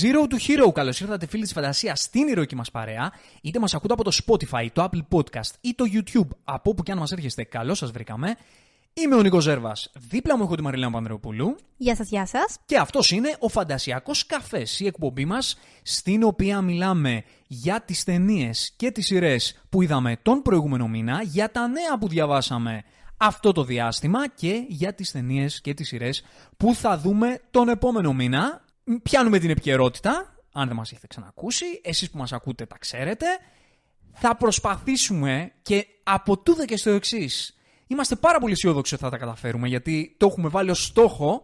Zero to Hero, καλώς ήρθατε φίλοι της φαντασίας στην ηρωική μας παρέα. Είτε μας ακούτε από το Spotify, το Apple Podcast ή το YouTube, από όπου και αν μας έρχεστε, καλώς σας βρήκαμε. Είμαι ο Νίκος Ζέρβας, δίπλα μου έχω τη Μαριλένα Πανδρεοπούλου. Γεια σας, γεια σας. Και αυτός είναι ο Φαντασιακός Καφές, η εκπομπή μας, στην οποία μιλάμε για τις ταινίες και τις σειρές που είδαμε τον προηγούμενο μήνα, για τα νέα που διαβάσαμε αυτό το διάστημα και για τις ταινίες και τις σειρές που θα δούμε τον επόμενο μήνα. Πιάνουμε την επικαιρότητα, αν δεν μας έχετε ξανακούσει, εσείς που μας ακούτε τα ξέρετε. Θα προσπαθήσουμε και από τούδε και στο εξής. Είμαστε πάρα πολύ αισιόδοξοι ότι θα τα καταφέρουμε, γιατί το έχουμε βάλει ως στόχο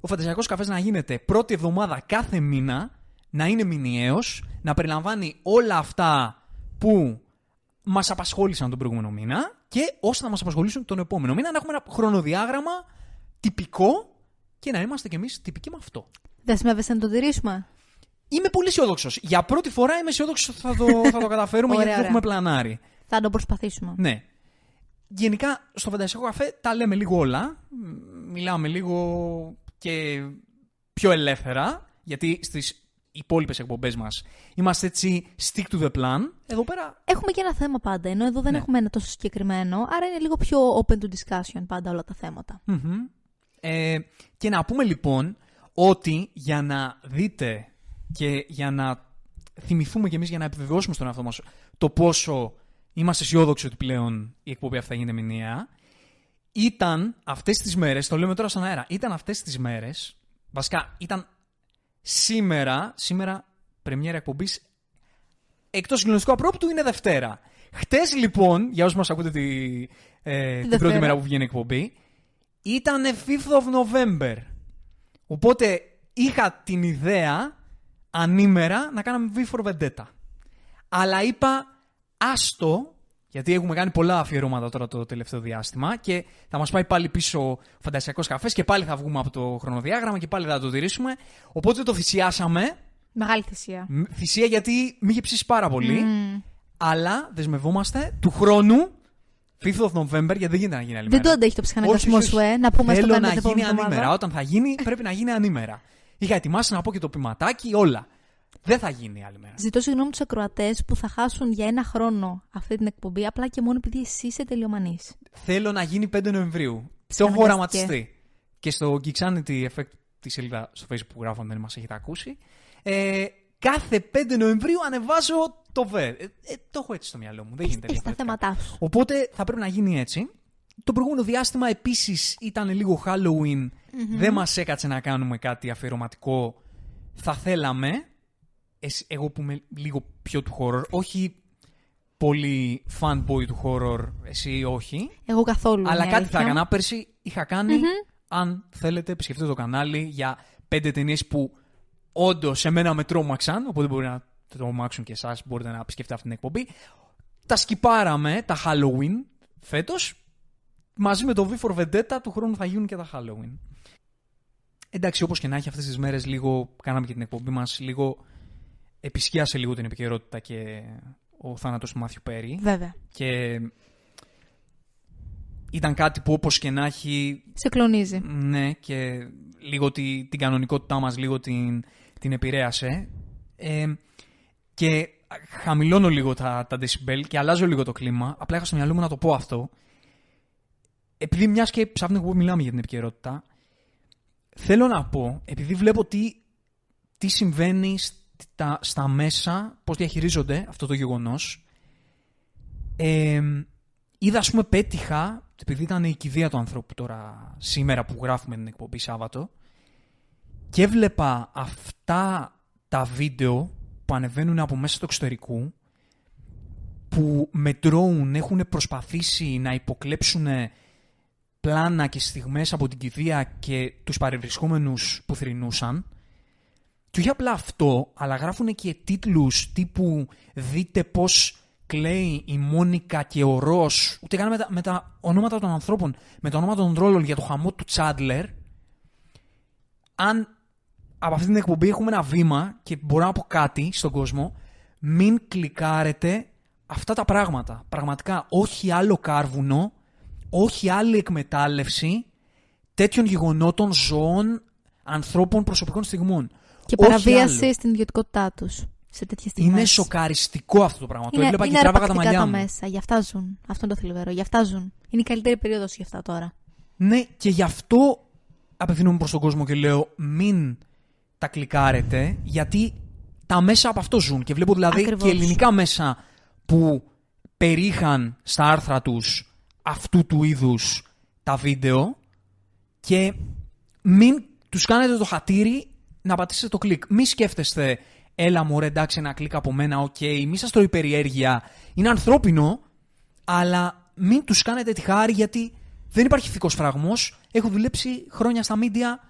ο Φαντασιακός Καφές να γίνεται πρώτη εβδομάδα κάθε μήνα, να είναι μηνιαίος, να περιλαμβάνει όλα αυτά που μας απασχόλησαν τον προηγούμενο μήνα και όσα θα μας απασχολήσουν τον επόμενο μήνα, να έχουμε ένα χρονοδιάγραμμα τυπικό και να είμαστε κι εμείς τυπικοί με αυτό. Δεσμεύεσαι να το τηρήσουμε. Είμαι πολύ αισιόδοξος. Για πρώτη φορά είμαι αισιόδοξος ότι θα το καταφέρουμε, γιατί το έχουμε πλανάρει. Θα το προσπαθήσουμε. Ναι. Γενικά, στο Φαντασιακό Καφέ τα λέμε λίγο όλα. Μιλάμε λίγο και πιο ελεύθερα, γιατί στις υπόλοιπες εκπομπές μας είμαστε έτσι stick to the plan. Εδώ πέρα έχουμε και ένα θέμα πάντα, ενώ εδώ δεν έχουμε ένα τόσο συγκεκριμένο, άρα είναι λίγο πιο open to discussion πάντα όλα τα θέματα. Mm-hmm. Και να πούμε λοιπόν ότι για να δείτε και για να θυμηθούμε κι εμείς, για να επιβεβαιώσουμε στον εαυτό μας το πόσο είμαστε αισιόδοξοι ότι πλέον η εκπομπή αυτή θα γίνεται μηνιαία, ήταν αυτές τις μέρες, το λέμε τώρα στον αέρα, ήταν αυτές τις μέρες, βασικά ήταν σήμερα πρεμιέρα εκπομπής, εκτός συγκλονιστικού απρόπτου είναι Δευτέρα. Χτες λοιπόν, για όσους μας ακούτε την πρώτη μέρα που βγαίνει η εκπομπή, ήταν 5th of November. Οπότε είχα την ιδέα ανήμερα να κάναμε V for Vendetta. Αλλά είπα άστο, γιατί έχουμε κάνει πολλά αφιερώματα τώρα το τελευταίο διάστημα και θα μας πάει πάλι πίσω ο Φαντασιακός Καφές και πάλι θα βγούμε από το χρονοδιάγραμμα και πάλι θα το τηρήσουμε. Οπότε το θυσιάσαμε. Μεγάλη θυσία. Θυσία, γιατί μ' είχε ψήσει πάρα πολύ. Mm. Αλλά δεσμευόμαστε του χρόνου 5th of November, γιατί δεν γίνεται να γίνει άλλη μέρα. Δεν το αντέχει το ψυχαναγκασμό σου, να πούμε στον κανένα. Θέλω να γίνει ανήμερα. Όταν θα γίνει, πρέπει να γίνει ανήμερα. Είχα ετοιμάσει να πω και το ποιηματάκι, όλα. Δεν θα γίνει άλλη μέρα. Ζητώ συγγνώμη τους ακροατές που θα χάσουν για ένα χρόνο αυτή την εκπομπή, απλά και μόνο επειδή εσύ είσαι τελειομανής. Θέλω να γίνει 5 Νοεμβρίου. Το έχω οραματιστεί. Και στο Geeksanity Effect, τη σελίδα στο Facebook που γράφω, δεν μας έχετε ακούσει. Κάθε 5 Νοεμβρίου ανεβάζω το V. Το έχω έτσι στο μυαλό μου. Δεν γίνεται διαφορετικά. Οπότε θα πρέπει να γίνει έτσι. Το προηγούμενο διάστημα επίσης ήταν λίγο Halloween. Mm-hmm. Δεν μας έκατσε να κάνουμε κάτι αφιερωματικό. Θα θέλαμε. Εγώ που είμαι λίγο πιο του horror, όχι πολύ fanboy του horror, εσύ όχι. Εγώ καθόλου. Αλλά κάτι θα έκανα. Πέρσι είχα κάνει, αν θέλετε, επισκεφτείτε το κανάλι για 5 ταινίες που όντως σε μένα με τρόμαξαν, οπότε μπορεί να τρομάξουν και εσάς, μπορείτε να επισκεφτείτε αυτή την εκπομπή. Τα σκυπάραμε τα Halloween φέτος, μαζί με το V for Vendetta του χρόνου θα γίνουν και τα Halloween. Εντάξει, όπως και να έχει, αυτές τις μέρες λίγο κάναμε και την εκπομπή μας, λίγο επισκιάσε λίγο την επικαιρότητα και ο θάνατος του Μάθιου Πέρι. Βέβαια. Και ήταν κάτι που όπως και να έχει σε κλονίζει. Ναι, και λίγο την κανονικότητά μας λίγο την επηρέασε. Και χαμηλώνω λίγο τα decibel και αλλάζω λίγο το κλίμα. Απλά είχα στο μυαλό μου να το πω αυτό. Επειδή μιας και σε αυτήν που μιλάμε για την επικαιρότητα, θέλω να πω, επειδή βλέπω τι συμβαίνει στα μέσα, πώς διαχειρίζονται αυτό το γεγονός. Είδα, ας πούμε, πέτυχα, επειδή ήταν η κηδεία του ανθρώπου τώρα σήμερα που γράφουμε την εκπομπή Σάββατο, και έβλεπα αυτά τα βίντεο που ανεβαίνουν από μέσα του εξωτερικού, που με drone έχουν προσπαθήσει να υποκλέψουν πλάνα και στιγμές από την κηδεία και τους παρευρισκόμενους που θρηνούσαν. Και όχι απλά αυτό, αλλά γράφουν και τίτλους τύπου «Δείτε πώς κλαίει η Μόνικα και ο Ρος», ούτε καν με τα ονόματα των ανθρώπων, με τα ονόματα των ρόλων, για το χαμό του Τσάντλερ. Αν από αυτή την εκπομπή έχουμε ένα βήμα και μπορώ να πω κάτι στον κόσμο, μην κλικάρετε αυτά τα πράγματα. Πραγματικά, όχι άλλο κάρβουνο, όχι άλλη εκμετάλλευση τέτοιων γεγονότων, ζώων, ανθρώπων προσωπικών στιγμών. Και παραβίαση στην ιδιωτικότητά τους. Σε είναι σοκαριστικό αυτό το πράγμα. Το έβλεπα και τράβαγα τα μαλλιά μου. Μέσα. Γι' αυτά ζουν. Αυτό είναι το θλιβερό. Γι' αυτά ζουν. Είναι η καλύτερη περίοδος γι' αυτά τώρα. Ναι, και γι' αυτό απευθύνομαι προς τον κόσμο και λέω: μην τα κλικάρετε, γιατί τα μέσα από αυτό ζουν. Και βλέπω δηλαδή ακριβώς. Και ελληνικά μέσα που περίχαν στα άρθρα τους αυτού του είδους τα βίντεο. Και μην τους κάνετε το χατήρι να πατήσετε το κλικ. Μην σκέφτεστε. Έλα μωρέ, εντάξει, ένα κλικ από μένα, οκ. Okay. Μη σας τρώει περιέργεια. Είναι ανθρώπινο, αλλά μην τους κάνετε τη χάρη, γιατί δεν υπάρχει ηθικός φραγμός. Έχω δουλέψει χρόνια στα μίντια,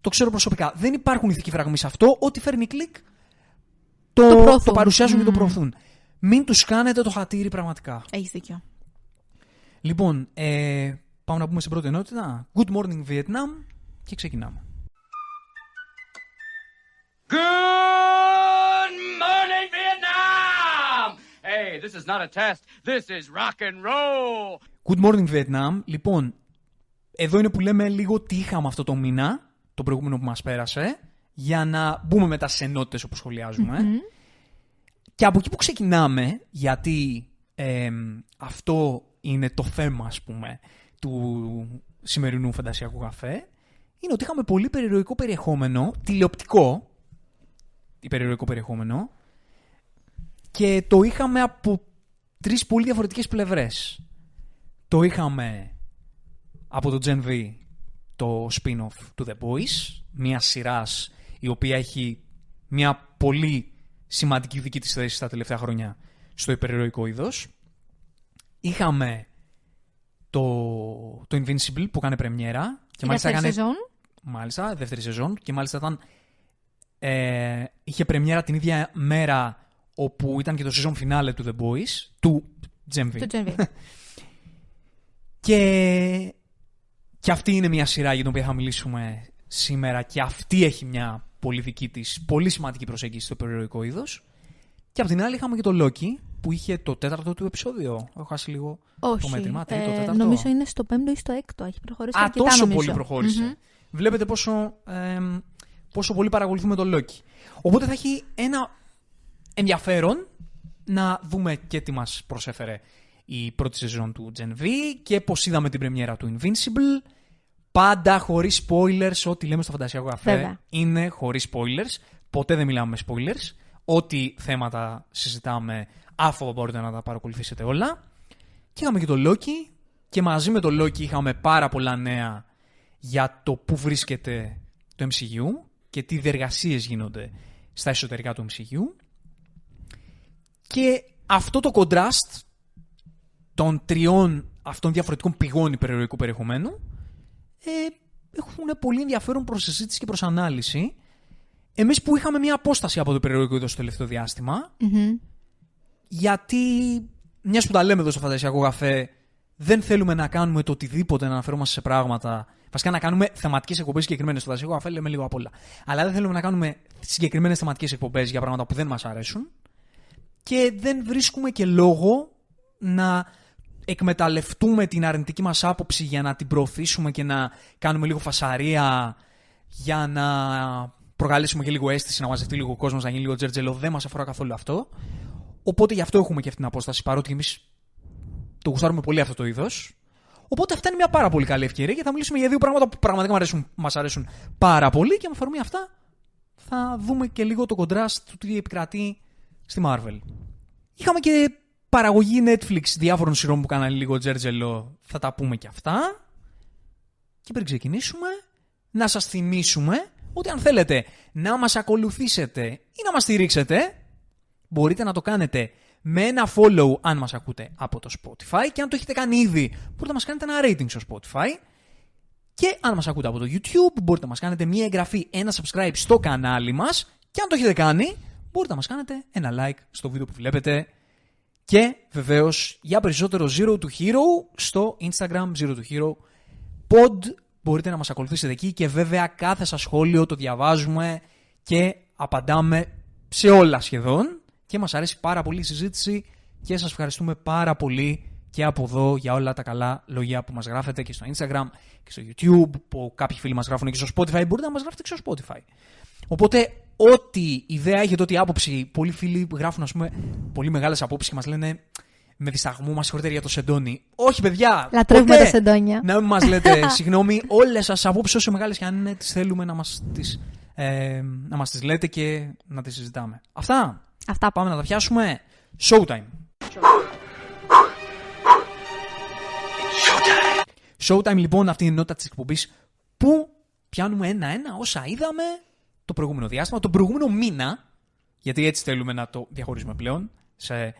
το ξέρω προσωπικά. Δεν υπάρχουν ηθικοί φραγμοί σε αυτό. Ό,τι φέρνει κλικ, το παρουσιάζουν και το προωθούν. Μην τους κάνετε το χατήρι πραγματικά. Έχεις δίκιο. Λοιπόν, πάμε να πούμε στην πρώτη ενότητα. Good morning Vietnam και ξεκινάμε. Good morning, Vietnam! Hey, this is not a test. This is rock and roll. Good morning, Vietnam. Λοιπόν, εδώ είναι που λέμε λίγο τι είχαμε αυτό το μήνα, το προηγούμενο που μας πέρασε, για να μπούμε μετά στις ενότητες όπου σχολιάζουμε. Και από εκεί που ξεκινάμε, γιατί αυτό είναι το θέμα, ας πούμε, του σημερινού φαντασιακού καφέ, είναι ότι είχαμε πολύ περιεροϊκό περιεχόμενο, τηλεοπτικό, υπερηρωικό περιεχόμενο, και το είχαμε από τρεις πολύ διαφορετικές πλευρές. Το είχαμε από το Gen V, το spin-off του The Boys, μια σειράς η οποία έχει μια πολύ σημαντική δική της θέση στα τελευταία χρόνια στο υπερηρωικό είδος. Είχαμε το Invincible που κάνει πρεμιέρα και μάλιστα δεύτερη σεζόν, και μάλιστα ήταν είχε πρεμιέρα την ίδια μέρα όπου ήταν και το σεζόν φινάλε του The Boys, του Gen V. Και αυτή είναι μια σειρά για την οποία θα μιλήσουμε σήμερα, και αυτή έχει μια πολύ δική της, πολύ σημαντική προσέγγιση στο περιεροϊκό είδος. Και απ' την άλλη είχαμε και το Loki που είχε το τέταρτο του επεισόδιο. Έχω χάσει λίγο το μέτρημα. Νομίζω είναι στο πέμπτο ή στο έκτο. Έχει προχωρήσει αρκετά, τόσο νομίζω. Πολύ προχώρησε. Mm-hmm. Βλέπετε πόσο πολύ παρακολουθούμε τον Loki. Οπότε θα έχει ένα ενδιαφέρον να δούμε και τι μας προσέφερε η πρώτη σεζόν του Gen V και πώς είδαμε την πρεμιέρα του Invincible. Πάντα χωρίς spoilers. Ό,τι λέμε στο Φαντασιακό Καφέ είναι χωρίς spoilers. Ποτέ δεν μιλάμε με spoilers. Ό,τι θέματα συζητάμε, άφοβα μπορείτε να τα παρακολουθήσετε όλα. Και είχαμε και τον Loki. Και μαζί με τον Loki είχαμε πάρα πολλά νέα για το που βρίσκεται το MCU και τι διεργασίες γίνονται στα εσωτερικά του MCU. Και αυτό το κοντράστ των τριών αυτών διαφορετικών πηγών υπερηρωικού περιεχομένου έχουν πολύ ενδιαφέρον προς συζήτηση και προς ανάλυση. Εμείς που είχαμε μια απόσταση από το υπερηρωικό είδος στο τελευταίο διάστημα, γιατί μιας που τα λέμε εδώ στο Φαντασιακό Καφέ, δεν θέλουμε να κάνουμε το οτιδήποτε να αναφέρομαστε σε πράγματα. Βασικά να κάνουμε θεματικές εκπομπές συγκεκριμένες. Στο Φαντασιακό Καφέ λέμε λίγο απ' όλα. Αλλά δεν θέλουμε να κάνουμε συγκεκριμένες θεματικές εκπομπές για πράγματα που δεν μας αρέσουν. Και δεν βρίσκουμε και λόγο να εκμεταλλευτούμε την αρνητική μας άποψη για να την προωθήσουμε και να κάνουμε λίγο φασαρία, για να προκαλέσουμε και λίγο αίσθηση, να μαζευτεί λίγο κόσμο, να γίνει λίγο τζερτζελό. Δεν μας αφορά καθόλου αυτό. Οπότε γι' αυτό έχουμε και αυτή την απόσταση, παρότι εμείς το γουστάρουμε πολύ αυτό το είδος. Οπότε αυτά είναι μια πάρα πολύ καλή ευκαιρία, και θα μιλήσουμε για δύο πράγματα που πραγματικά μας αρέσουν πάρα πολύ, και με αφορμή αυτά θα δούμε και λίγο το κοντράστ του τι επικρατεί στη Marvel. Είχαμε και παραγωγή Netflix διάφορων σειρών που κάνανε λίγο τζέρτζελο, θα τα πούμε και αυτά. Και πριν ξεκινήσουμε, να σας θυμίσουμε ότι αν θέλετε να μας ακολουθήσετε ή να μας στηρίξετε, μπορείτε να το κάνετε με ένα follow αν μας ακούτε από το Spotify, και αν το έχετε κάνει ήδη μπορείτε να μας κάνετε ένα rating στο Spotify, και αν μας ακούτε από το YouTube μπορείτε να μας κάνετε μια εγγραφή, ένα subscribe στο κανάλι μας, και αν το έχετε κάνει μπορείτε να μας κάνετε ένα like στο βίντεο που βλέπετε, και βεβαίως για περισσότερο Zero to Hero στο Instagram, Zero to Hero Pod, μπορείτε να μας ακολουθήσετε εκεί, και βέβαια κάθε σας σχόλιο το διαβάζουμε και απαντάμε σε όλα σχεδόν, και μας αρέσει πάρα πολύ η συζήτηση και σας ευχαριστούμε πάρα πολύ, και από εδώ για όλα τα καλά λόγια που μας γράφετε και στο Instagram και στο YouTube, που κάποιοι φίλοι μας γράφουν και στο Spotify. Μπορείτε να μας γράφετε και στο Spotify. Οπότε, ό,τι ιδέα έχετε, ό,τι άποψη, πολλοί φίλοι γράφουν, ας πούμε, πολύ μεγάλες απόψεις και μας λένε με δισταγμό, μας συγχωρείτε για το σεντόνι. Όχι, παιδιά! Λατρεύουμε τα σεντόνια. Να μην μας λέτε, συγγνώμη, όλες σας απόψεις, όσο μεγάλες και αν είναι, τις θέλουμε να μας τις, τις λέτε και να τις συζητάμε. Αυτά. Πάμε να τα πιάσουμε. Showtime. Showtime, λοιπόν, αυτή είναι η ενότητα της εκπομπής που πιάνουμε ένα-ένα όσα είδαμε το προηγούμενο διάστημα, τον προηγούμενο μήνα, γιατί έτσι θέλουμε να το διαχωρίζουμε πλέον σε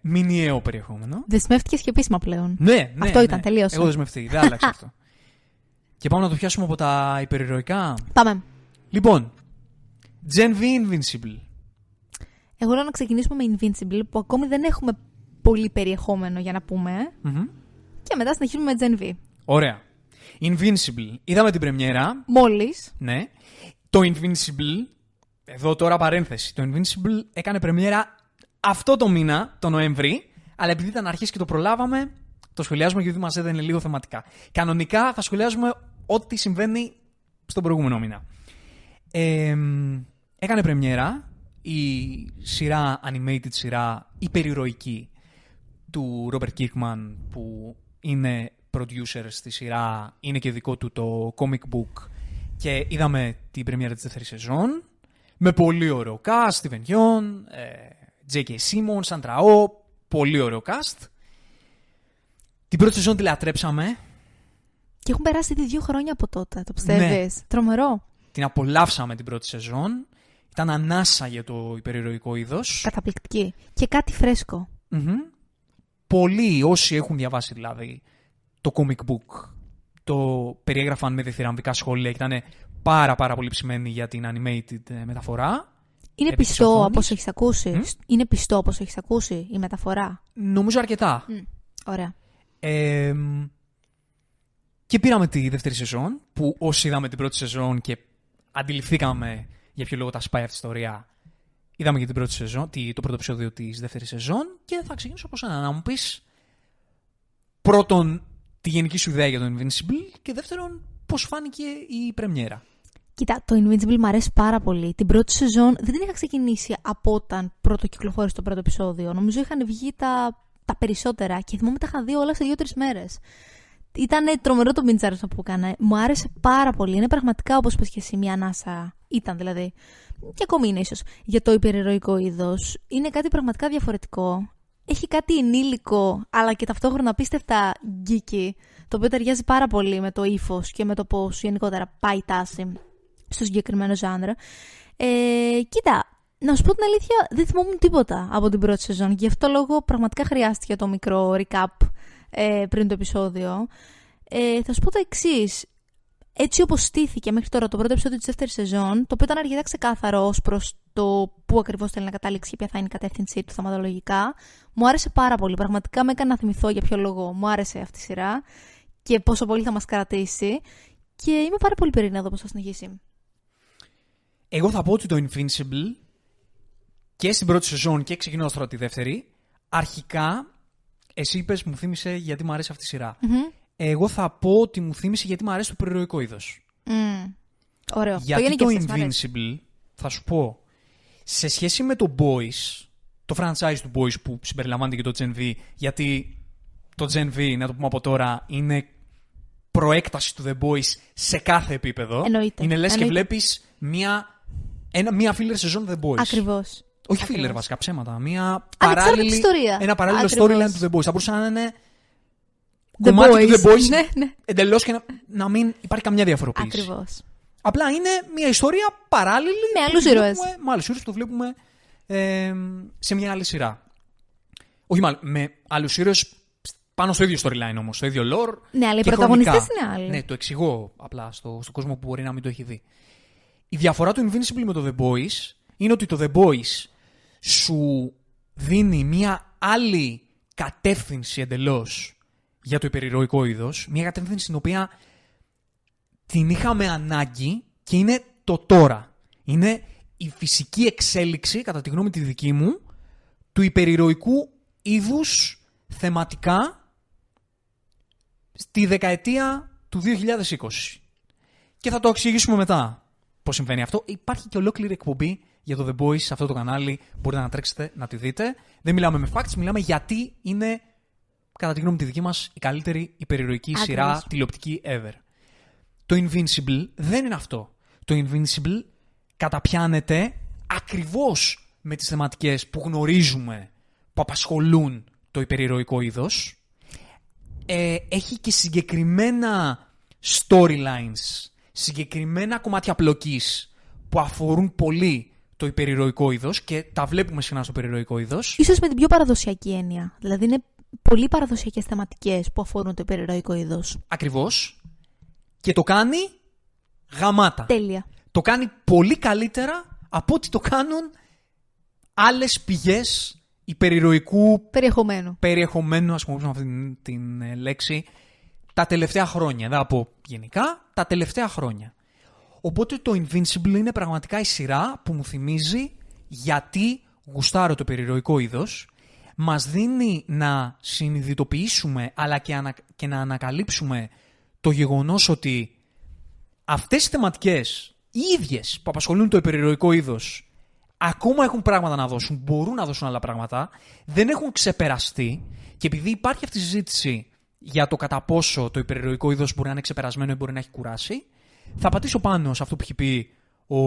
μηνιαίο περιεχόμενο. Δεσμεύτηκες και επίσημα πλέον. Ναι. Αυτό ήταν, τελείωσε. Εγώ δεσμευτεί, δεν άλλαξε αυτό. Και πάμε να το πιάσουμε από τα υπερηρωικά. Πάμε. Λοιπόν, Gen V Invincible. Εγώ λέω να ξεκινήσουμε με Invincible, που ακόμη δεν έχουμε πολύ περιεχόμενο για να πούμε. Mm-hmm. Και μετά συνεχίζουμε με Gen V. Ωραία. Invincible. Είδαμε την πρεμιέρα. Μόλις. Ναι. Το Invincible, εδώ τώρα παρένθεση, το Invincible έκανε πρεμιέρα αυτό το μήνα, το Νοέμβρη, αλλά επειδή ήταν αρχές και το προλάβαμε, το σχολιάζουμε γιατί μας έδαινε λίγο θεματικά. Κανονικά θα σχολιάζουμε ό,τι συμβαίνει στον προηγούμενο μήνα. Έκανε πρεμιέρα η σειρά, animated σειρά, υπερηρωική του Robert Kirkman, που είναι producer στη σειρά, είναι και δικό του το comic book. Και είδαμε την πρεμιέρα της δεύτερης σεζόν, με πολύ ωραίο cast, Steven Yeun, J.K. Simmons, Sandra Oh, πολύ ωραίο cast. Την πρώτη σεζόν τη λατρέψαμε. Και έχουν περάσει ήδη 2 χρόνια από τότε, το πιστεύεις? Ναι. Τρομερό. Την απολαύσαμε την πρώτη σεζόν. Ήταν ανάσα για το υπερηρωικό είδος. Καταπληκτική. Και κάτι φρέσκο. Mm-hmm. Πολλοί όσοι έχουν διαβάσει δηλαδή το comic book, το περιέγραφαν με διθυραμβικά σχόλια και ήταν πάρα πολύ ψημένοι για την animated μεταφορά. Είναι πιστό όπως έχεις ακούσει? Είναι πιστό όπως έχεις ακούσει η μεταφορά? Νομίζω αρκετά. Ωραία. Και πήραμε τη δεύτερη σεζόν, που όσοι είδαμε την πρώτη σεζόν και αντιληφθήκαμε για ποιο λόγο τα σπάει αυτή η ιστορία, είδαμε και την πρώτη σεζόν, το πρώτο επεισόδιο της δεύτερης σεζόν, και θα ξεκινήσω όπως ένα, να μου πεις πρώτον τη γενική σου ιδέα για το Invincible και δεύτερον πώς φάνηκε η πρεμιέρα. Κοίτα, το Invincible μου αρέσει πάρα πολύ. Την πρώτη σεζόν δεν είχα ξεκινήσει από όταν πρώτο κυκλοφόρησε το πρώτο επεισόδιο. Νομίζω είχαν βγει τα περισσότερα και θυμόμαι τα είχα δει όλα σε 2-3 μέρες. Ήταν τρομερό το binge αυτό που έκανα. Μου άρεσε πάρα πολύ. Είναι πραγματικά, όπως είπες και εσύ, μια ανάσα. Ήταν δηλαδή. Και ακόμη είναι ίσως για το υπερηρωικό είδος. Είναι κάτι πραγματικά διαφορετικό. Έχει κάτι ενήλικο, αλλά και ταυτόχρονα απίστευτα γκίκι, το οποίο ταιριάζει πάρα πολύ με το ύφος και με το πώς γενικότερα πάει η τάση στο συγκεκριμένο genre. Κοίτα, να σου πω την αλήθεια, δεν θυμόμουν τίποτα από την πρώτη σεζόν. Γι' αυτό λόγο πραγματικά χρειάστηκε το μικρό recap πριν το επεισόδιο. Θα σου πω το εξής. Έτσι όπως στήθηκε μέχρι τώρα το πρώτο επεισόδιο της δεύτερης σεζόν, το οποίο ήταν αρκετά ξεκάθαρο ως προς το πού ακριβώς θέλει να κατάληξει και ποια θα είναι η κατεύθυνση του θεματολογικά, μου άρεσε πάρα πολύ. Πραγματικά με έκανε να θυμηθώ για ποιο λόγο μου άρεσε αυτή η σειρά και πόσο πολύ θα μας κρατήσει. Και είμαι πάρα πολύ περίεργη να δω πώς θα συνεχίσει. Εγώ θα πω ότι το Invincible και στην πρώτη σεζόν και ξεκινώντας τώρα τη δεύτερη, αρχικά εσύ είπες μου θύμισε γιατί μου αρέσει αυτή η σειρά. Mm-hmm. Εγώ θα πω ότι μου θύμισε γιατί μου αρέσει το περιεροϊκό είδος. Ωραίο. Γιατί το Invincible, θα σου πω, σε σχέση με το Boys, το franchise του Boys που συμπεριλαμβάνεται και το Gen V, γιατί το Gen V, να το πούμε από τώρα, είναι προέκταση του The Boys σε κάθε επίπεδο. Εννοείται. Είναι λες και βλέπεις μία filler σεζόν The Boys. Ακριβώς. Όχι filler βασικά, ψέματα. Ένα παράλληλο storyline του The Boys. Θα μπορούσε να είναι κομμάτι του The Boys, ναι. Εντελώς και να μην υπάρχει καμιά διαφοροποίηση. Ακριβώς. Απλά είναι μια ιστορία παράλληλη με άλλους ήρωες. Με άλλους ήρωες που το βλέπουμε σε μια άλλη σειρά. Όχι μάλλον, με άλλους ήρωες πάνω στο ίδιο storyline όμως, στο ίδιο lore. Ναι, αλλά οι πρωταγωνιστές είναι άλλοι. Ναι, το εξηγώ απλά στον κόσμο που μπορεί να μην το έχει δει. Η διαφορά του Invincible με το The Boys είναι ότι το The Boys σου δίνει μια άλλη κατεύθυνση εντελώς για το υπερηρωικό είδος, μια κατεύθυνση στην οποία την είχαμε ανάγκη και είναι το τώρα. Είναι η φυσική εξέλιξη, κατά τη γνώμη τη δική μου, του υπερηρωικού είδους θεματικά στη δεκαετία του 2020. Και θα το εξηγήσουμε μετά πώς συμβαίνει αυτό. Υπάρχει και ολόκληρη εκπομπή για το The Boys σε αυτό το κανάλι. Μπορείτε να τρέξετε να τη δείτε. Δεν μιλάμε με facts, μιλάμε γιατί είναι, κατά τη γνώμη τη δική μας, η καλύτερη υπερηρωική σειρά τηλεοπτική ever. Το Invincible δεν είναι αυτό. Το Invincible καταπιάνεται ακριβώς με τις θεματικές που γνωρίζουμε, που απασχολούν το υπερηρωικό είδος. Έχει και συγκεκριμένα storylines, συγκεκριμένα κομμάτια πλοκής που αφορούν πολύ το υπερηρωικό είδος και τα βλέπουμε συχνά στο υπερηρωικό είδος. Ίσως με την πιο παραδοσιακή έννοια. Δηλαδή είναι πολύ παραδοσιακές θεματικές που αφορούν το υπερηρωικό είδος. Ακριβώς. Και το κάνει γαμάτα. Τέλεια. Το κάνει πολύ καλύτερα από ό,τι το κάνουν άλλες πηγές υπερηρωικού περιεχομένου, ας πούμε αυτή την λέξη, τα τελευταία χρόνια. Δεν θα πω γενικά, τα τελευταία χρόνια. Οπότε το Invincible είναι πραγματικά η σειρά που μου θυμίζει γιατί γουστάρω το υπερηρωικό είδος. Μας δίνει να συνειδητοποιήσουμε αλλά και να ανακαλύψουμε το γεγονός ότι αυτές οι θεματικές, οι ίδιες που απασχολούν το υπερηρωικό είδος, ακόμα έχουν πράγματα να δώσουν, μπορούν να δώσουν άλλα πράγματα, δεν έχουν ξεπεραστεί, και επειδή υπάρχει αυτή η συζήτηση για το κατά πόσο το υπερηρωικό είδος μπορεί να είναι ξεπερασμένο ή μπορεί να έχει κουράσει, θα πατήσω πάνω σε αυτό που έχει πει ο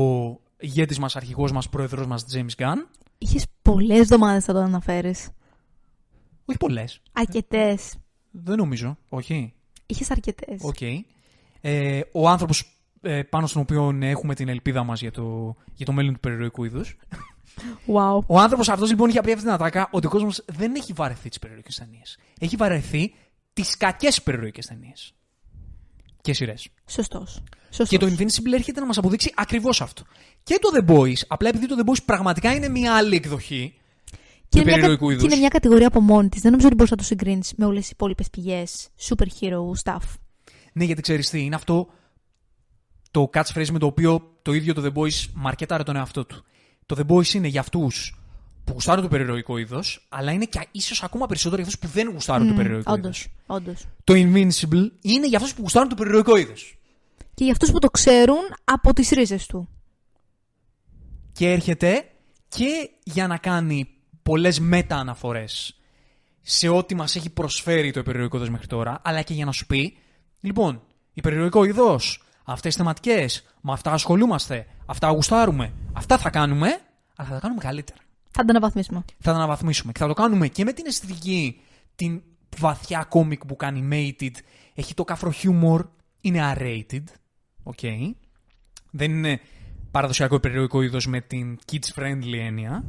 ηγέτης μας, αρχηγός μας, πρόεδρος μας, James Gunn. Είχες πολλές εβδομάδες να το αναφέρεις. Όχι πολλές. Αρκετές. Δεν νομίζω, όχι. Είχες αρκετές. Okay. Ο άνθρωπος πάνω στον οποίο έχουμε την ελπίδα μας για το μέλλον του περιεροϊκού είδους. Wow. Ο άνθρωπος αυτός λοιπόν είχε πει αυτή την ατάκα ότι ο κόσμος δεν έχει βαρεθεί τις περιεροϊκές ταινίες. Έχει βαρεθεί τις κακές περιεροϊκές ταινίες και σειρές. Σωστός. Και το Invincible έρχεται να μας αποδείξει ακριβώς αυτό. Και το The Boys, απλά επειδή το The Boys πραγματικά είναι μια άλλη εκδοχή και του περιεροϊκού είδους. Και είναι μια κατηγορία από μόνη της. Δεν νομίζω ότι μπορείς να το συγκρίνεις με όλες τις υπόλοιπες πηγές, super hero stuff. Ναι, γιατί ξέρεις τι, είναι αυτό το catchphrase με το οποίο το ίδιο το The Boys μαρκέταρε τον εαυτό του. Το The Boys είναι για αυτούς που γουστάρουν το περιεροϊκό είδος, αλλά είναι και ίσως ακόμα περισσότερο για αυτούς που δεν γουστάρουν το περιεροϊκό είδος. Όντως. Το Invincible είναι για αυτούς που γουστάρουν το περιεροϊκό είδος. Και για αυτούς που το ξέρουν από τις ρίζες του. Και έρχεται και για να κάνει πολλές μετααναφορές σε ό,τι μας έχει προσφέρει το περιεροϊκό είδος μέχρι τώρα, αλλά και για να σου πει, λοιπόν, υπερηρωικό είδος, αυτές τις θεματικές, με αυτά ασχολούμαστε, αυτά γουστάρουμε, αυτά θα κάνουμε, αλλά θα τα κάνουμε καλύτερα. Θα τα αναβαθμίσουμε. Και θα το κάνουμε και με την αισθητική, την βαθιά comic book animated, έχει το καφρο χιούμορ, είναι R-rated, okay. Δεν είναι παραδοσιακό υπερηρωικό είδος με την kids friendly έννοια,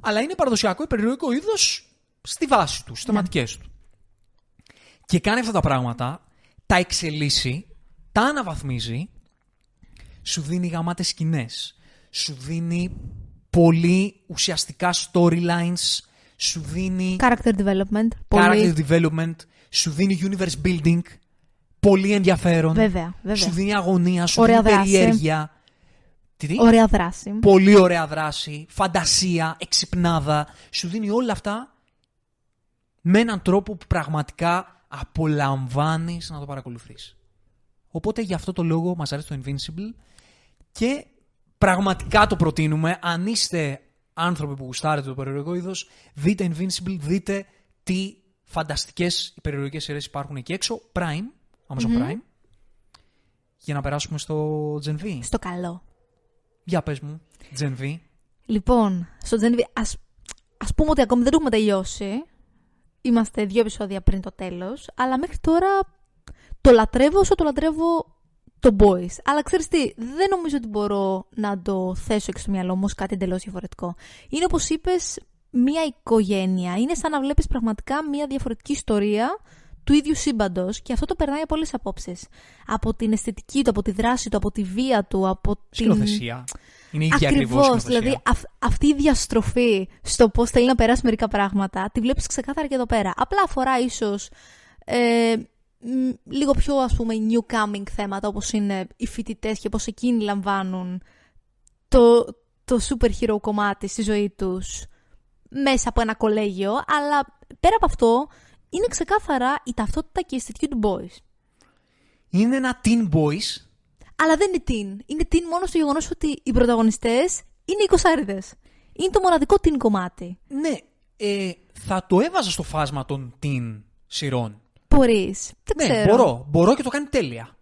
αλλά είναι παραδοσιακό υπερηρωικό είδος στη βάση του, στις θεματικές του. Και κάνει αυτά τα πράγματα, τα εξελίσσει, τα αναβαθμίζει, σου δίνει γαμάτες σκηνές, σου δίνει πολύ ουσιαστικά storylines, σου δίνει character development, σου δίνει universe building, πολύ ενδιαφέρον, βέβαια. Σου δίνει αγωνία, σου ωραία δίνει δράση. Περιέργεια. Ωραία δράση. Πολύ ωραία δράση, φαντασία, εξυπνάδα, σου δίνει όλα αυτά με έναν τρόπο που πραγματικά απολαμβάνεις να το παρακολουθείς. Οπότε γι' αυτό το λόγο μας αρέσει το Invincible και πραγματικά το προτείνουμε. Αν είστε άνθρωποι που γουστάρετε το περιεροϊκό είδος, δείτε Invincible, δείτε τι φανταστικές υπερηρωικές σειρές υπάρχουν εκεί έξω. Prime, Amazon Prime. Για να περάσουμε στο Gen V. Στο καλό. Για πες μου, Gen V. Λοιπόν, στο Gen V ας πούμε ότι ακόμη δεν το έχουμε τελειώσει. Είμαστε 2 επεισόδια πριν το τέλος, αλλά μέχρι τώρα το λατρεύω όσο το λατρεύω το Boys. Αλλά ξέρεις τι, δεν νομίζω ότι μπορώ να το θέσω έξω στο μυαλό μου ως κάτι εντελώς διαφορετικό. Είναι όπως είπες, μία οικογένεια. Είναι σαν να βλέπεις πραγματικά μία διαφορετική ιστορία του ίδιου σύμπαντος και αυτό το περνάει από όλες τις απόψεις. Από την αισθητική του, από τη δράση του, από τη βία του, από την... Σκηνοθεσία. Είναι ίδια ακριβώς, δηλαδή αυτή η διαστροφή στο πώς θέλει να περάσει μερικά πράγματα, τη βλέπεις ξεκάθαρα και εδώ πέρα. Απλά αφορά ίσως λίγο πιο, ας πούμε, new coming θέματα, όπως είναι οι φοιτητές και πώς εκείνοι λαμβάνουν το super hero κομμάτι στη ζωή τους μέσα από ένα κολέγιο. Αλλά πέρα από αυτό, είναι ξεκάθαρα η ταυτότητα και η αισθητική του Boys. Είναι ένα teen Boys. Αλλά δεν είναι teen. Είναι teen μόνο στο γεγονός ότι οι πρωταγωνιστές είναι 20άριδες. Είναι το μοναδικό teen κομμάτι. Ναι. Θα το έβαζα στο φάσμα των teen σειρών. Μπορείς. Δεν ξέρω. Ναι, μπορώ και το κάνει τέλεια.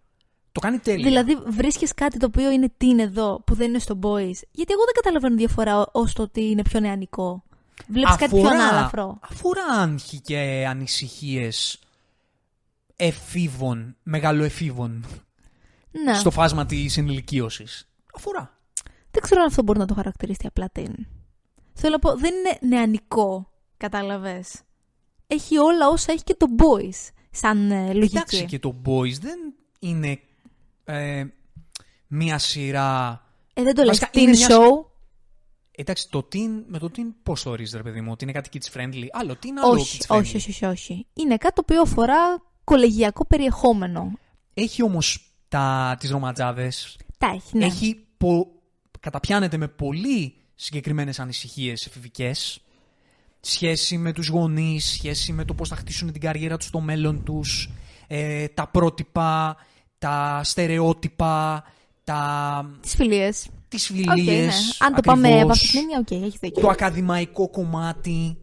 Το κάνει τέλεια. Δηλαδή, βρίσκεις κάτι το οποίο είναι teen εδώ που δεν είναι στο Boys. Γιατί εγώ δεν καταλαβαίνω διαφορά ως το ότι είναι πιο νεανικό. Βλέπεις κάτι πιο ανάλαφρο. Αφορά άγχη και ανησυχίες εφήβων, μεγαλοεφήβων. Να. Στο φάσμα της ενηλικίωσης. Αφορά. Δεν ξέρω αν αυτό μπορεί να το χαρακτηρίσει απλά teen. Θέλω να πω, δεν είναι νεανικό. Κατάλαβες. Έχει όλα όσα έχει και το Boys. Σαν λογική. Εντάξει, και το Boys δεν είναι μία σειρά. Δεν το λες teen show. Εντάξει, το teen, με το teen πώς το ορίζεις, ρε παιδί μου, ότι είναι κάτι kids friendly, άλλο teen, άλλο kids friendly. Όχι. Είναι κάτι το οποίο αφορά κολεγιακό περιεχόμενο. Έχει όμως τις ρομαντζάδες. Τα έχει, ναι. Καταπιάνεται με πολύ συγκεκριμένες ανησυχίες εφηβικές, σχέση με τους γονείς, σχέση με το πώς θα χτίσουν την καριέρα τους, το μέλλον τους, τα πρότυπα, τα στερεότυπα, τις φιλίες. Τις φιλίες, okay, ναι. Αν το πάμε από αυτήν την έννοια, okay, έχει δίκιο. Το ακαδημαϊκό κομμάτι.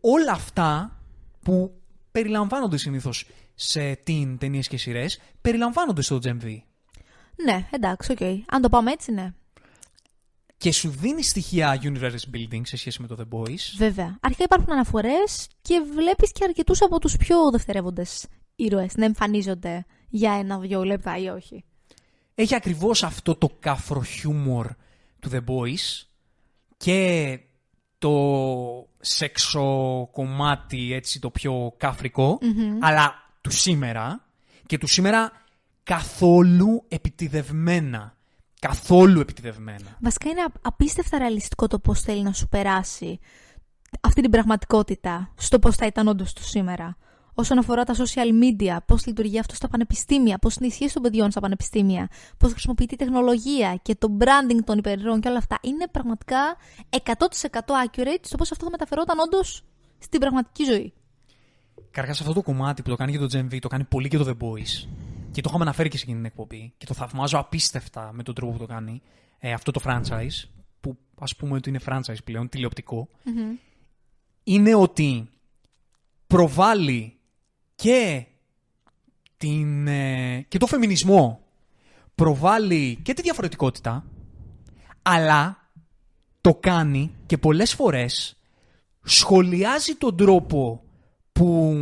Όλα αυτά που περιλαμβάνονται συνήθως σε teen ταινίες και σειρές, περιλαμβάνονται στο Gen V. Ναι, εντάξει, okay. Αν το πάμε έτσι, ναι. Και σου δίνει στοιχεία universe building σε σχέση με το The Boys. Βέβαια. Αρχικά υπάρχουν αναφορές και βλέπεις και αρκετούς από τους πιο δευτερεύοντες ήρωες να εμφανίζονται για 1-2 λεπτά ή όχι. Έχει ακριβώς αυτό το κάφρο χιούμορ του The Boys και το σεξο κομμάτι, έτσι, το πιο κάφρικο, αλλά του σήμερα, και του σήμερα καθόλου επιτιδευμένα. Βασικά είναι απίστευτα ρεαλιστικό το πώς θέλει να σου περάσει αυτή την πραγματικότητα στο πώς θα ήταν όντως του σήμερα. Όσον αφορά τα social media, πώς λειτουργεί αυτό στα πανεπιστήμια, πώς είναι η σχέση των παιδιών στα πανεπιστήμια, πώς χρησιμοποιείται η τεχνολογία και το branding των υπερηρώων και όλα αυτά. Είναι πραγματικά 100% accurate στο πώς αυτό θα μεταφερόταν όντως στην πραγματική ζωή. Καταρχάς, αυτό το κομμάτι που το κάνει και το Gen V, το κάνει πολύ και το The Boys. Και το είχαμε αναφέρει και σε εκείνη την εκπομπή. Και το θαυμάζω απίστευτα με τον τρόπο που το κάνει αυτό το franchise, που ας πούμε ότι είναι franchise πλέον, τηλεοπτικό. Είναι ότι προβάλλει και το φεμινισμό, προβάλλει και τη διαφορετικότητα, αλλά το κάνει και πολλές φορές σχολιάζει τον τρόπο που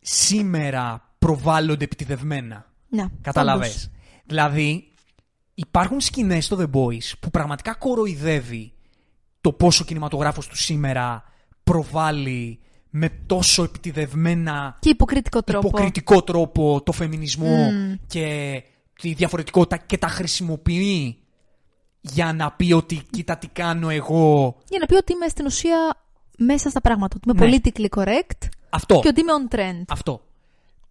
σήμερα προβάλλονται επιτιδευμένα. Ναι, καταλαβες. Όντως. Δηλαδή υπάρχουν σκηνές στο The Boys που πραγματικά κοροϊδεύει το πόσο κινηματογράφος του σήμερα προβάλλει με τόσο επιτιδευμένα και υποκριτικό τρόπο το φεμινισμό και τη διαφορετικότητα, και τα χρησιμοποιεί για να πει ότι κοίτα τι κάνω εγώ. Για να πει ότι είμαι στην ουσία μέσα στα πράγματα. Ότι είμαι politically correct. Αυτό. Και ότι είμαι on trend. Αυτό.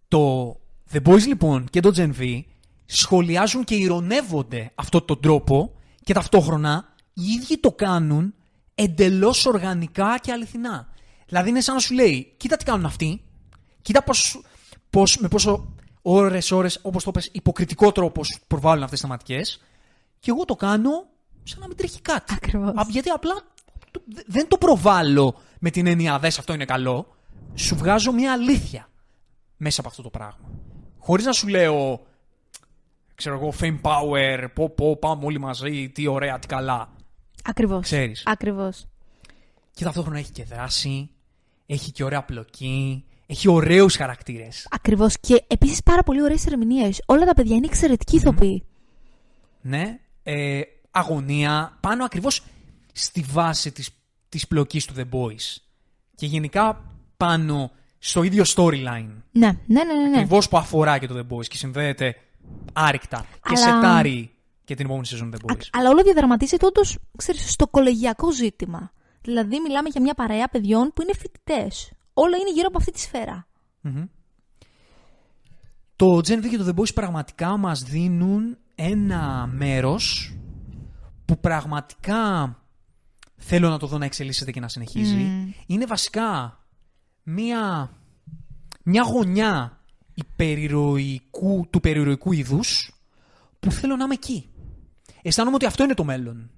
Το The Boys λοιπόν και το Gen V σχολιάζουν και ειρωνεύονται αυτόν τον τρόπο, και ταυτόχρονα οι ίδιοι το κάνουν εντελώς οργανικά και αληθινά. Δηλαδή είναι σαν να σου λέει, κοίτα τι κάνουν αυτοί, κοίτα με πόσο ώρες, όπως το πες, υποκριτικό τρόπο προβάλλουν αυτές τις θεματικές, και εγώ το κάνω σαν να μην τρέχει κάτι. Ακριβώς. Γιατί απλά δεν το προβάλλω με την έννοια δες αυτό είναι καλό, σου βγάζω μια αλήθεια μέσα από αυτό το πράγμα. Χωρίς να σου λέω, ξέρω εγώ, fame power, πάμε όλοι μαζί, τι ωραία, τι καλά. Ακριβώς. Ξέρεις. Ακριβώς. Και ταυτόχρονα έχει και δράση, έχει και ωραία πλοκή, έχει ωραίους χαρακτήρες. Ακριβώς, και επίσης πάρα πολύ ωραίες ερμηνείες. Όλα τα παιδιά είναι εξαιρετικοί ηθοποιοί. Ναι, αγωνία, πάνω ακριβώς στη βάση της πλοκής του The Boys. Και γενικά πάνω στο ίδιο storyline. Ναι. Ακριβώς που αφορά και το The Boys και συνδέεται άρρηκτα. Και σετάρει και την επόμενη σεζόν The Boys. Αλλά όλο διαδραματίζεται όντως, ξέρεις, στο κολεγιακό ζήτημα. Δηλαδή, μιλάμε για μια παρέα παιδιών που είναι φοιτητές. Όλα είναι γύρω από αυτή τη σφαίρα. Το Gen V και το The Boys πραγματικά μας δίνουν ένα μέρος που πραγματικά θέλω να το δω να εξελίσσεται και να συνεχίζει. Είναι βασικά μια μια γωνιά του περιηρωικού είδους που θέλω να είμαι εκεί. Αισθάνομαι ότι αυτό είναι το μέλλον.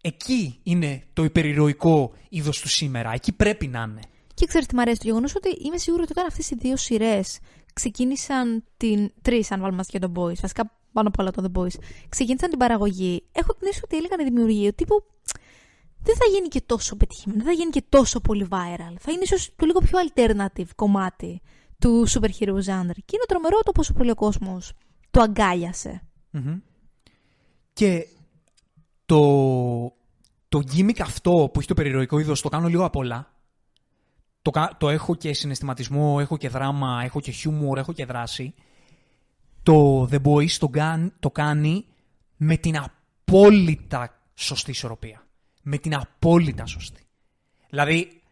Εκεί είναι το υπερηρωικό είδος του σήμερα. Εκεί πρέπει να είναι. Και ξέρεις τι μου αρέσει, το γεγονός ότι είμαι σίγουρη ότι όταν αυτές οι δύο σειρές ξεκίνησαν την. Τρεις, αν βάλουμε και τον Boys. Βασικά πάνω απ' όλα το The Boys. Ξεκίνησαν την παραγωγή. Έχω την αίσθηση ότι έλεγαν οι δημιουργοί ότι δεν θα γίνει και τόσο πετυχημένο, δεν θα γίνει και τόσο πολύ viral. Θα είναι ίσως το λίγο πιο alternative κομμάτι του super hero genre. Και είναι τρομερό το πόσο πολύ ο κόσμος το αγκάλιασε. Mm-hmm. Και το gimmick αυτό που έχει το περιηρωικό είδος το κάνω λίγο απ' όλα. Το έχω και συναισθηματισμό, έχω και δράμα, έχω και χιούμορ, έχω και δράση. Το The Boys το κάνει με την απόλυτα σωστή ισορροπία. Με την απόλυτα σωστή. Δηλαδή,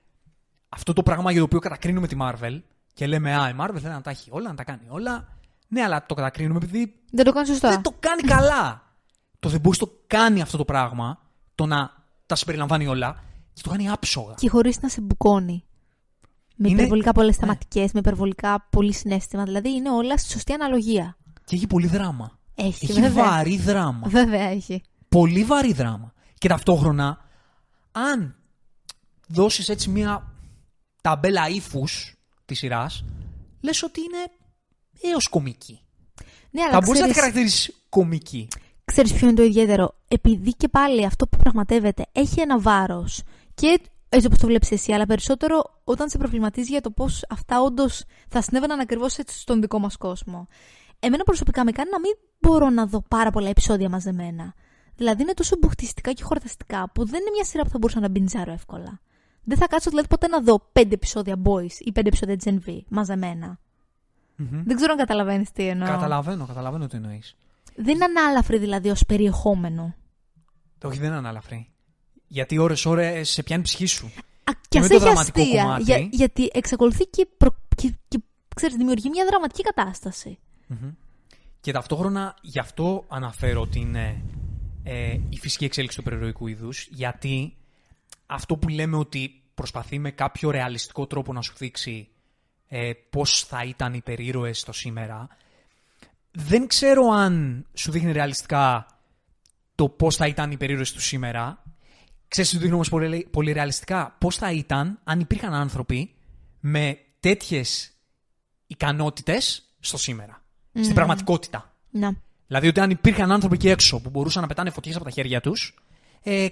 αυτό το πράγμα για το οποίο κατακρίνουμε τη Marvel και λέμε «Α, η Marvel θέλει να τα έχει όλα, να τα κάνει όλα». Ναι, αλλά το κατακρίνουμε επειδή δεν το κάνει σωστά. Δεν το κάνει καλά. Το The Boys το κάνει αυτό το πράγμα, το να τα συμπεριλαμβάνει όλα, και το κάνει άψογα. Και χωρίς να σε μπουκώνει. Με υπερβολικά πολλές θεματικές, με υπερβολικά πολύ συναίσθημα. Δηλαδή είναι όλα στη σωστή αναλογία. Και έχει πολύ δράμα. Έχει βέβαια. Βαρύ δράμα. Βέβαια έχει. Πολύ βαρύ δράμα. Και ταυτόχρονα, αν δώσεις έτσι μια ταμπέλα ύφους της σειράς, λες ότι είναι έως κομική. Ναι, αλλά θα μπορείς να τη χαρακτηρίσει κομική. Ξέρεις ποιο είναι το ιδιαίτερο? Επειδή και πάλι αυτό που πραγματεύεται έχει ένα βάρος και έτσι όπως το βλέπεις εσύ, αλλά περισσότερο όταν σε προβληματίζει για το πώς αυτά όντως θα συνέβαιναν ακριβώς έτσι στον δικό μας κόσμο. Εμένα προσωπικά με κάνει να μην μπορώ να δω πάρα πολλά επεισόδια μαζεμένα. Δηλαδή είναι τόσο μπουχτιστικά και χορταστικά που δεν είναι μια σειρά που θα μπορούσα να μπιντζάρω εύκολα. Δεν θα κάτσω δηλαδή ποτέ να δω 5 επεισόδια Boys ή 5 επεισόδια Gen V μαζεμένα. Mm-hmm. Δεν ξέρω αν καταλαβαίνεις τι εννοώ. Καταλαβαίνω τι εννοείς. Δεν είναι ανάλαφρη δηλαδή ως περιεχόμενο. Όχι, δεν είναι ανάλαφρη. Γιατί ώρες-ώρες σε πιάνει ψυχή σου. Και ας έχει αστεία, γιατί εξακολουθεί και ξέρεις, δημιουργεί μια δραματική κατάσταση. Mm-hmm. Και ταυτόχρονα γι' αυτό αναφέρω ότι είναι η φυσική εξέλιξη του περιηρωικού είδους, γιατί αυτό που λέμε ότι προσπαθεί με κάποιο ρεαλιστικό τρόπο να σου δείξει πώς θα ήταν οι περίρωες στο σήμερα, δεν ξέρω αν σου δείχνει ρεαλιστικά το πώς θα ήταν οι περίρωες του σήμερα. Ξέρεις τι δείχνει όμως πολύ ρεαλιστικά? Πώς θα ήταν αν υπήρχαν άνθρωποι με τέτοιες ικανότητες στο σήμερα, στην πραγματικότητα. Ναι. Δηλαδή ότι αν υπήρχαν άνθρωποι εκεί έξω που μπορούσαν να πετάνε φωτιές από τα χέρια τους,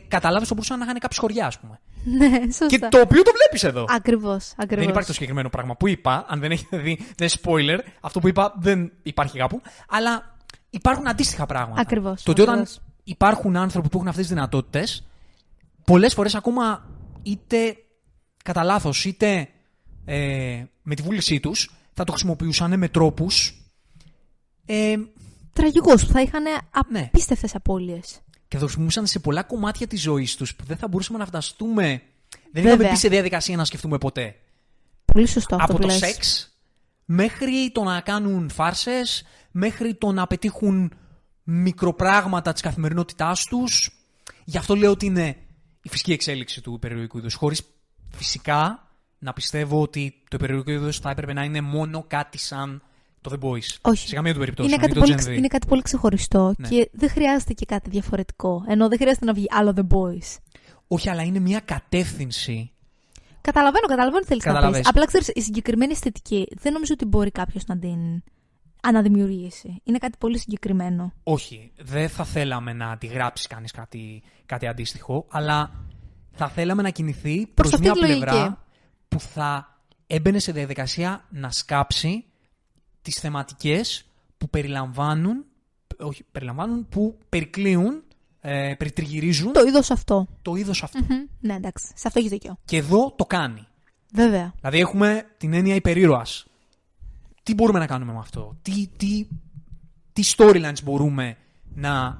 καταλάβεις ότι μπορούσαν να είχαν κάποια σχοριά, ας πούμε. Ναι, σωστά. Και το οποίο το βλέπεις εδώ. Ακριβώς. Δεν υπάρχει το συγκεκριμένο πράγμα που είπα. Αν δεν έχετε δει, δεν spoiler. Αυτό που είπα δεν υπάρχει κάπου. Αλλά υπάρχουν αντίστοιχα πράγματα. Ακριβώς. Το ότι όταν υπάρχουν άνθρωποι που έχουν αυτές τις δυνατότητες, πολλές φορές ακόμα είτε κατά λάθος είτε με τη βούλησή τους θα το χρησιμοποιούσαν με τρόπους τραγικούς, που θα είχαν απίστευτες απώλειες. Και θα το χρησιμοποιούσαν σε πολλά κομμάτια της ζωής τους που δεν θα μπορούσαμε να φανταστούμε. Δεν είχαμε μπει σε διαδικασία να σκεφτούμε ποτέ. Πολύ σωστό αυτό. Από το σεξ μέχρι το να κάνουν φάρσες, μέχρι το να πετύχουν μικροπράγματα της καθημερινότητάς τους. Γι' αυτό λέω ότι είναι η φυσική εξέλιξη του περιηρωικού είδους. Χωρίς φυσικά να πιστεύω ότι το περιηρωικό είδος θα έπρεπε να είναι μόνο κάτι σαν το The Boys. Όχι. Σε καμία του περίπτωση. Είναι κάτι πολύ ξεχωριστό, ναι. Και δεν χρειάζεται και κάτι διαφορετικό. Ενώ δεν χρειάζεται να βγει άλλο The Boys. Όχι, αλλά είναι μια κατεύθυνση. Καταλαβαίνω τι θέλεις να πεις. Απλά ξέρεις, η συγκεκριμένη αισθητική δεν νομίζω ότι μπορεί κάποιος να την αναδημιουργήσει. Είναι κάτι πολύ συγκεκριμένο. Όχι. Δεν θα θέλαμε να αντιγράψει κανείς κάτι αντίστοιχο, αλλά θα θέλαμε να κινηθεί προς μια πλευρά λογική που θα έμπαινε σε διαδικασία να σκάψει τις θεματικές που περικλείουν, περιτριγυρίζουν το είδος αυτό. Mm-hmm. Ναι, εντάξει. Σε αυτό έχει δίκιο. Και εδώ το κάνει. Βέβαια. Δηλαδή έχουμε την έννοια υπερήρωας. Τι μπορούμε να κάνουμε με αυτό? Τι storylines μπορούμε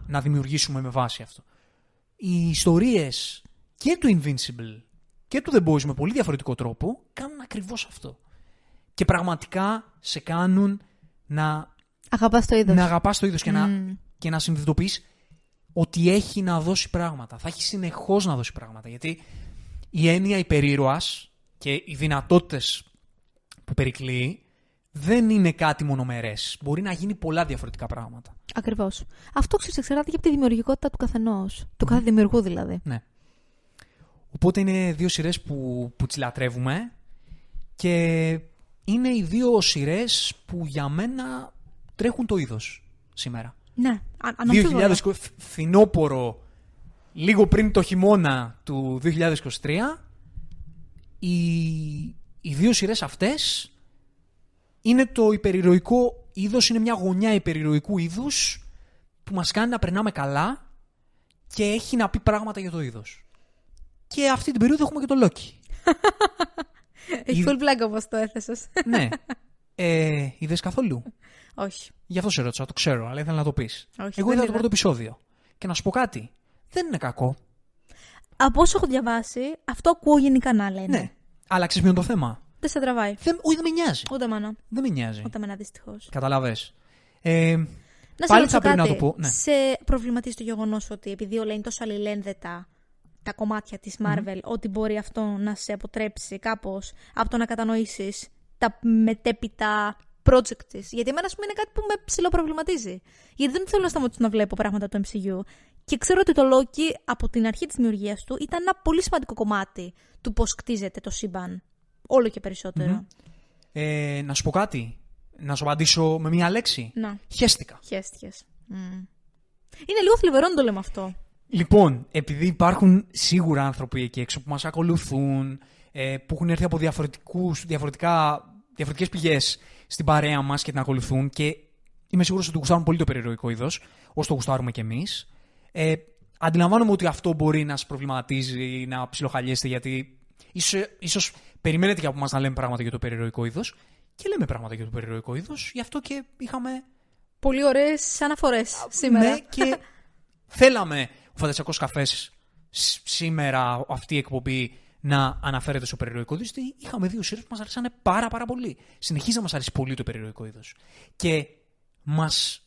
να δημιουργήσουμε με βάση αυτό? Οι ιστορίες και του Invincible και του The Boys με πολύ διαφορετικό τρόπο κάνουν ακριβώς αυτό. Και πραγματικά σε κάνουν να αγαπάς το είδος, και να συνειδητοποιείς ότι έχει να δώσει πράγματα. Θα έχει συνεχώς να δώσει πράγματα. Γιατί η έννοια υπερήρωας και οι δυνατότητες που περικλείει δεν είναι κάτι μονομερές. Μπορεί να γίνει πολλά διαφορετικά πράγματα. Ακριβώς. Αυτό εξαρτάται και από τη δημιουργικότητα του καθενός. Του κάθε δημιουργού δηλαδή. Ναι. Οπότε είναι δύο σειρές που τις λατρεύουμε και είναι οι δύο σειρές που για μένα τρέχουν το είδος σήμερα. Ναι, αναμφίβολα. 2020, φθινόπωρο, λίγο πριν το χειμώνα του 2023, οι δύο σειρές αυτές είναι το υπερηρωικό είδος, είναι μια γωνιά υπερηρωικού είδους που μας κάνει να περνάμε καλά και έχει να πει πράγματα για το είδος. Και αυτή την περίοδο έχουμε και το Loki. Έχει full black όπως το έθεσες. Ναι. Είδες καθόλου? Όχι. Γι' αυτό σε ρώτησα, το ξέρω, αλλά ήθελα να το πεις. Όχι, εγώ είδα το πρώτο επεισόδιο. Και να σου πω κάτι. Δεν είναι κακό. Από όσο έχω διαβάσει, αυτό ακούω γενικά να λένε. Ναι. Αλλά ξέρεις ποιο είναι το θέμα? Δεν σε τραβάει. Δεν με νοιάζει. Ούτε εμένα. Δεν με νοιάζει. Ούτε εμένα, δυστυχώς. Καταλάβες. Να πάλι θα πρέπει να το πω. Ναι. Σε προβληματίζει το γεγονός ότι επειδή όλα είναι τόσο αλληλένδετα τα κομμάτια της Marvel, ότι μπορεί αυτό να σε αποτρέψει κάπως από το να κατανοήσεις τα μετέπειτα project της. Γιατί εμένα, ας πούμε, είναι κάτι που με ψηλοπροβληματίζει. Γιατί δεν θέλω να σταματήσω να βλέπω πράγματα του MCU. Και ξέρω ότι το Loki από την αρχή της δημιουργίας του ήταν ένα πολύ σημαντικό κομμάτι του πώς κτίζεται το σύμπαν. Όλο και περισσότερο. Να σου πω κάτι. Να σου απαντήσω με μία λέξη. Να. Χαίστηκα. Χαίστηκες. Είναι λίγο θλιβερό να το λέμε αυτό. Λοιπόν, επειδή υπάρχουν σίγουρα άνθρωποι εκεί έξω που μας ακολουθούν, που έχουν έρθει από διαφορετικές πηγές στην παρέα μας και την ακολουθούν και είμαι σίγουρος ότι γουστάρουν πολύ το περιεροϊκό είδος, όσο το γουστάρουμε κι εμείς. Αντιλαμβάνομαι ότι αυτό μπορεί να σας προβληματίζει, να ψιλοχαλιέστε, γιατί ίσως περιμένετε και από μας να λέμε πράγματα για το περιεροϊκό είδος και λέμε πράγματα για το περιεροϊκό είδος, γι' αυτό και είχαμε πολύ ωραίες αναφορές σήμερα. Ναι, και θέλαμε ο Φαντασιακός Καφές σήμερα, αυτή η εκπομπή, να αναφέρεται στο περιεροϊκό είδος, γιατί είχαμε δύο σειρές που μας αρέσανε πάρα, πάρα πολύ. Συνεχίζει να μας αρέσει πολύ το περιεροϊκό είδος. Και μας...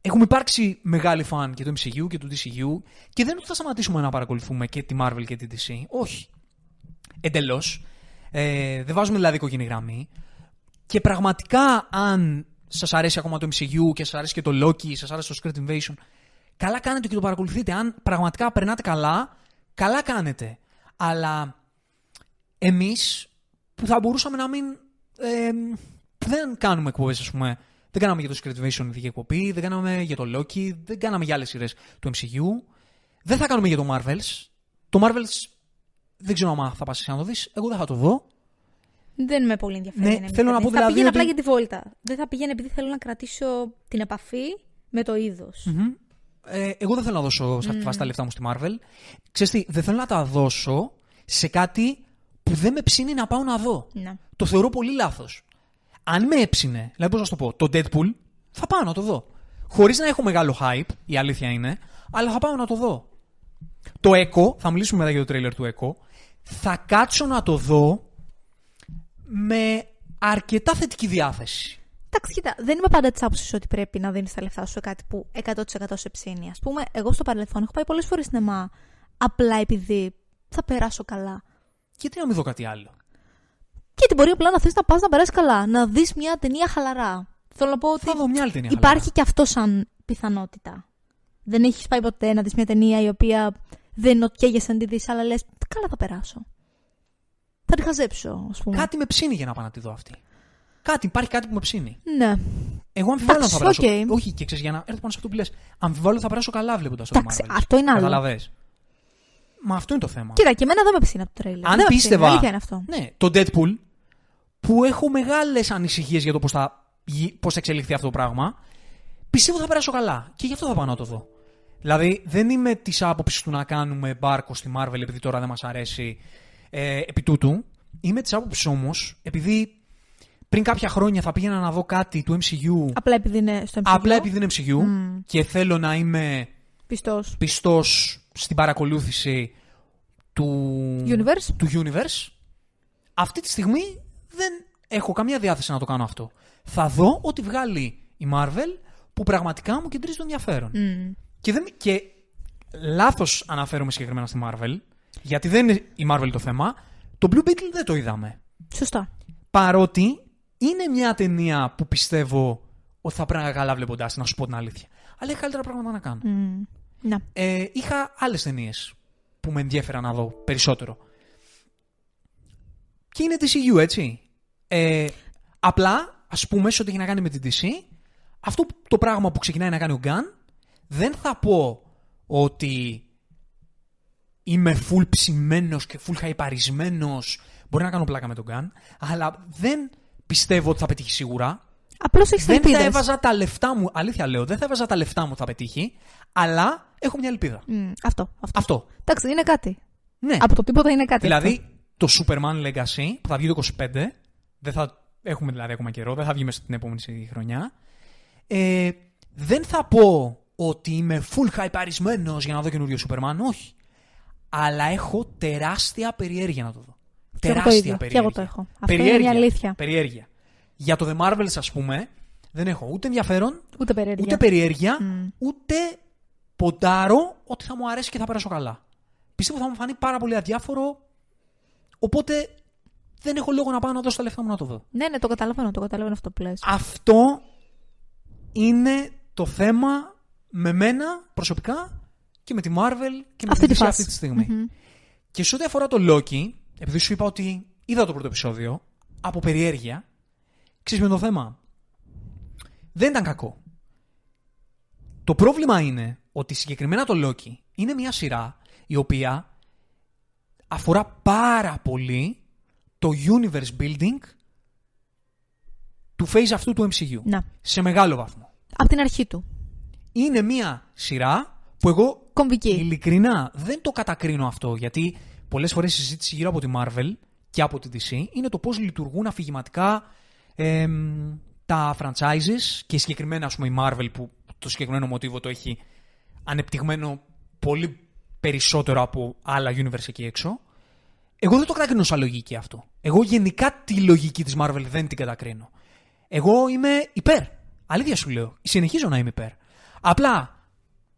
έχουμε υπάρξει μεγάλη φαν και του MCU και του DCU και δεν θα σταματήσουμε να παρακολουθούμε και τη Marvel και τη DC. Όχι. Εντελώς. Δεν βάζουμε δηλαδή κόκκινη γραμμή. Και πραγματικά, αν σας αρέσει ακόμα το MCU και σας αρέσει και το Loki, σας αρέσει το Secret Invasion, καλά κάνετε και το παρακολουθείτε. Αν πραγματικά περνάτε καλά, καλά κάνετε. Αλλά εμείς που θα μπορούσαμε να μην... δεν κάνουμε εκπομπές, ας πούμε. Δεν κάναμε για το Secret Invasion ειδική εκπομπή, δεν κάναμε για το Loki, δεν κάναμε για άλλες σειρές του MCU. Δεν θα κάνουμε για το Marvels. Το Marvels δεν ξέρω αν θα πας εσύ να το δεις. Εγώ δεν θα το δω. Δεν με πολύ ενδιαφέρει. Ναι, θέλω να πω, θα πηγαίνω απλά για τη βόλτα. Δεν θα πηγαίνω επειδή θέλω να κρατήσω την επαφή με το είδος. Εγώ δεν θέλω να δώσω σε αυτή τη φάση τα λεφτά μου στη Marvel. Ξέρεις τι, δεν θέλω να τα δώσω σε κάτι που δεν με ψήνει να πάω να δω. Να. Το θεωρώ πολύ λάθος. Αν με έψινε, δηλαδή πώς να σου το πω, το Deadpool, θα πάω να το δω. Χωρίς να έχω μεγάλο hype, η αλήθεια είναι, αλλά θα πάω να το δω. Το Echo, θα μιλήσουμε μετά για το τρέιλερ του Echo, θα κάτσω να το δω με αρκετά θετική διάθεση. Εντάξει, κοίτα, δεν είμαι πάντα της άποψης ότι πρέπει να δίνεις τα λεφτά σου σε κάτι που 100% σε ψήνει. Ας πούμε, εγώ στο παρελθόν έχω πάει πολλές φορές σινεμά απλά επειδή θα περάσω καλά. Γιατί να μην δω κάτι άλλο? Και την μπορεί απλά να θες να πας να περάσεις καλά, να δεις μια ταινία χαλαρά. Θέλω να πω ότι υπάρχει και αυτό σαν πιθανότητα. Δεν έχεις πάει ποτέ να δεις μια ταινία η οποία δεν οτιέγεσαι να τη δεις, αλλά λες καλά θα περάσω. Θα τη χαζέψω, ας πούμε. Κάτι με ψήνει για να πάω να τη δω αυτή. Υπάρχει κάτι που με ψήνει. Ναι. Εγώ αμφιβάλλω να θα περάσω. Okay. Όχι, και ξέρεις, για να έρθω πάνω σε αυτό που λες. Αμφιβάλλω θα περάσω καλά βλέποντας το Marvel. Αυτό είναι άλλο. Καταλαβες. Μα αυτό είναι το θέμα. Κοίτα, και εμένα δεν με ψήνει από το τρέιλερ. Αν πίστευα. Ναι, το Deadpool, που έχω μεγάλες ανησυχίες για το πώς θα εξελιχθεί αυτό το πράγμα, πιστεύω θα περάσω καλά. Και γι' αυτό θα πάω να το δω. Δηλαδή, δεν είμαι της άποψης του να κάνουμε μπάρκο στη Marvel επειδή τώρα δεν μας αρέσει επί τούτου. Είμαι της άποψης όμως, επειδή πριν κάποια χρόνια θα πήγαινα να δω κάτι του MCU. Απλά επειδή είναι στο MCU. Απλά επειδή είναι MCU και θέλω να είμαι πιστός στην παρακολούθηση του Universe. Αυτή τη στιγμή δεν έχω καμία διάθεση να το κάνω αυτό. Θα δω ό,τι βγάλει η Marvel που πραγματικά μου κεντρίζει το ενδιαφέρον. Και λάθος αναφέρομαι συγκεκριμένα στη Marvel, γιατί δεν είναι η Marvel το θέμα. Το Blue Beetle δεν το είδαμε. Σωστά. Παρότι είναι μια ταινία που πιστεύω ότι θα πρέπει να καλά βλέποντάς, να σου πω την αλήθεια. Αλλά είχα καλύτερα πράγματα να κάνω. Ναι. Είχα άλλες ταινίες που με ενδιέφεραν να δω περισσότερο. Και είναι DCU, έτσι. Απλά, ας πούμε, σε ό,τι έχει να κάνει με την DC, αυτό το πράγμα που ξεκινάει να κάνει ο Gunn, δεν θα πω ότι είμαι full ψημένος και full χαϊπαρισμένος. Μπορεί να κάνω πλάκα με τον Gunn, αλλά δεν πιστεύω ότι θα πετύχει σίγουρα. Απλώς έχεις ελπίδες. Δεν θα έβαζα τα λεφτά μου, αλήθεια λέω, δεν θα έβαζα τα λεφτά μου ότι θα πετύχει, αλλά έχω μια ελπίδα. Αυτό. Εντάξει, είναι κάτι. Ναι. Από το τίποτα είναι κάτι. Δηλαδή, το Superman Legacy που θα βγει το 25, δεν θα έχουμε δηλαδή ακόμα καιρό, δεν θα βγει μέσα την επόμενη χρονιά. Δεν θα πω ότι είμαι full hypeαρισμένος για να δω καινούριο Superman, όχι. Αλλά έχω τεράστια περιέργεια να το δω. Τεράστια περιέργεια. Και εγώ το έχω. Περιέργεια. Αυτό είναι η αλήθεια. Περιέργεια. Για το The Marvels, ας πούμε, δεν έχω ούτε ενδιαφέρον, ούτε περιέργεια, ούτε ποντάρω ότι θα μου αρέσει και θα περάσω καλά. Πιστεύω θα μου φανεί πάρα πολύ αδιάφορο, οπότε δεν έχω λόγο να πάω να δώσω τα λεφτά μου να το δω. Ναι, ναι, το καταλαβαίνω αυτό που λες. Αυτό είναι το θέμα με μένα προσωπικά και με τη Marvel και με αυτή τη DC αυτή τη στιγμή. Mm-hmm. Και σε ό,τι αφορά το Loki, επειδή σου είπα ότι είδα το πρώτο επεισόδιο από περιέργεια, ξέρεις με το θέμα, δεν ήταν κακό. Το πρόβλημα είναι ότι συγκεκριμένα το Loki είναι μια σειρά η οποία αφορά πάρα πολύ το universe building του phase αυτού του MCU. Να. Σε μεγάλο βαθμό. Από την αρχή του. Είναι μια σειρά που εγώ κομβική. Ειλικρινά δεν το κατακρίνω αυτό, γιατί πολλές φορές η συζήτηση γύρω από τη Marvel και από τη DC είναι το πώς λειτουργούν αφηγηματικά τα franchises και συγκεκριμένα, ας πούμε, η Marvel που το συγκεκριμένο μοτίβο το έχει ανεπτυγμένο πολύ περισσότερο από άλλα universe εκεί έξω. Εγώ δεν το κατακρίνω σαν λογική αυτό. Εγώ γενικά τη λογική της Marvel δεν την κατακρίνω. Εγώ είμαι υπέρ. Αλήθεια σου λέω. Συνεχίζω να είμαι υπέρ. Απλά,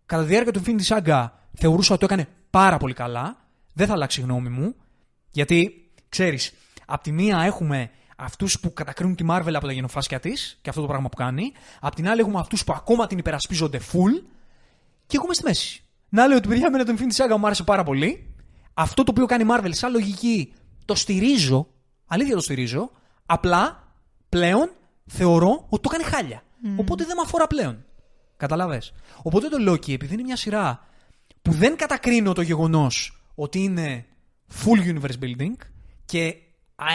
κατά τη διάρκεια του Infinity Saga θεωρούσα ότι το έκανε πάρα πολύ καλά. Δεν θα αλλάξει η γνώμη μου. Γιατί, ξέρεις, απ' τη μία έχουμε αυτούς που κατακρίνουν τη Marvel από τα γενοφάσκια της και αυτό το πράγμα που κάνει. Απ' την άλλη έχουμε αυτούς που ακόμα την υπερασπίζονται full. Και εγώ είμαι στη μέση. Να λέω ότι, παιδιά, εμένα το Infinity Saga μου άρεσε πάρα πολύ. Αυτό το οποίο κάνει η Marvel σαν λογική το στηρίζω. Αλήθεια το στηρίζω. Απλά πλέον θεωρώ ότι το κάνει χάλια. Οπότε δεν με αφορά πλέον. Καταλαβες. Οπότε το Loki, επειδή είναι μια σειρά που δεν κατακρίνω το γεγονός ότι είναι full universe building και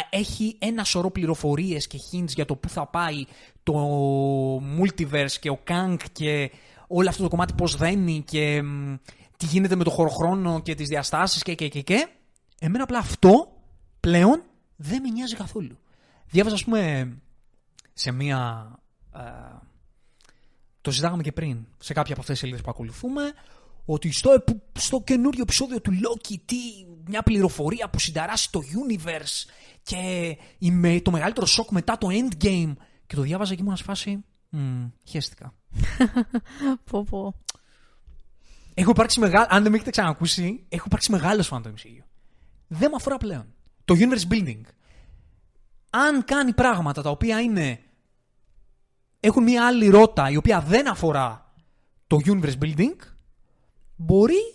έχει ένα σωρό πληροφορίες και hints για το που θα πάει το multiverse και ο Kang και όλο αυτό το κομμάτι πώς δένει και τι γίνεται με το χωροχρόνο και τις διαστάσεις και. Εμένα απλά αυτό πλέον δεν με νοιάζει καθόλου. Διάβαζα, ας πούμε, σε μία... το συζητάγαμε και πριν σε κάποια από αυτές τις σελίδες που ακολουθούμε, ότι στο καινούριο επεισόδιο του Loki, μια πληροφορία που συνταράσσει το universe και το μεγαλύτερο σοκ μετά το endgame, και το διάβαζα και ήμουν σε φάση χέστηκα. Πω. Αν δεν με έχετε ξανακούσει, έχω υπάρξει μεγάλος φαν το MCU. Δεν με αφορά πλέον. Το universe building, αν κάνει πράγματα τα οποία έχουν μια άλλη ρότα η οποία δεν αφορά το universe building, μπορεί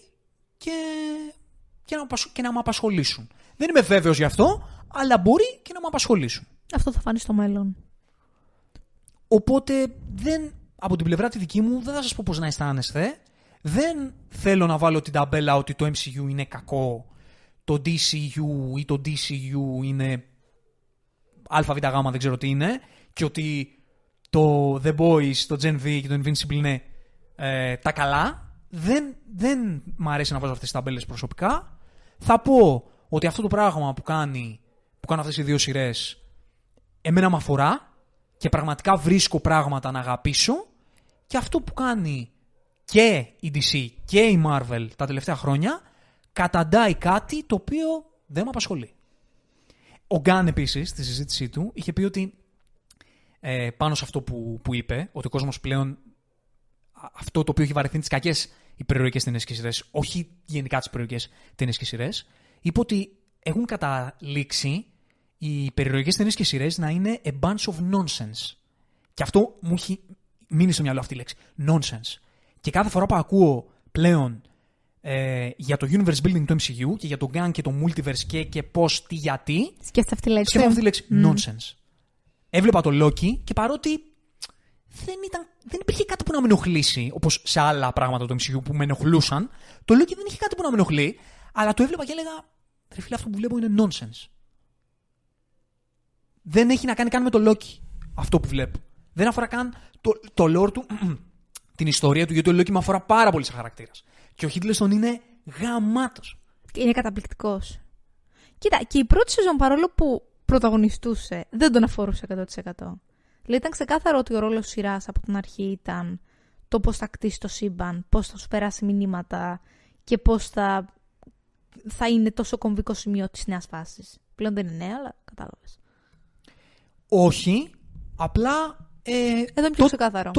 και να με απασχολήσουν. Δεν είμαι βέβαιος γι' αυτό, αλλά μπορεί και να με απασχολήσουν. Αυτό θα φανεί στο μέλλον. Οπότε από την πλευρά τη δική μου δεν θα σας πω πώς να αισθάνεστε. Δεν θέλω να βάλω την ταμπέλα ότι το MCU είναι κακό, το DCU ή το DCU είναι ΑΒΓ, δεν ξέρω τι είναι, και ότι το The Boys, το Gen V και το Invincible είναι τα καλά. Δεν μ' αρέσει να βάζω αυτές τις ταμπέλες προσωπικά. Θα πω ότι αυτό το πράγμα που κάνουν αυτές οι δύο σειρές εμένα μ' αφορά και πραγματικά βρίσκω πράγματα να αγαπήσω, και αυτό που κάνει και η DC και η Marvel τα τελευταία χρόνια καταντάει κάτι το οποίο δεν με απασχολεί. Ο Gunn επίσης στη συζήτησή του είχε πει ότι πάνω σε αυτό που είπε, ότι ο κόσμος πλέον αυτό το οποίο έχει βαρεθεί τις κακές υπερηρωικές ταινίες και σειρές, όχι γενικά τις υπερηρωικές ταινίες και σειρές, είπε ότι έχουν καταλήξει οι περιρροϊκές ταινίες και σειρές να είναι a bunch of nonsense. Και αυτό μου έχει μείνει στο μυαλό αυτή η λέξη. Nonsense. Και κάθε φορά που ακούω πλέον για το universe building του MCU και για το Gunn και το multiverse και πώς, τι, γιατί. Σκέφτομαι αυτή τη λέξη. Nonsense. Έβλεπα το Loki και παρότι δεν υπήρχε κάτι που να με ενοχλήσει, όπως σε άλλα πράγματα του MCU που με ενοχλούσαν, το Loki δεν είχε κάτι που να με ενοχλεί, αλλά το έβλεπα και έλεγα, ρε φίλε, αυτό που βλέπω είναι nonsense. Δεν έχει να κάνει καν με το Loki αυτό που βλέπω. Δεν αφορά καν το lore του, την ιστορία του, γιατί ο Loki με αφορά πάρα πολύ σαν χαρακτήρας. Και ο Hiddleston είναι γαμάτος. Είναι καταπληκτικός. Κοίτα, και η πρώτη σεζόν, παρόλο που πρωταγωνιστούσε, δεν τον αφορούσε 100%. Δηλαδή ήταν ξεκάθαρο ότι ο ρόλος της σειράς από την αρχή ήταν το πώς θα κτίσει το σύμπαν, πώς θα σου περάσει μηνύματα και πώς θα είναι τόσο κομβικό σημείο της νέας φάσης. Πλέον δεν είναι νέα, αλλά κατάλαβες. Όχι, απλά... ήταν πιο ξεκάθαρο.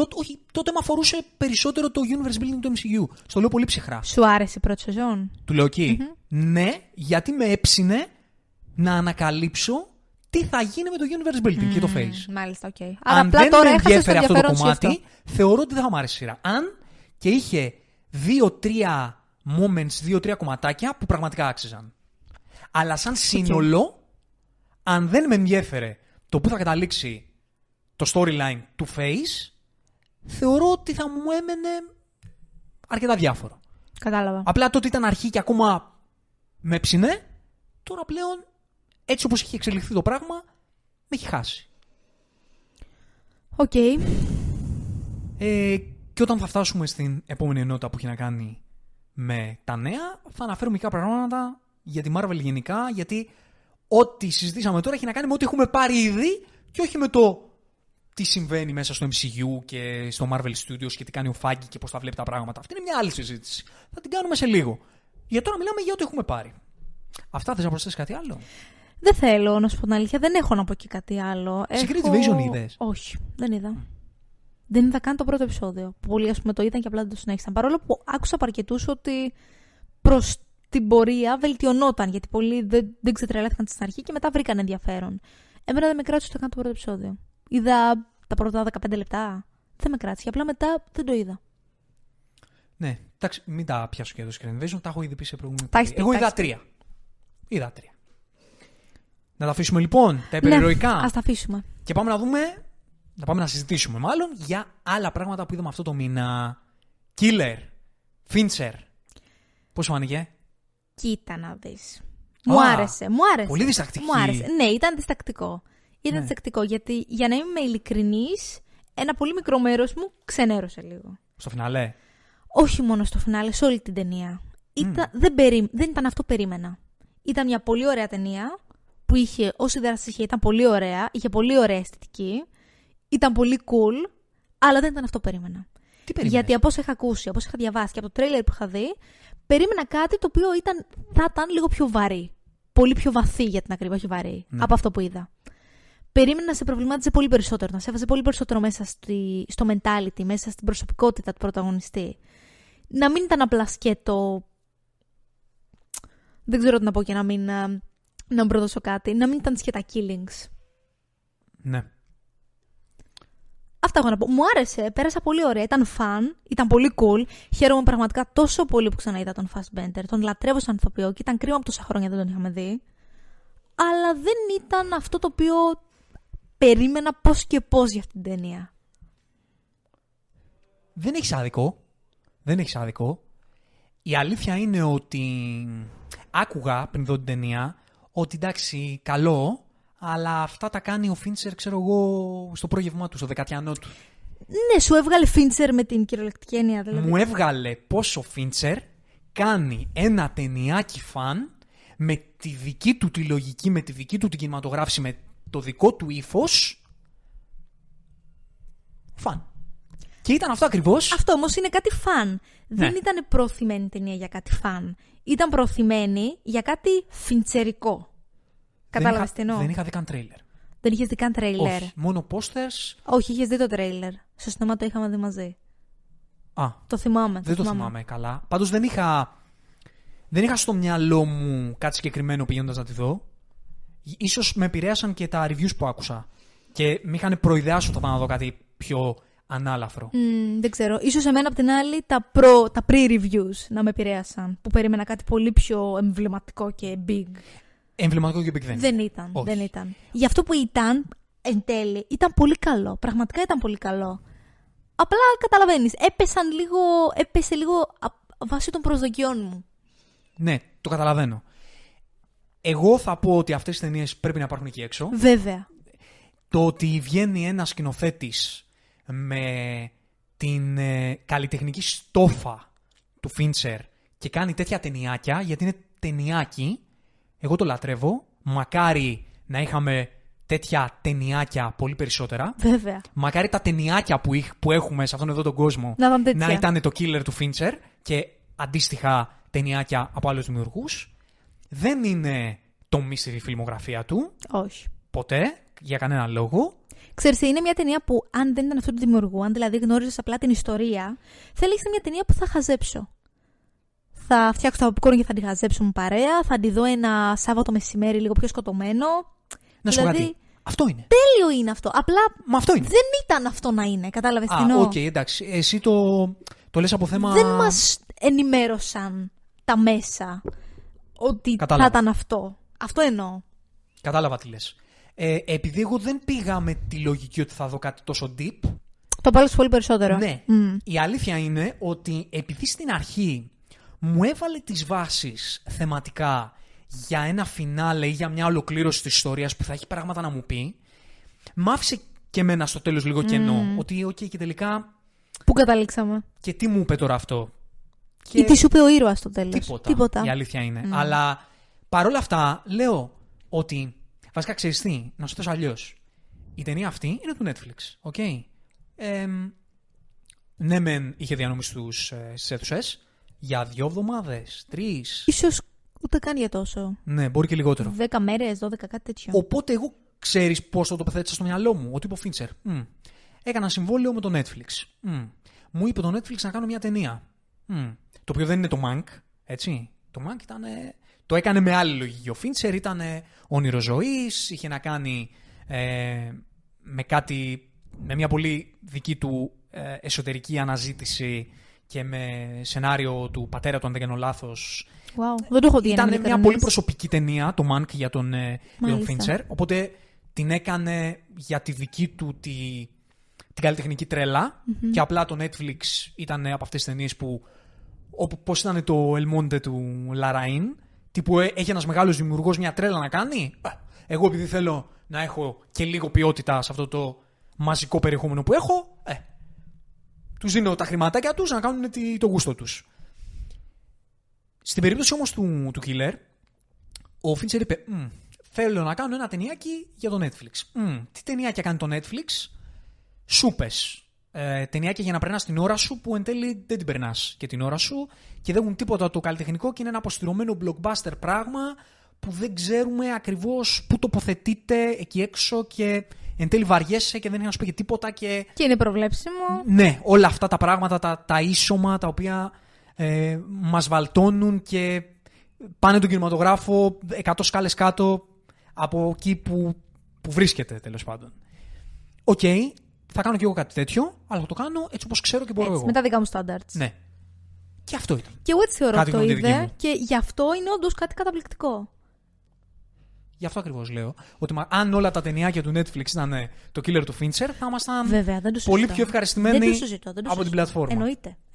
Τότε με αφορούσε περισσότερο το universe building του MCU. Στο λέω πολύ ψυχρά. Σου άρεσε η πρώτη σεζόν? Του λέω εκεί. Mm-hmm. Ναι, γιατί με έψινε να ανακαλύψω τι θα γίνει με το universe building και το face. Μάλιστα, οκ. Okay. Αν απλά δεν τώρα με ενδιέφερε αυτό το κομμάτι, θεωρώ ότι δεν θα μου άρεσε η σειρά. Αν και είχε 2-3 moments, 2-3 κομματάκια που πραγματικά άξιζαν. Αλλά σαν σύνολο, αν δεν με ενδιέφερε το που θα καταλήξει το storyline του face, θεωρώ ότι θα μου έμενε αρκετά διάφορο. Κατάλαβα. Απλά τότε ήταν αρχή και ακόμα με ψινέ, τώρα πλέον έτσι όπως είχε εξελιχθεί το πράγμα, με έχει χάσει. Οκ. Okay. Και όταν θα φτάσουμε στην επόμενη ενότητα που έχει να κάνει με τα νέα, θα αναφέρω μερικά πράγματα για τη Marvel γενικά, γιατί ό,τι συζητήσαμε τώρα έχει να κάνει με ό,τι έχουμε πάρει ήδη και όχι με το τι συμβαίνει μέσα στο MCU και στο Marvel Studios και τι κάνει ο Φάγκη και πώς τα βλέπει τα πράγματα. Αυτή είναι μια άλλη συζήτηση. Θα την κάνουμε σε λίγο. Για τώρα μιλάμε για ό,τι έχουμε πάρει. Αυτά, θες να προσθέσεις κάτι άλλο? Δεν θέλω, να σου πω την αλήθεια. Δεν έχω να πω και κάτι άλλο. Secret Vision είδες? Όχι, δεν είδα. Δεν είδα καν το πρώτο επεισόδιο. Πολλοί, ας πούμε, το είδαν και απλά δεν το συνέχισαν. Παρόλο που άκουσα από αρκετούς ότι προς την πορεία βελτιωνόταν. Γιατί πολλοί δεν ξετρελάθηκαν στην αρχή και μετά βρήκαν ενδιαφέρον. Εμένα δεν με κράτησε το πρώτο επεισόδιο. Είδα τα πρώτα 15 λεπτά. Δεν με κράτησε. Απλά μετά δεν το είδα. Ναι, εντάξει, μην τα πιάσω και εδώ Secret Vision. Τα έχω ήδη πει σε προηγούμενη. Εγώ είδα 3. Να τα αφήσουμε λοιπόν τα υπερηρωικά. Ναι, ας τα αφήσουμε. Και πάμε να δούμε, να πάμε να συζητήσουμε μάλλον για άλλα πράγματα που είδαμε αυτό το μήνα. Killer, Fincher. Πώς σου φάνηκε? Κοίτα να δεις. Μου άρεσε. Πολύ διστακτική. Μου άρεσε. Ναι, ήταν διστακτικό. Γιατί για να είμαι ειλικρινής, ένα πολύ μικρό μέρος μου ξενέρωσε λίγο. Στο φινάλε? Όχι μόνο στο φινάλε, σε όλη την ταινία. Δεν ήταν αυτό που περίμενα. Ήταν μια πολύ ωραία ταινία που είχε, όση δράση είχε, ήταν πολύ ωραία, είχε πολύ ωραία αισθητική, ήταν πολύ cool, αλλά δεν ήταν αυτό που περίμενα. Τι περίμενες? Γιατί από όσα είχα ακούσει, από όσα είχα διαβάσει και από το τρέιλερ που είχα δει, περίμενα κάτι το οποίο θα ήταν λίγο πιο βαρύ. Πολύ πιο βαθύ, για την ακρίβεια, όχι βαρύ, από αυτό που είδα. Περίμενα να σε προβλημάτιζε πολύ περισσότερο, να σε έβαζε πολύ περισσότερο μέσα στο mentality, μέσα στην προσωπικότητα του πρωταγωνιστή. Να μην ήταν απλά σκέτο. Δεν ξέρω τι να πω και να μου προδώσω κάτι. Να μην ήταν σκέτα killings. Ναι. Αυτά έχω να πω. Μου άρεσε. Πέρασα πολύ ωραία. Ήταν fun. Ήταν πολύ cool. Χαίρομαι πραγματικά τόσο πολύ που ξαναείδα τον Fassbender. Τον λατρεύω σαν ηθοποιό και ήταν κρίμα από τόσα χρόνια δεν τον είχαμε δει. Αλλά δεν ήταν αυτό το οποίο περίμενα πώς και πώς για αυτήν την ταινία. Δεν έχεις άδικο. Η αλήθεια είναι ότι άκουγα πριν δω την ταινία ότι εντάξει, καλό, αλλά αυτά τα κάνει ο Fincher, ξέρω εγώ, στο πρόγευμά του, στο δεκατιανό του. Ναι, σου έβγαλε Fincher με την κυριολεκτική έννοια, δηλαδή. Μου έβγαλε πώς ο Fincher κάνει ένα ταινιάκι φαν με τη δική του τη λογική, με τη δική του την κινηματογράφηση, με το δικό του ύφος. Φαν. Και ήταν αυτό ακριβώς. Αυτό όμως είναι κάτι φαν. Ναι. Δεν ήταν προωθημένη ταινία για κάτι φαν. Ήταν προωθημένη για κάτι φιντσερικό. Κατάλαβες τι εννοώ? Δεν είχα δει καν τρέιλερ. Δεν είχες δει καν τρέιλερ? Όχι, μόνο posters. Όχι, είχες δει το τρέιλερ. Στο σινεμά το είχαμε δει μαζί. Α. Το θυμάμαι. Το θυμάμαι καλά. Πάντως δεν είχα στο μυαλό μου κάτι συγκεκριμένο πηγαίνοντας να τη δω. Ίσως με επηρέασαν και τα reviews που άκουσα. Και με είχαν προειδεάσει όταν πάω να δω κάτι πιο ανάλαφρο. Δεν ξέρω. Ίσως εμένα απ' την άλλη τα pre-reviews να με επηρέασαν. Που περίμενα κάτι πολύ πιο εμβληματικό και big. Εμβληματικό και big δεν ήταν. Γι' αυτό που ήταν, εν τέλει, ήταν πολύ καλό. Πραγματικά ήταν πολύ καλό. Απλά καταλαβαίνεις. Έπεσε λίγο βάσει των προσδοκιών μου. Ναι, το καταλαβαίνω. Εγώ θα πω ότι αυτές τις ταινίες πρέπει να υπάρχουν και έξω. Βέβαια. Το ότι βγαίνει ένας σκηνοθέτης με την καλλιτεχνική στόφα του Fincher και κάνει τέτοια ταινιάκια, γιατί είναι ταινιάκι, εγώ το λατρεύω. Μακάρι να είχαμε τέτοια ταινιάκια πολύ περισσότερα. Βέβαια. Μακάρι τα ταινιάκια που έχουμε σε αυτόν εδώ τον κόσμο να ήταν το Killer του Fincher και αντίστοιχα ταινιάκια από άλλους δημιουργούς. Δεν είναι το mystery φιλμογραφία του. Όχι. Ποτέ, για κανένα λόγο. Ξέρεις, είναι μια ταινία που αν δεν ήταν αυτού του δημιουργού, αν δηλαδή γνώριζες απλά την ιστορία, θα έλεγες μια ταινία που θα χαζέψω. Θα φτιάξω τα popcorn και θα τη χαζέψω με παρέα, θα τη δω ένα Σάββατο μεσημέρι λίγο πιο σκοτωμένο. Να σου πω κάτι. Αυτό είναι. Τέλειο είναι αυτό. Απλά αυτό είναι. Δεν ήταν αυτό να είναι. Κατάλαβες τι εννοώ. Οκ, εντάξει. Εσύ το λες από θέμα. Δεν μας ενημέρωσαν τα μέσα ότι θα ήταν αυτό. Αυτό εννοώ. Κατάλαβα τι λες. Επειδή εγώ δεν πήγα με τη λογική ότι θα δω κάτι τόσο deep. Το πάλεψες πολύ περισσότερο. Ναι. Η αλήθεια είναι ότι επειδή στην αρχή μου έβαλε τις βάσεις θεματικά για ένα φινάλε ή για μια ολοκλήρωση της ιστορίας που θα έχει πράγματα να μου πει, μ' άφησε και εμένα στο τέλος λίγο κενό. Ότι, και τελικά. Πού καταλήξαμε. Και τι μου είπε τώρα αυτό. Και... Ή τι σου είπε ο ήρωας στο τέλος. Τίποτα. Η αλήθεια είναι. Αλλά παρόλα αυτά λέω ότι. Βασικά, ξέρεις τι, να σου θέσω αλλιώς. Η ταινία αυτή είναι του Netflix. Okay. Ναι, μεν είχε διανομή στις αίθουσες για 2 εβδομάδες, 3. Ίσως ούτε καν για τόσο. Ναι, μπορεί και λιγότερο. 10 μέρες, 12, κάτι τέτοιο. Οπότε, εγώ ξέρεις πώς το τοποθέτησα στο μυαλό μου. Ο τύπο Fincher. Έκανα συμβόλαιο με το Netflix. Μου είπε το Netflix να κάνω μια ταινία. Το οποίο δεν είναι το Mank, έτσι. Το Mank ήταν. Το έκανε με άλλη λογική. Ο Fincher ήταν όνειρο ζωής, είχε να κάνει με μια πολύ δική του εσωτερική αναζήτηση και με σενάριο του πατέρα του, αν δεν κάνω λάθος. Wow. Δεν το έχω δει. Ήταν μια πολύ προσωπική ταινία, το Mank, για τον Fincher. Οπότε την έκανε για τη δική του την καλλιτεχνική τρέλα. Και απλά το Netflix ήταν από αυτές τις ταινίες που, πώς ήταν το El Monde του Λαραΐν, τύπου έχει ένας μεγάλος δημιουργός μια τρέλα να κάνει. Εγώ επειδή θέλω να έχω και λίγο ποιότητα σε αυτό το μαζικό περιεχόμενο που έχω, τους δίνω τα χρηματάκια τους να κάνουν το γούστο τους. Στην περίπτωση όμως του Killer, ο Fincher είπε θέλω να κάνω ένα ταινιάκι για το Netflix. Τι ταινιάκια κάνει το Netflix? Σούπες. Ταινιάκια για να περνάς την ώρα σου που εν τέλει δεν την περνάς και την ώρα σου και δεν έχουν τίποτα το καλλιτεχνικό και είναι ένα αποστηρωμένο blockbuster πράγμα που δεν ξέρουμε ακριβώς που τοποθετείται εκεί έξω και εν τέλει βαριέσαι και δεν έχει να σου πει και τίποτα και είναι προβλέψιμο. Ναι, όλα αυτά τα πράγματα, τα ίσωμα τα οποία μας βαλτώνουν και πάνε τον κινηματογράφο 100 σκάλες κάτω από εκεί που βρίσκεται τέλος πάντων. Οκ. Θα κάνω κι εγώ κάτι τέτοιο, αλλά θα το κάνω έτσι όπως ξέρω και μπορώ έτσι, εγώ. Με τα δικά μου standards. Ναι. Και αυτό ήταν. Και εγώ έτσι θεωρώ ότι το είδε. Και γι' αυτό είναι όντως κάτι καταπληκτικό. Γι' αυτό ακριβώς λέω. Ότι αν όλα τα ταινιάκια του Netflix ήταν το Killer του Fincher, θα ήμασταν πολύ πιο ευχαριστημένοι από την πλατφόρμα.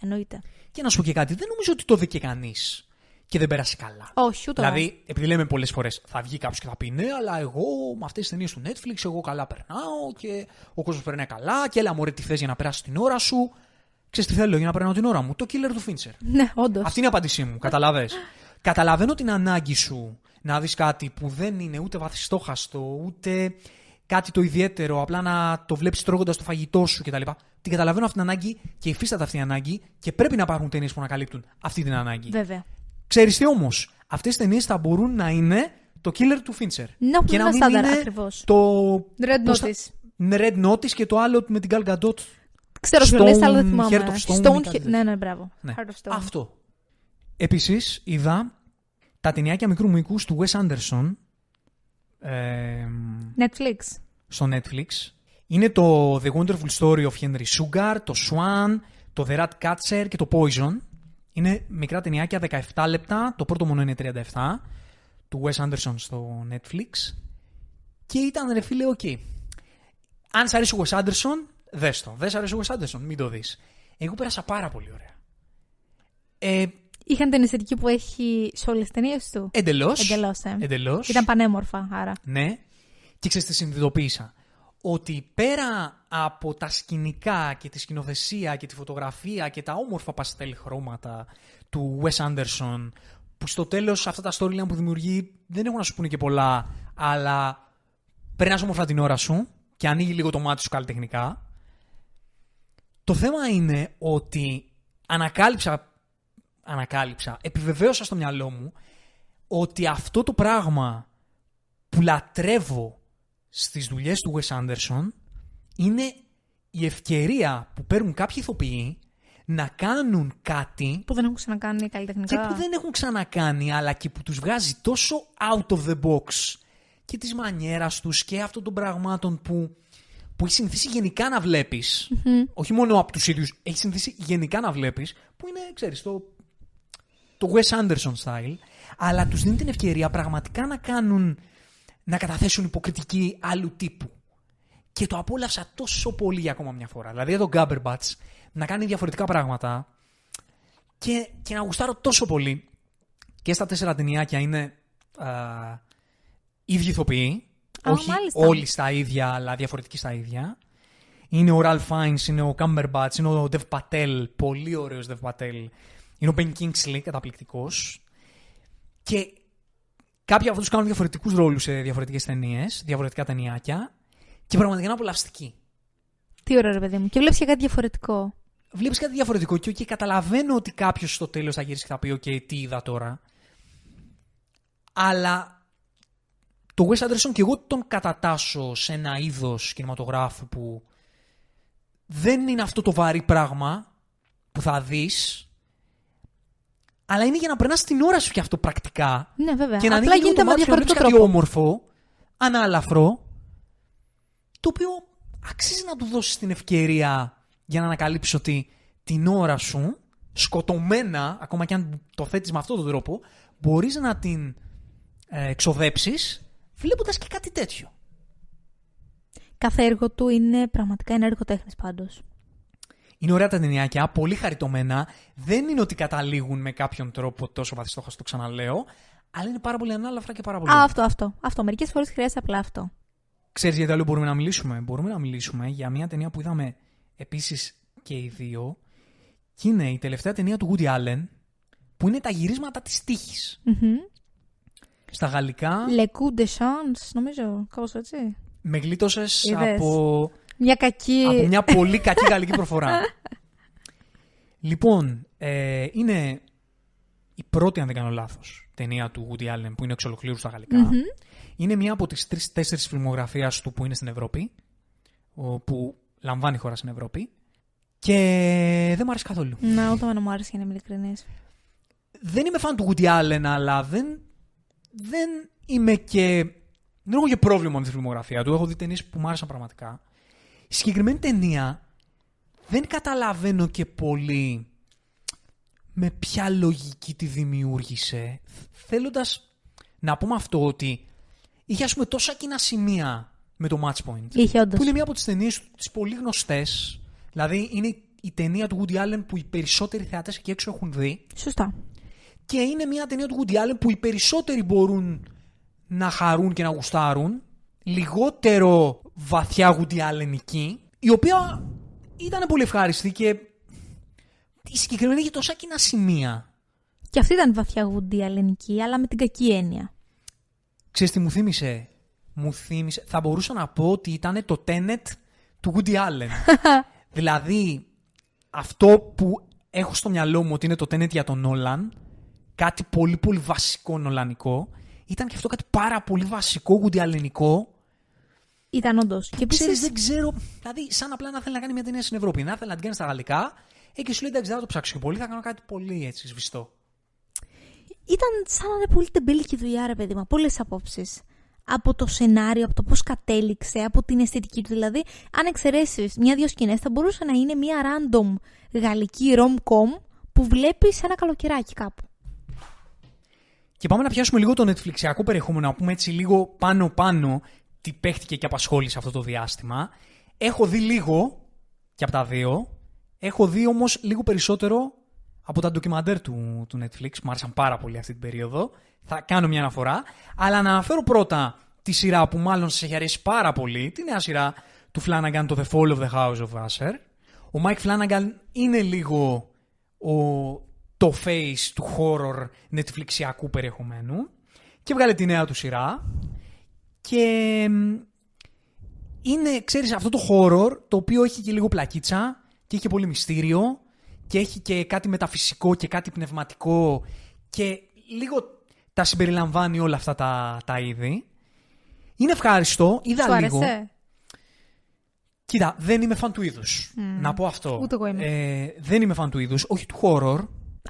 Εννοείται. Και να σου πω και κάτι, δεν νομίζω ότι το δει και κανείς και δεν πέρασε καλά. Όχι, ούτε. Δηλαδή, επειδή λέμε πολλές φορές, θα βγει κάποιος και θα πει ναι, αλλά εγώ με αυτές τις ταινίες του Netflix, εγώ καλά περνάω και ο κόσμος περνάει καλά. Και έλα, μωρέ, τι θες για να περάσεις την ώρα σου. Ξέρεις τι θέλω για να περνάω την ώρα μου? Το Killer του Fincher. Ναι, όντως. Αυτή είναι η απάντησή μου. Καταλαβες. Καταλαβαίνω την ανάγκη σου να δεις κάτι που δεν είναι ούτε βαθιστόχαστο, ούτε κάτι το ιδιαίτερο, απλά να το βλέπεις τρώγοντας το φαγητό σου κτλ. Την καταλαβαίνω αυτή την ανάγκη και υφίσταται αυτή η ανάγκη και πρέπει να υπάρχουν ταινίες που να καλύπτουν αυτή την ανάγκη. Βέβαια. Ξέρεις τι όμως, αυτές τις ταινίες θα μπορούν να είναι το Killer του Fincher. No, και να μην είναι ακριβώς. Το Red Notice. Red Notice και το άλλο με την Gal Gadot. Ξέρω τι λες, αλλά δεν θυμάμαι. Heart of Stone. Ναι, μπράβο. Ναι. Heart of Stone. Αυτό. Επίσης, είδα τα ταινιάκια μικρού μήκους του Wes Anderson Netflix. Στο Netflix. Είναι το The Wonderful Story of Henry Sugar, το Swan, το The Rat Catcher και το Poison. Είναι μικρά ταινιάκια, 17 λεπτά. Το πρώτο μόνο είναι 37. Του Wes Anderson στο Netflix. Και ήταν, ρε φίλε, ok. Αν σ' αρέσει ο Wes Anderson, δες το. Δεν σ' αρέσει ο Wes Anderson, μην το δεις. Εγώ πέρασα πάρα πολύ ωραία. Είχαν την αισθητική που έχει σε όλες τις ταινίες του. Εντελώς. Ήταν πανέμορφα, άρα. Ναι. Και ξέρεις τι συνειδητοποίησα. Ότι πέρα από τα σκηνικά και τη σκηνοθεσία και τη φωτογραφία και τα όμορφα παστέλ χρώματα του Wes Anderson, που στο τέλος αυτά τα storyline που δημιουργεί δεν έχουν να σου πούνε και πολλά, αλλά περνάς όμορφα την ώρα σου και ανοίγει λίγο το μάτι σου καλλιτεχνικά. Το θέμα είναι ότι ανακάλυψα, επιβεβαίωσα στο μυαλό μου ότι αυτό το πράγμα που λατρεύω στις δουλειές του Wes Anderson είναι η ευκαιρία που παίρνουν κάποιοι ηθοποιοί να κάνουν κάτι που δεν έχουν ξανακάνει καλλιτεχνικά και που δεν έχουν ξανακάνει, αλλά και που τους βγάζει τόσο out of the box και της μανιέρας τους και αυτών των πραγμάτων που έχει συνηθίσει γενικά να βλέπεις, mm-hmm. όχι μόνο από τους ίδιους, έχει συνηθίσει γενικά να βλέπεις, που είναι, ξέρεις, το Wes Anderson style, αλλά τους δίνει την ευκαιρία πραγματικά να καταθέσουν υποκριτική άλλου τύπου. Και το απόλαυσα τόσο πολύ για ακόμα μια φορά. Δηλαδή τον Cumberbatch να κάνει διαφορετικά πράγματα και να γουστάρω τόσο πολύ. Και στα 4 ταινιάκια είναι ίδιοι ηθοποιοί. Όχι όλοι στα ίδια, αλλά διαφορετικοί στα ίδια. Είναι ο Ralph Fiennes, είναι ο Cumberbatch, είναι ο Dev Patel, πολύ ωραίος Dev Patel. Είναι ο Ben Kingsley, καταπληκτικός. Και κάποιοι από αυτούς κάνουν διαφορετικούς ρόλους σε διαφορετικές ταινίες, διαφορετικά ταινιάκια. Και πραγματικά είναι απολαυστική. Τι ωραίο, ρε παιδί μου. Και βλέπεις και κάτι διαφορετικό. Βλέπεις κάτι διαφορετικό και καταλαβαίνω ότι κάποιος στο τέλος θα γυρίσει και θα πει: «Οκ, τι είδα τώρα». Αλλά το Wes Anderson και εγώ τον κατατάσσω σε ένα είδος κινηματογράφου που δεν είναι αυτό το βαρύ πράγμα που θα δεις, αλλά είναι για να περνάς την ώρα σου και αυτό πρακτικά. Ναι, βέβαια. Και να απλά γίνεται το με διαφορετικό τρόπο. Κάτι όμορφο, ανάλαφρο, το οποίο αξίζει να του δώσεις την ευκαιρία για να ανακαλύψεις ότι την ώρα σου, σκοτωμένα, ακόμα και αν το θέτεις με αυτόν τον τρόπο, μπορείς να την εξοδέψεις βλέποντας και κάτι τέτοιο. Κάθε έργο του είναι πραγματικά ένα έργο τέχνης πάντως. Είναι ωραία τα ταινιάκια, πολύ χαριτωμένα. Δεν είναι ότι καταλήγουν με κάποιον τρόπο τόσο βαθιστόχαστο, το ξαναλέω, αλλά είναι πάρα πολύ ανάλαφρα και πάρα πολύ. Αυτό. Μερικές φορές χρειάζεται απλά αυτό. Ξέρεις γιατί άλλο μπορούμε να μιλήσουμε. Μπορούμε να μιλήσουμε για μια ταινία που είδαμε επίσης και οι δύο, και είναι η τελευταία ταινία του Woody Allen, που είναι τα γυρίσματα της τύχης. Mm-hmm. Στα γαλλικά. Le coup de chance, νομίζω, κάπως έτσι. Με γλίτωσες από μια πολύ κακή γαλλική προφορά. Λοιπόν, είναι η πρώτη, αν δεν κάνω λάθος, ταινία του Woody Allen που είναι εξ ολοκλήρου στα γαλλικά. Mm-hmm. Είναι μια από τις 3-4 φιλμογραφίες του που είναι στην Ευρώπη, που λαμβάνει η χώρα στην Ευρώπη. Και δεν μου αρέσει καθόλου. Να, ούτε εμένα μου άρεσε, για να είμαι ειλικρινής. Δεν είμαι φαν του Woody Allen, αλλά δεν έχω και πρόβλημα με τη φιλμογραφία του. Έχω δει ταινίες που μου άρεσαν πραγματικά. Η συγκεκριμένη ταινία δεν καταλαβαίνω και πολύ με ποια λογική τη δημιούργησε. Θέλοντας να πούμε αυτό, ότι είχε, ας πούμε, τόσα κοινά σημεία με το Match Point. Είχε, όντως. Που είναι μία από τις ταινίες τις πολύ γνωστές. Δηλαδή είναι η ταινία του Woody Allen που οι περισσότεροι θεατές εκεί έξω έχουν δει. Σωστά. Και είναι μια ταινία του Woody Allen που οι περισσότεροι μπορούν να χαρούν και να γουστάρουν. Λιγότερο βαθιά Woody Allenική, η οποία ήταν πολύ ευχάριστη και η συγκεκριμένη είχε τόσα κοινά σημεία. Και αυτή ήταν βαθιά Woody Allenική, αλλά με την κακή έννοια. Ξέρεις τι μου θύμισε? Θα μπορούσα να πω ότι ήταν το Tenet του Woody Allen. Δηλαδή, αυτό που έχω στο μυαλό μου ότι είναι το Tenet για τον Νόλαν, κάτι πολύ πολύ βασικό νολανικό, ήταν και αυτό κάτι πάρα πολύ βασικό γουντιαλενικό. Ήταν όντως. Και ξέρεις, δεν ξέρω. Δηλαδή, σαν απλά να θέλει να κάνει μια ταινία στην Ευρώπη, να θέλει να την κάνει στα γαλλικά, και σου λέει: «Εντάξει, δεν θα το ψάξω και πολύ, θα κάνω κάτι πολύ έτσι σβηστό». Ήταν σαν να είναι πολύ τεμπέλικη δουλειά, ρε παιδί μου, από πολλές απόψεις. από το σενάριο, από το πώς κατέληξε, από την αισθητική του. Δηλαδή, αν εξαιρέσεις μια-δυο σκηνές, θα μπορούσε να είναι μια random γαλλική rom-com που βλέπεις ένα καλοκαιράκι κάπου. Και πάμε να πιάσουμε λίγο το Netflixιακό περιεχόμενο, να πούμε έτσι λίγο πάνω-πάνω τι παίχτηκε και απασχόλησε αυτό το διάστημα. Έχω δει λίγο και από τα δύο. Έχω δει όμως λίγο περισσότερο από τα ντοκιμαντέρ του Netflix. Μου άρεσαν πάρα πολύ αυτή την περίοδο. Θα κάνω μια αναφορά. Αλλά να αναφέρω πρώτα τη σειρά που μάλλον σας έχει αρέσει πάρα πολύ. Τη νέα σειρά του Flanagan, το The Fall of the House of Usher. Ο Mike Flanagan είναι λίγο το face του horror Netflixιακού περιεχομένου. Και βγάλε τη νέα του σειρά. Και είναι, ξέρεις, αυτό το horror το οποίο έχει και λίγο πλακίτσα και έχει και πολύ μυστήριο και έχει και κάτι μεταφυσικό και κάτι πνευματικό και λίγο τα συμπεριλαμβάνει όλα αυτά τα είδη. Είναι ευχάριστο, είδα σου λίγο. Άρεσε? Κοίτα, δεν είμαι φαν του είδους. Να πω αυτό. Ούτε εγώ είμαι. Δεν είμαι φαν του είδους, όχι του horror.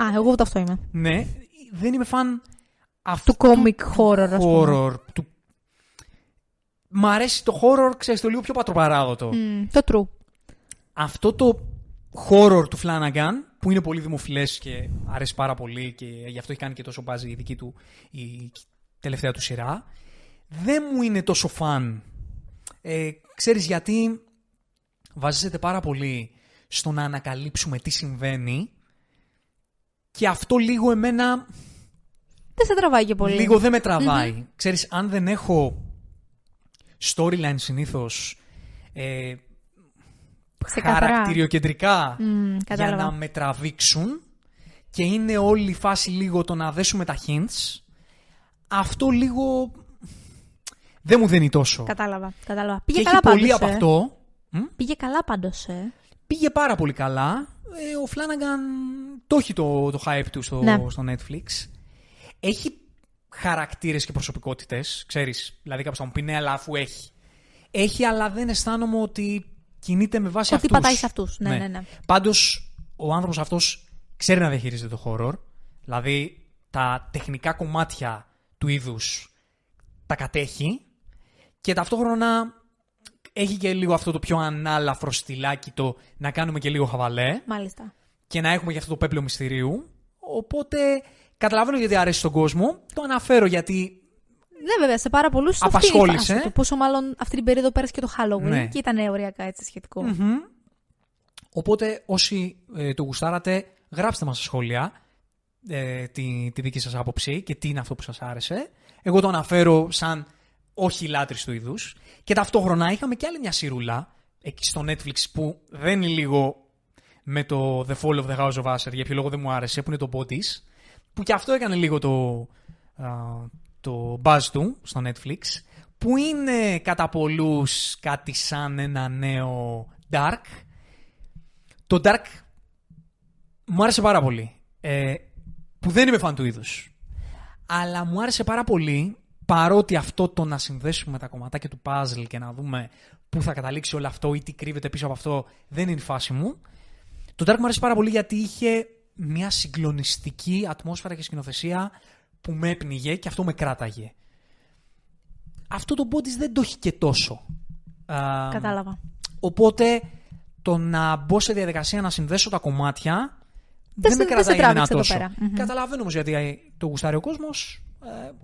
Α, εγώ ούτε αυτό είμαι. Ναι, δεν είμαι φαν αυτού του comic horror, ας πούμε. Μ' αρέσει το horror, ξέρεις, το λίγο πιο πατροπαράδοτο. Το true. Αυτό το horror του Flanagan, που είναι πολύ δημοφιλές και αρέσει πάρα πολύ και γι' αυτό έχει κάνει και τόσο μπάζι η δική του, η τελευταία του σειρά, δεν μου είναι τόσο φαν. Ξέρεις γιατί? Βασίζεται πάρα πολύ στο να ανακαλύψουμε τι συμβαίνει και αυτό λίγο εμένα δεν σε τραβάει και πολύ. Λίγο δεν με τραβάει. Mm-hmm. Ξέρεις, αν δεν έχω storyline συνήθως χαρακτηριοκεντρικά για να με τραβήξουν και είναι όλη η φάση λίγο το να δέσουμε τα hints, αυτό λίγο δεν μου δίνει τόσο. Κατάλαβα. Πήγε και καλά πάντως. Πολύ από αυτό. Πήγε καλά πάντως. Πήγε πάρα πολύ καλά. Ο Flanagan το έχει το hype του στο Netflix. Έχει χαρακτήρες και προσωπικότητες, ξέρεις, δηλαδή κάποιος θα μου πει ναι, αλλά αφού έχει. Έχει, αλλά δεν αισθάνομαι ότι κινείται με βάση αυτούς. Ότι πατάει σε αυτούς, ναι. Πάντως, ο άνθρωπος αυτός ξέρει να διαχειρίζεται το horror, δηλαδή τα τεχνικά κομμάτια του είδους τα κατέχει και ταυτόχρονα έχει και λίγο αυτό το πιο ανάλαφρο στυλάκι, το να κάνουμε και λίγο χαβαλέ. Μάλιστα. Και να έχουμε και αυτό το πέπλαιο μυστηρίου, οπότε καταλαβαίνω γιατί αρέσει στον κόσμο. Το αναφέρω γιατί. Ναι, βέβαια, σε πάρα πολλούς απασχόλησε. Αυτή, πόσο μάλλον αυτή την περίοδο πέρασε και το Halloween, ναι. Και ήταν ωριακά έτσι σχετικό. Mm-hmm. Οπότε, όσοι το γουστάρατε, γράψτε μας στα σχόλια τη δική σας άποψη και τι είναι αυτό που σας άρεσε. Εγώ το αναφέρω σαν όχι λάτρης του είδους. Και ταυτόχρονα είχαμε και άλλη μια σειρούλα εκεί στο Netflix που δένει λίγο με το The Fall of the House of Usher, για ποιο λόγο δεν μου άρεσε, που είναι το Bodies. Που και αυτό έκανε λίγο το buzz του στο Netflix, που είναι κατά πολλούς κάτι σαν ένα νέο Dark. Το Dark μου άρεσε πάρα πολύ, που δεν είμαι φαν του είδους. Αλλά μου άρεσε πάρα πολύ, παρότι αυτό το να συνδέσουμε τα κομματάκια του puzzle και να δούμε πού θα καταλήξει όλο αυτό ή τι κρύβεται πίσω από αυτό δεν είναι η φάση μου. Το Dark μου άρεσε πάρα πολύ γιατί είχε μια συγκλονιστική ατμόσφαιρα και σκηνοθεσία που με έπνιγε και αυτό με κράταγε. Αυτό το Bodies δεν το έχει και τόσο. Κατάλαβα. Οπότε το να μπω σε διαδικασία να συνδέσω τα κομμάτια δεν με κρατάει εμένα τόσο. Καταλαβαίνω όμως γιατί το γουστάρει ο κόσμος.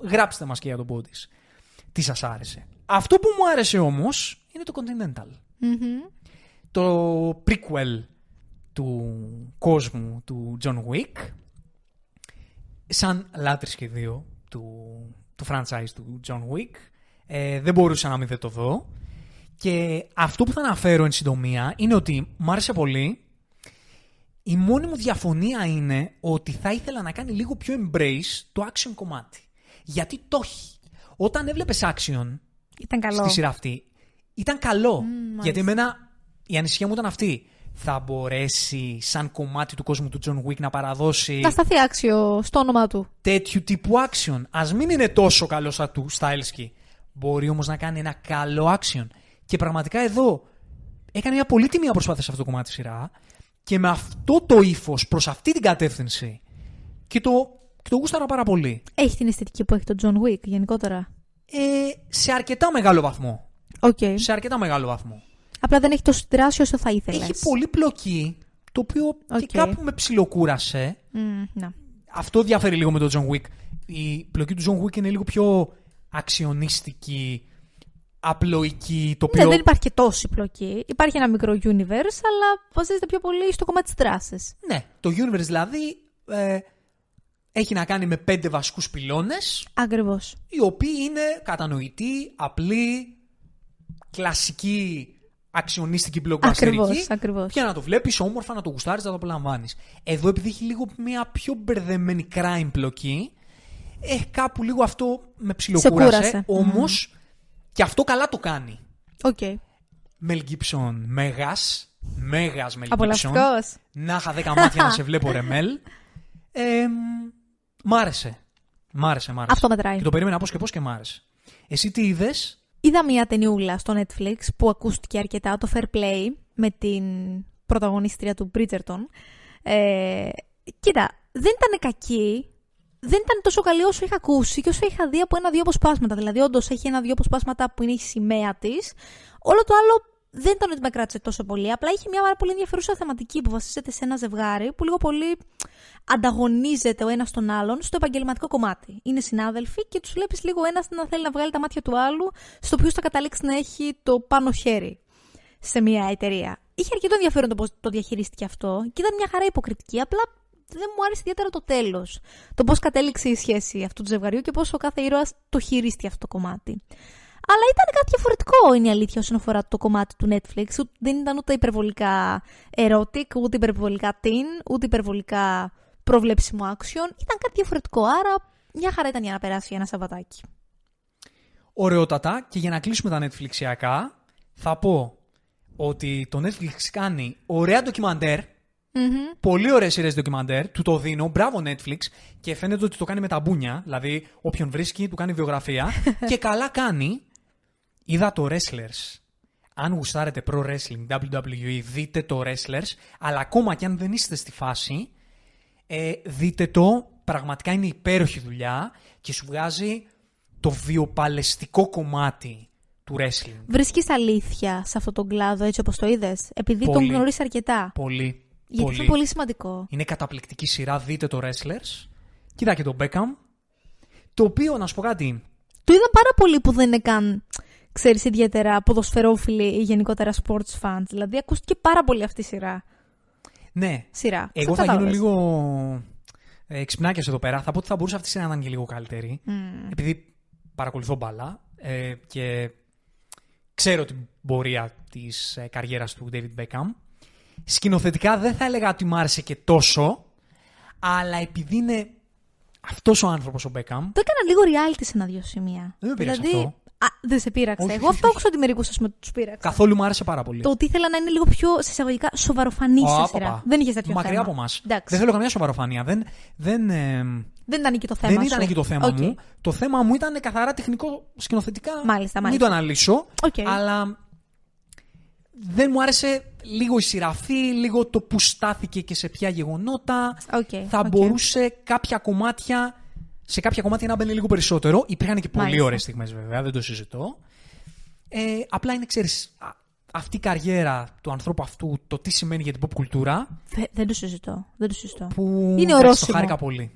Γράψτε μας και για το Bodies τι σας άρεσε. Αυτό που μου άρεσε όμως είναι το Continental. Mm-hmm. Το prequel του κόσμου του John Wick, σαν λάτρης και δύο του franchise του John Wick, δεν μπορούσα να μην δεν το δω. Και αυτό που θα αναφέρω εν συντομία είναι ότι μου άρεσε πολύ. Η μόνη μου διαφωνία είναι ότι θα ήθελα να κάνει λίγο πιο embrace το action κομμάτι, γιατί το έχει. Όταν έβλεπες action στη σειρά αυτή ήταν καλό, γιατί εμένα η ανησυχία μου ήταν αυτή. Θα μπορέσει σαν κομμάτι του κόσμου του John Wick να παραδώσει, να σταθεί άξιο στο όνομά του, τέτοιου τύπου action. Ας μην είναι τόσο καλό σαν του Στάιλσκι, μπορεί όμως να κάνει ένα καλό action. Και πραγματικά εδώ έκανε μια πολύτιμη προσπάθεια σε αυτό το κομμάτι τη σειρά και με αυτό το ύφος προς αυτή την κατεύθυνση και το γούσταρα πάρα πολύ. Έχει την αισθητική που έχει το John Wick γενικότερα. σε αρκετά μεγάλο βαθμό. Okay. Σε αρκετά μεγάλο βαθμό. Απλά δεν έχει τόσο τεράστιο όσο θα ήθελες. Έχει πολύ πλοκή, το οποίο okay. και κάπου με ψιλοκούρασε. Mm, no. Αυτό διαφέρει λίγο με τον John Wick. Η πλοκή του John Wick είναι λίγο πιο αξιονίστικη, απλοϊκή. Το οποίο... ναι, δεν υπάρχει και τόση πλοκή. Υπάρχει ένα μικρό universe, αλλά βασίζεται πιο πολύ στο κομμάτι της δράσης. Ναι, το universe δηλαδή έχει να κάνει με 5 βασικούς πυλώνες. Ακριβώς. Οι οποίοι είναι κατανοητοί, απλοί, κλασικοί, αξιονίστικοι μπλοκμπαστερικοί. Ακριβώς. Για να το βλέπεις όμορφα, να το γουστάρεις, να το απολαμβάνεις. Εδώ επειδή έχει λίγο μια πιο μπερδεμένη crime πλοκή, κάπου λίγο αυτό με ψιλοκούρασε. Όμως και αυτό καλά το κάνει. Οκ. Okay. Μελ Γκίψον, Μέγας Μελ Γκίψον. Απολαυστικός. Να είχα 10 μάτια να σε βλέπω, ρε Μελ. Μ' άρεσε. Αυτό μετράει. Και το περίμενα πώς και πώς και μ' άρεσε. Εσύ τι είδες? Είδα μια ταινιούλα στο Netflix που ακούστηκε αρκετά, το Fair Play, με την πρωταγωνίστρια του Bridgerton. Κοίτα, δεν ήταν κακή. Δεν ήταν τόσο καλή όσο είχα ακούσει και όσο είχα δει από 1-2 αποσπάσματα. Δηλαδή, όντως έχει 1-2 αποσπάσματα που είναι η σημαία της. Όλο το άλλο δεν ήταν ότι με κράτησε τόσο πολύ. Απλά είχε μια πάρα πολύ ενδιαφέρουσα θεματική που βασίζεται σε ένα ζευγάρι που λίγο πολύ ανταγωνίζεται ο ένας τον άλλον στο επαγγελματικό κομμάτι. Είναι συνάδελφοι και τους βλέπεις λίγο ένας να θέλει να βγάλει τα μάτια του άλλου, στο οποίο θα καταλήξει να έχει το πάνω χέρι σε μια εταιρεία. Είχε αρκετό ενδιαφέρον το πώς το διαχειρίστηκε αυτό και ήταν μια χαρά υποκριτική. Απλά δεν μου άρεσε ιδιαίτερα το τέλος. Το πώς κατέληξε η σχέση αυτού του ζευγαριού και πώς ο κάθε ήρωας το χειρίστηκε αυτό το κομμάτι. Αλλά ήταν κάτι διαφορετικό, είναι η αλήθεια, όσον αφορά το κομμάτι του Netflix. Δεν ήταν ούτε υπερβολικά erotic, ούτε υπερβολικά teen, ούτε υπερβολικά προβλέψιμο action. Ήταν κάτι διαφορετικό, άρα μια χαρά ήταν για να περάσει ένα Σαββατάκι. Ωραιότατα, και για να κλείσουμε τα Netflixιακά, θα πω ότι το Netflix κάνει ωραία ντοκιμαντέρ. Mm-hmm. Πολύ ωραίες σειρές ντοκιμαντέρ, του το δίνω, μπράβο Netflix, και φαίνεται ότι το κάνει με τα μπούνια, δηλαδή όποιον βρίσκει του κάνει βιογραφία και καλά κάνει. Είδα το Wrestlers. Αν γουστάρετε pro wrestling, WWE, δείτε το Wrestlers, αλλά ακόμα και αν δεν είστε στη φάση, δείτε το, πραγματικά είναι υπέροχη δουλειά και σου βγάζει το βιοπαλαιστικό κομμάτι. Βρίσκεις αλήθεια σε αυτόν τον κλάδο έτσι όπως το είδες? Επειδή πολύ, τον γνωρίζεις αρκετά. Πολύ. Γιατί πολύ. Είναι πολύ σημαντικό. Είναι καταπληκτική σειρά, δείτε το Wrestlers. Κοίτα και το Beckham. Το οποίο, να σου πω κάτι, το είδα πάρα πολύ που δεν είναι καν, ξέρεις, ιδιαίτερα ποδοσφαιρόφιλοι ή γενικότερα sports fans. Δηλαδή ακούστηκε πάρα πολύ αυτή η σειρά. Ναι. Σειρά. Εγώ θα γίνω λίγο ξυπνάκιας εδώ πέρα. Θα πω ότι θα μπορούσε αυτή η σειρά να ήταν και λίγο καλύτερη. Επειδή παρακολουθώ μπάλα και ξέρω την πορεία της καριέρας του David Beckham. Σκηνοθετικά δεν θα έλεγα ότι μ' άρεσε και τόσο, αλλά επειδή είναι αυτός ο άνθρωπος ο Beckham... Το έκανα λίγο reality σε ένα-δυο σημεία. Δεν με πήραξε δηλαδή... αυτό. Δεν σε πείραξε. Όχι, εγώ αυτό άκουσα ότι μερικούς σας με τους πείραξε. Καθόλου μου άρεσε πάρα πολύ. Το ότι ήθελα να είναι λίγο πιο συσσαγωγικά σοβαροφανή σε σειρά. Δεν είχε τέτοιο θέμα. Μακριά από εμάς. Δεν θέλω καμιά σοβαροφανία. Δεν ήταν εκεί το θέμα. Δεν ήταν εκεί το θέμα μου. Το θέμα μου ήταν καθαρά τεχνικό, σκηνοθετικά. Μάλιστα, μην το αναλύσω. Okay. Αλλά δεν μου άρεσε λίγο η σειραφή, λίγο το που στάθηκε και σε ποια γεγονότα. Okay. Θα μπορούσε κάποια κομμάτια. Σε κάποια κομμάτια να μπαίνει λίγο περισσότερο. Υπήρχαν και πολύ ωραίες στιγμές, βέβαια, δεν το συζητώ. Απλά είναι, ξέρεις, αυτή η καριέρα του ανθρώπου αυτού, το τι σημαίνει για την pop κουλτούρα. Δεν το συζητώ. Που είναι ορόσημο. Το χάρηκα πολύ.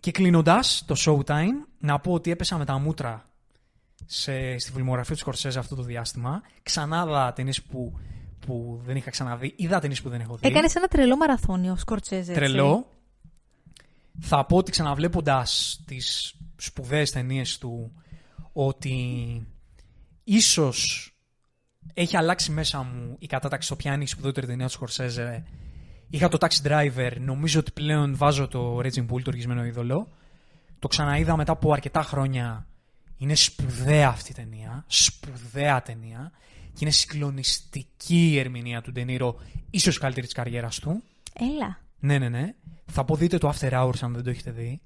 Και κλείνοντας το Showtime, να πω ότι έπεσα με τα μούτρα στη φιλμογραφία του Σκορσέζε αυτό το διάστημα. Ξανά δα ταινίες που δεν είχα ξαναδεί. Είδα ταινίες που δεν έχω δει. Έκανες ένα τρελό μαραθώνιο, Σκορσέζε. Τρελό. Θα πω ότι ξαναβλέποντας τις σπουδαίες ταινίες του, ότι ίσως έχει αλλάξει μέσα μου η κατάταξη στο ποια είναι η σπουδαιότερη ταινία του Σκορσέζε. Είχα το Taxi Driver, νομίζω ότι πλέον βάζω το Raging Bull, το οργισμένο είδωλο. Το ξαναείδα μετά από αρκετά χρόνια. Είναι σπουδαία αυτή η ταινία, σπουδαία ταινία, και είναι συγκλονιστική η ερμηνεία του Ντε Νίρο, ίσως καλύτερη της καριέρας του. Έλα. Ναι. Θα πω, δείτε το After Hours αν δεν το έχετε δει.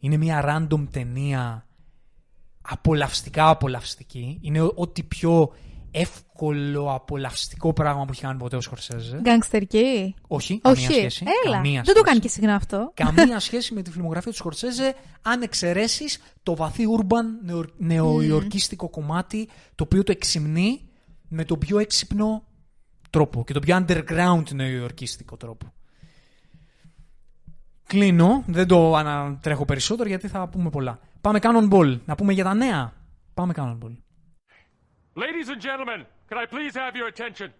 Είναι μια random ταινία απολαυστική. Είναι ό,τι πιο εύκολο, απολαυστικό πράγμα που έχει κάνει ποτέ ο Σκορσέζε. Γκανγκστερική. Όχι, καμία σχέση. Έλα, καμία σχέση. Δεν το κάνει και συχνά αυτό. Καμία σχέση με τη φιλμογραφία του Σκορσέζε, αν εξαιρέσεις το βαθύ urban νεοϊορκίστικο κομμάτι, το οποίο το εξυμνεί με τον πιο έξυπνο τρόπο και τον πιο underground νεοϊορκίστικο τρόπο. Κλείνω, δεν το ανατρέχω περισσότερο γιατί θα πούμε πολλά. Πάμε Cannonball, να πούμε για τα νέα. Πάμε Cannonball. Ladies and gentlemen, can I please have your attention?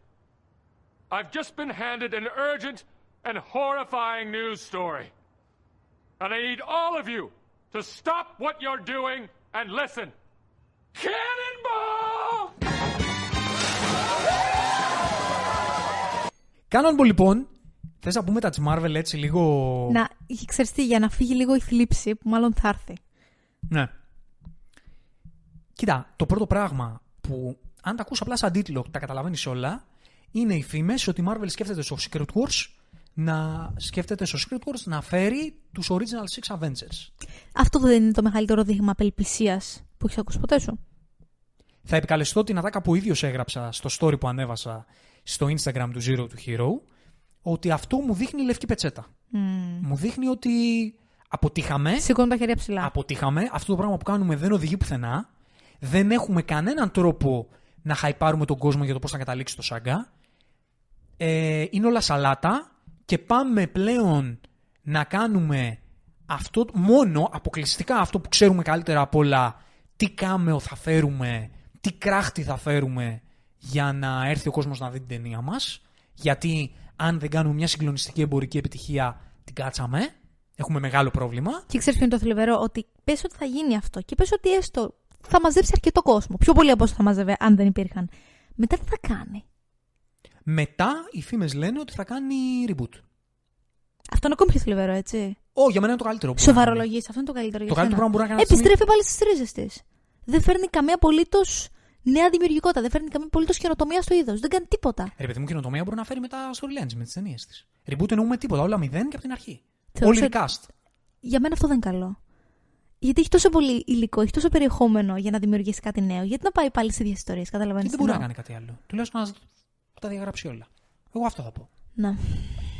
I've just been handed an urgent and horrifying news story. And I need all of you to stop what you're doing and listen. Cannonball! Cannonball, λοιπόν, θες να πούμε τα της Marvel έτσι λίγο... Να, ξέρεις τι, για να φύγει λίγο η θλίψη που μάλλον θα έρθει. Ναι. Κοίτα, το πρώτο πράγμα... που αν τα ακούς απλά σαν τίτλο, τα καταλαβαίνεις όλα, είναι οι φήμες ότι η Marvel σκέφτεται στο Secret Wars να φέρει τους Original Six Avengers. Αυτό δεν είναι το μεγαλύτερο δείγμα απελπισίας που έχεις ακούσει ποτέ σου? Θα επικαλεστώ την ατάκα που ίδιος έγραψα στο story που ανέβασα στο Instagram του Zero to Hero, ότι αυτό μου δείχνει λευκή πετσέτα. Μου δείχνει ότι αποτύχαμε. Σηκώνω τα χέρια ψηλά. Αποτύχαμε. Αυτό το πράγμα που κάνουμε δεν οδηγεί πουθενά. Δεν έχουμε κανέναν τρόπο να χαϊπάρουμε τον κόσμο για το πώς θα καταλήξει το σάγκα. Είναι όλα σαλάτα και πάμε πλέον να κάνουμε αυτό, μόνο αποκλειστικά αυτό που ξέρουμε καλύτερα από όλα, τι κάμεο θα φέρουμε, τι κράχτη θα φέρουμε για να έρθει ο κόσμος να δει την ταινία μας. Γιατί αν δεν κάνουμε μια συγκλονιστική εμπορική επιτυχία, την κάτσαμε. Έχουμε μεγάλο πρόβλημα. Και ξέρεις ποιο είναι το θλιβερό? Ότι πες ότι θα γίνει αυτό και πες ότι έστω θα μαζέψει αρκετό κόσμο. Πιο πολύ από όσο θα μαζεύε αν δεν υπήρχαν. Μετά τι θα κάνει? Μετά οι φήμες λένε ότι θα κάνει reboot. Αυτό είναι ακόμη πιο θλιβερό, έτσι. Όχι, για μένα είναι το καλύτερο. Σοβαρολογείς, αυτό είναι το καλύτερο. Το καλύτερο πράγμα που μπορεί να κάνει. Επιστρέφει πάλι στις ρίζες της. Δεν φέρνει καμία απολύτως νέα δημιουργικότητα. Δεν φέρνει καμία απολύτως καινοτομία στο είδος. Δεν κάνει τίποτα. Ρε παιδί μου, καινοτομία μπορεί να φέρει με τα storylines, με τις ταινίες της. Reboot εννοούμε τίποτα. Όλα μηδέν και από την αρχή. Όλοι recast. Για μένα αυτό δεν είναι καλό. Γιατί έχει τόσο πολύ υλικό, έχει τόσο περιεχόμενο για να δημιουργήσει κάτι νέο. Γιατί να πάει πάλι σε ίδιες ιστορίες, καταλαβαίνεις? Δεν μπορεί να κάνει κάτι άλλο. Τουλάχιστον να τα διαγράψει όλα. Εγώ αυτό θα πω. Να.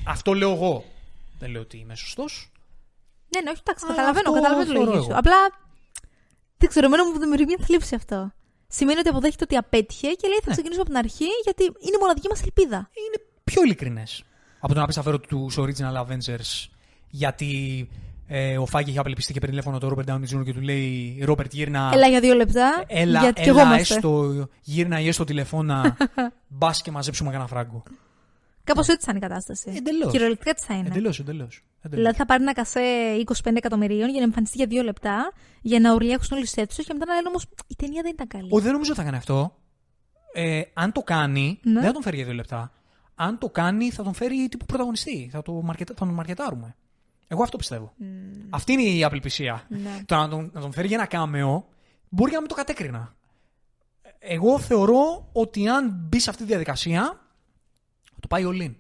Αυτό λέω εγώ. Δεν λέω ότι είμαι σωστός. Ναι, όχι, εντάξει, καταλαβαίνω τη λογική σου. Απλά. Δεν ξέρω, εμένα μου δημιουργεί μια θλίψη αυτό. Σημαίνει ότι αποδέχεται ότι απέτυχε και λέει θα ξεκινήσουμε από την αρχή γιατί είναι η μοναδική μας ελπίδα. Είναι πιο ειλικρινές από το να πει θα φέρω τους Original Avengers γιατί. Ο Φάγκη είχε απελπιστεί και παίρνει τηλέφωνο το Robert Downey Jr. και του λέει: Robert, γύρνα. Έλα για 2 λεπτά. Γύρνα ή έστω τηλεφώνα. Μπα και μαζέψουμε κανένα φράγκο. Κάπως έτσι θα είναι η κατάσταση. Εντελώς. Κυριολεκτικά έτσι θα είναι. Εντελώς. Δηλαδή θα πάρει ένα κασέ 25 εκατομμυρίων για να εμφανιστεί για 2 λεπτά, για να ουρλιάξουν όλοι στου και μετά να λένε όμως η ταινία δεν ήταν καλή. Όχι, δεν νομίζω ότι θα κάνει αυτό. Αν το κάνει, ναι. Δεν θα τον φέρει για 2 λεπτά. Αν το κάνει, θα τον φέρει τύπου πρωταγωνιστή. Θα τον μαρκετάρουμε. Εγώ αυτό πιστεύω. Αυτή είναι η απελπισία. Ναι. Το να τον φέρει για ένα κάμεο μπορεί να μην το κατέκρινα. Εγώ θεωρώ ότι αν μπει σε αυτή τη διαδικασία, το πάει all in.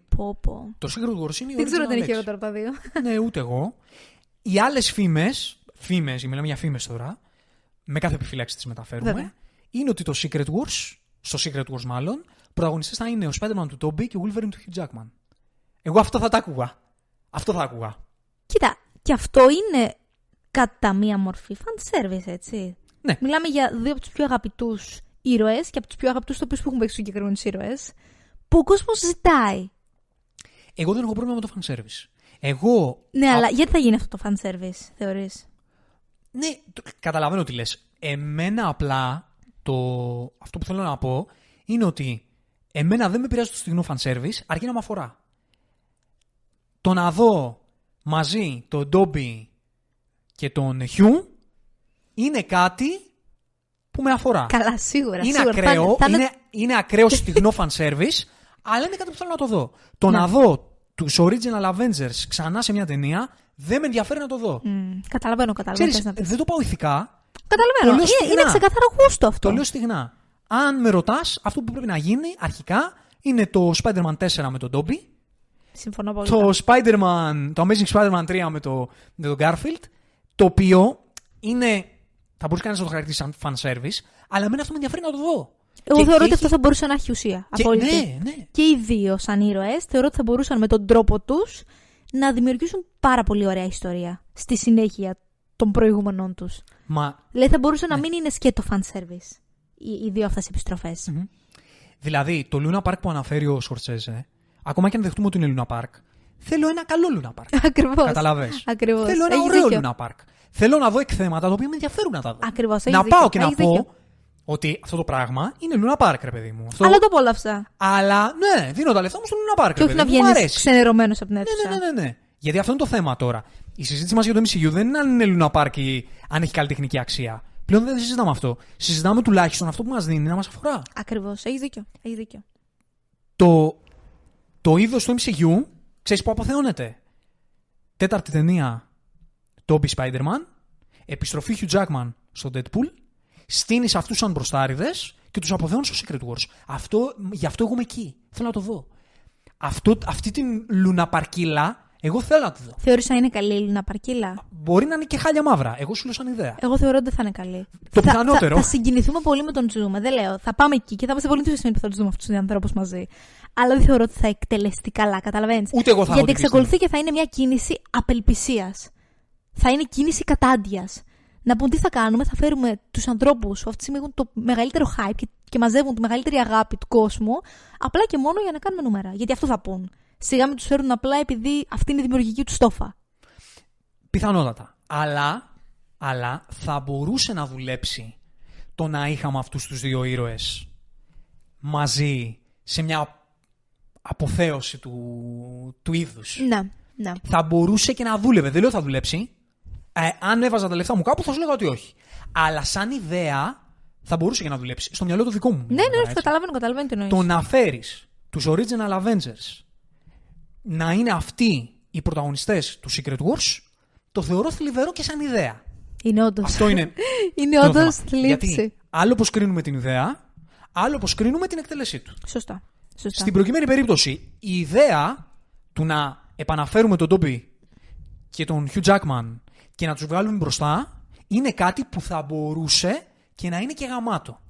Το Secret Wars είναι η Original. Δεν ξέρω αν είναι χειρότερο από τα δύο. Ναι, ούτε εγώ. Οι άλλες φήμες, μιλάμε για φήμες τώρα, με κάθε επιφύλαξη τις μεταφέρουμε, βέβαια. Είναι ότι στο Secret Wars, πρωταγωνιστές θα είναι ο Spider-Man του Tobey και ο Wolverine του Hugh Jackman. Εγώ αυτό θα τα άκουγα. Κοίτα, και αυτό είναι κατά μία μορφή fan service, έτσι. Ναι. Μιλάμε για δύο από τους πιο αγαπητούς ήρωες και από τους πιο αγαπητούς τοπίους που έχουν παίξει συγκεκριμένους ήρωες, που ο κόσμος ζητάει. Εγώ δεν έχω πρόβλημα με το fan service. Ναι, αλλά γιατί θα γίνει αυτό το fan service, θεωρείς? Ναι, καταλαβαίνω τι λες. Εμένα απλά αυτό που θέλω να πω είναι ότι εμένα δεν με πειράζει το στιγνό fan service, αρκεί να με αφορά. Το να δω μαζί τον Ντόμπι και τον Χιου είναι κάτι που με αφορά. Καλά, σίγουρα. Είναι ακραίο στιγνό fan service, αλλά είναι κάτι που θέλω να το δω. Το να δω τους Original Avengers ξανά σε μια ταινία δεν με ενδιαφέρει να το δω. Καταλαβαίνω. Ξέρεις, δεν το πάω ηθικά. Καταλαβαίνω. Είναι ξεκαθαρό γούστο αυτό. Το λέω στιγνά. Αν με ρωτάς, αυτό που πρέπει να γίνει αρχικά είναι το Spider-Man 4 με τον Ντόμπι. Συμφωνώ πολύ. Το Amazing Spider-Man 3 με το Garfield, το οποίο είναι, θα μπορούσε κανείς να το χαρακτηρίσει σαν fan service, αλλά εμένα αυτό με ενδιαφέρει να το δω. Εγώ θεωρώ ότι αυτό θα μπορούσε να έχει ουσία. Απόλυτη. Ναι. Και οι δύο, σαν ήρωες, θεωρώ ότι θα μπορούσαν με τον τρόπο τους να δημιουργήσουν πάρα πολύ ωραία ιστορία στη συνέχεια των προηγούμενων τους. Δηλαδή θα μπορούσε να μην είναι σκέτο fan service οι δύο αυτές επιστροφές. Mm-hmm. Δηλαδή, το Luna Park που αναφέρει ο Σορτσέζε, ακόμα και αν δεχτούμε ότι είναι Luna Park, θέλω ένα καλό Luna Park. Ακριβώς. Καταλαβες. Ακριβώς. Θέλω ένα ωραίο Luna Park. Θέλω να δω εκθέματα τα οποία με ενδιαφέρουν να τα δω. Ακριβώς. Να πάω και να πω ότι αυτό το πράγμα είναι Luna Park, ρε παιδί μου. Αυτό... Αλλά το απόλαυσα. Αλλά ναι, δίνω τα λεφτά μου στο Luna Park. Και όχι να βγαίνεις ξενερωμένος από την αίθουσα. Ναι. Γιατί αυτό είναι το θέμα τώρα. Η συζήτηση μας για το MCU δεν είναι αν είναι Luna Park ή αν έχει καλλιτεχνική αξία. Πλέον δεν συζητάμε αυτό. Συζητάμε τουλάχιστον αυτό που μας δίνει να μας αφορά. Ακριβώς. Έχεις δίκιο. Το είδος του MCU, ξέρεις που αποθεώνεται. Τέταρτη ταινία Tobey Spider-Man, επιστροφή Hugh Jackman στο Deadpool, στείνεις αυτούς σαν μπροστάριδες και τους αποθεώνεις στο Secret Wars. Γι' αυτό εγώ είμαι εκεί. Θέλω να το δω. Αυτή την λουναπαρκύλα εγώ θέλω να τη δω. Θεωρείς να είναι καλή η λουναπαρκύλα? Μπορεί να είναι και χάλια μαύρα. Εγώ σου λέω σαν ιδέα. Εγώ θεωρώ ότι θα είναι καλή. Το πιθανότερο. Θα συγκινηθούμε πολύ με τον Τζούμα. Δεν λέω. Θα πάμε εκεί και θα είμαστε πολύ ενθουσιασμένοι που θα του δούμε αυτού του ανθρώπου μαζί. Αλλά δεν θεωρώ ότι θα εκτελεστεί καλά. Καταλαβαίνεις? Ούτε εγώ θα. Γιατί εξακολουθεί και θα είναι μια κίνηση απελπισίας. Θα είναι κίνηση κατάντιας. Να πούν τι θα κάνουμε, θα φέρουμε τους ανθρώπους που αυτή τη στιγμή έχουν το μεγαλύτερο hype και μαζεύουν τη μεγαλύτερη αγάπη του κόσμου, απλά και μόνο για να κάνουμε νούμερα. Γιατί αυτό θα πούν. Σιγά μην τους φέρουν απλά επειδή αυτή είναι η δημιουργική του στόφα. Πιθανότατα. Αλλά θα μπορούσε να δουλέψει το να είχαμε αυτούς τους δύο ήρωες μαζί σε μια αποθέωση του είδους. Ναι. Θα μπορούσε και να δούλευε. Δεν λέω θα δουλέψει. Αν έβαζα τα λεφτά μου κάπου, θα σου λέγα ότι όχι. Αλλά σαν ιδέα θα μπορούσε και να δουλέψει. Στο μυαλό το δικό μου. Ναι, καταλαβαίνω τι εννοείς. Το να φέρεις τους Original Avengers να είναι αυτοί οι πρωταγωνιστές του Secret Wars, το θεωρώ θλιβερό και σαν ιδέα. Είναι όντως. Αυτό είναι. Είναι όντως θλίψη. Γιατί άλλο πως κρίνουμε την ιδέα, άλλο πως κρίνουμε την εκτέλεσή του. Σωστά. Στην προκειμένη περίπτωση, η ιδέα του να επαναφέρουμε τον Tobey και τον Hugh Jackman και να τους βγάλουμε μπροστά είναι κάτι που θα μπορούσε και να είναι και γαμάτο.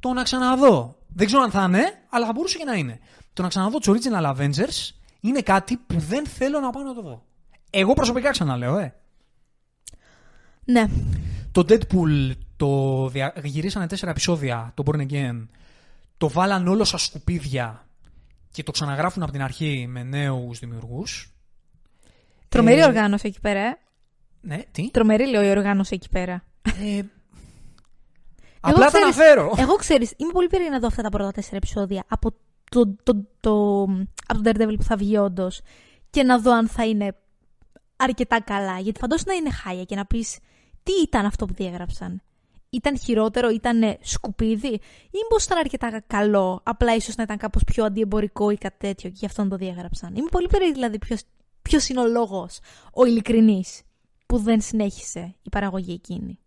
Το να ξαναδώ, δεν ξέρω αν θα είναι, αλλά θα μπορούσε και να είναι. Το να ξαναδώ τους Original Avengers είναι κάτι που δεν θέλω να πάω να το δω. Εγώ προσωπικά ξαναλέω, Ναι. Το Deadpool γυρίσανε 4 επεισόδια, το Born Again, το βάλαν όλο στα σκουπίδια και το ξαναγράφουν από την αρχή με νέους δημιουργούς. Τρομερή οργάνωση εκεί πέρα, Ναι, τι? Τρομερή, λέω, η οργάνωση εκεί πέρα. Απλά τα αναφέρω. Εγώ ξέρεις, είμαι πολύ περίεργη να δω αυτά τα πρώτα 4 επεισόδια από από τον Daredevil που θα βγει όντως και να δω αν θα είναι αρκετά καλά. Γιατί φαντάζομαι να είναι χάλια και να πεις τι ήταν αυτό που διέγραψαν. Ήταν χειρότερο, ήταν σκουπίδι ή μήπως ήταν αρκετά καλό, απλά ίσως να ήταν κάπως πιο αντιεμπορικό ή κάτι τέτοιο και γι' αυτό να το διέγραψαν. Είμαι πολύ περίεργη δηλαδή ποιος είναι ο λόγος, ο ειλικρινής, που δεν συνέχισε η παραγωγή εκείνη.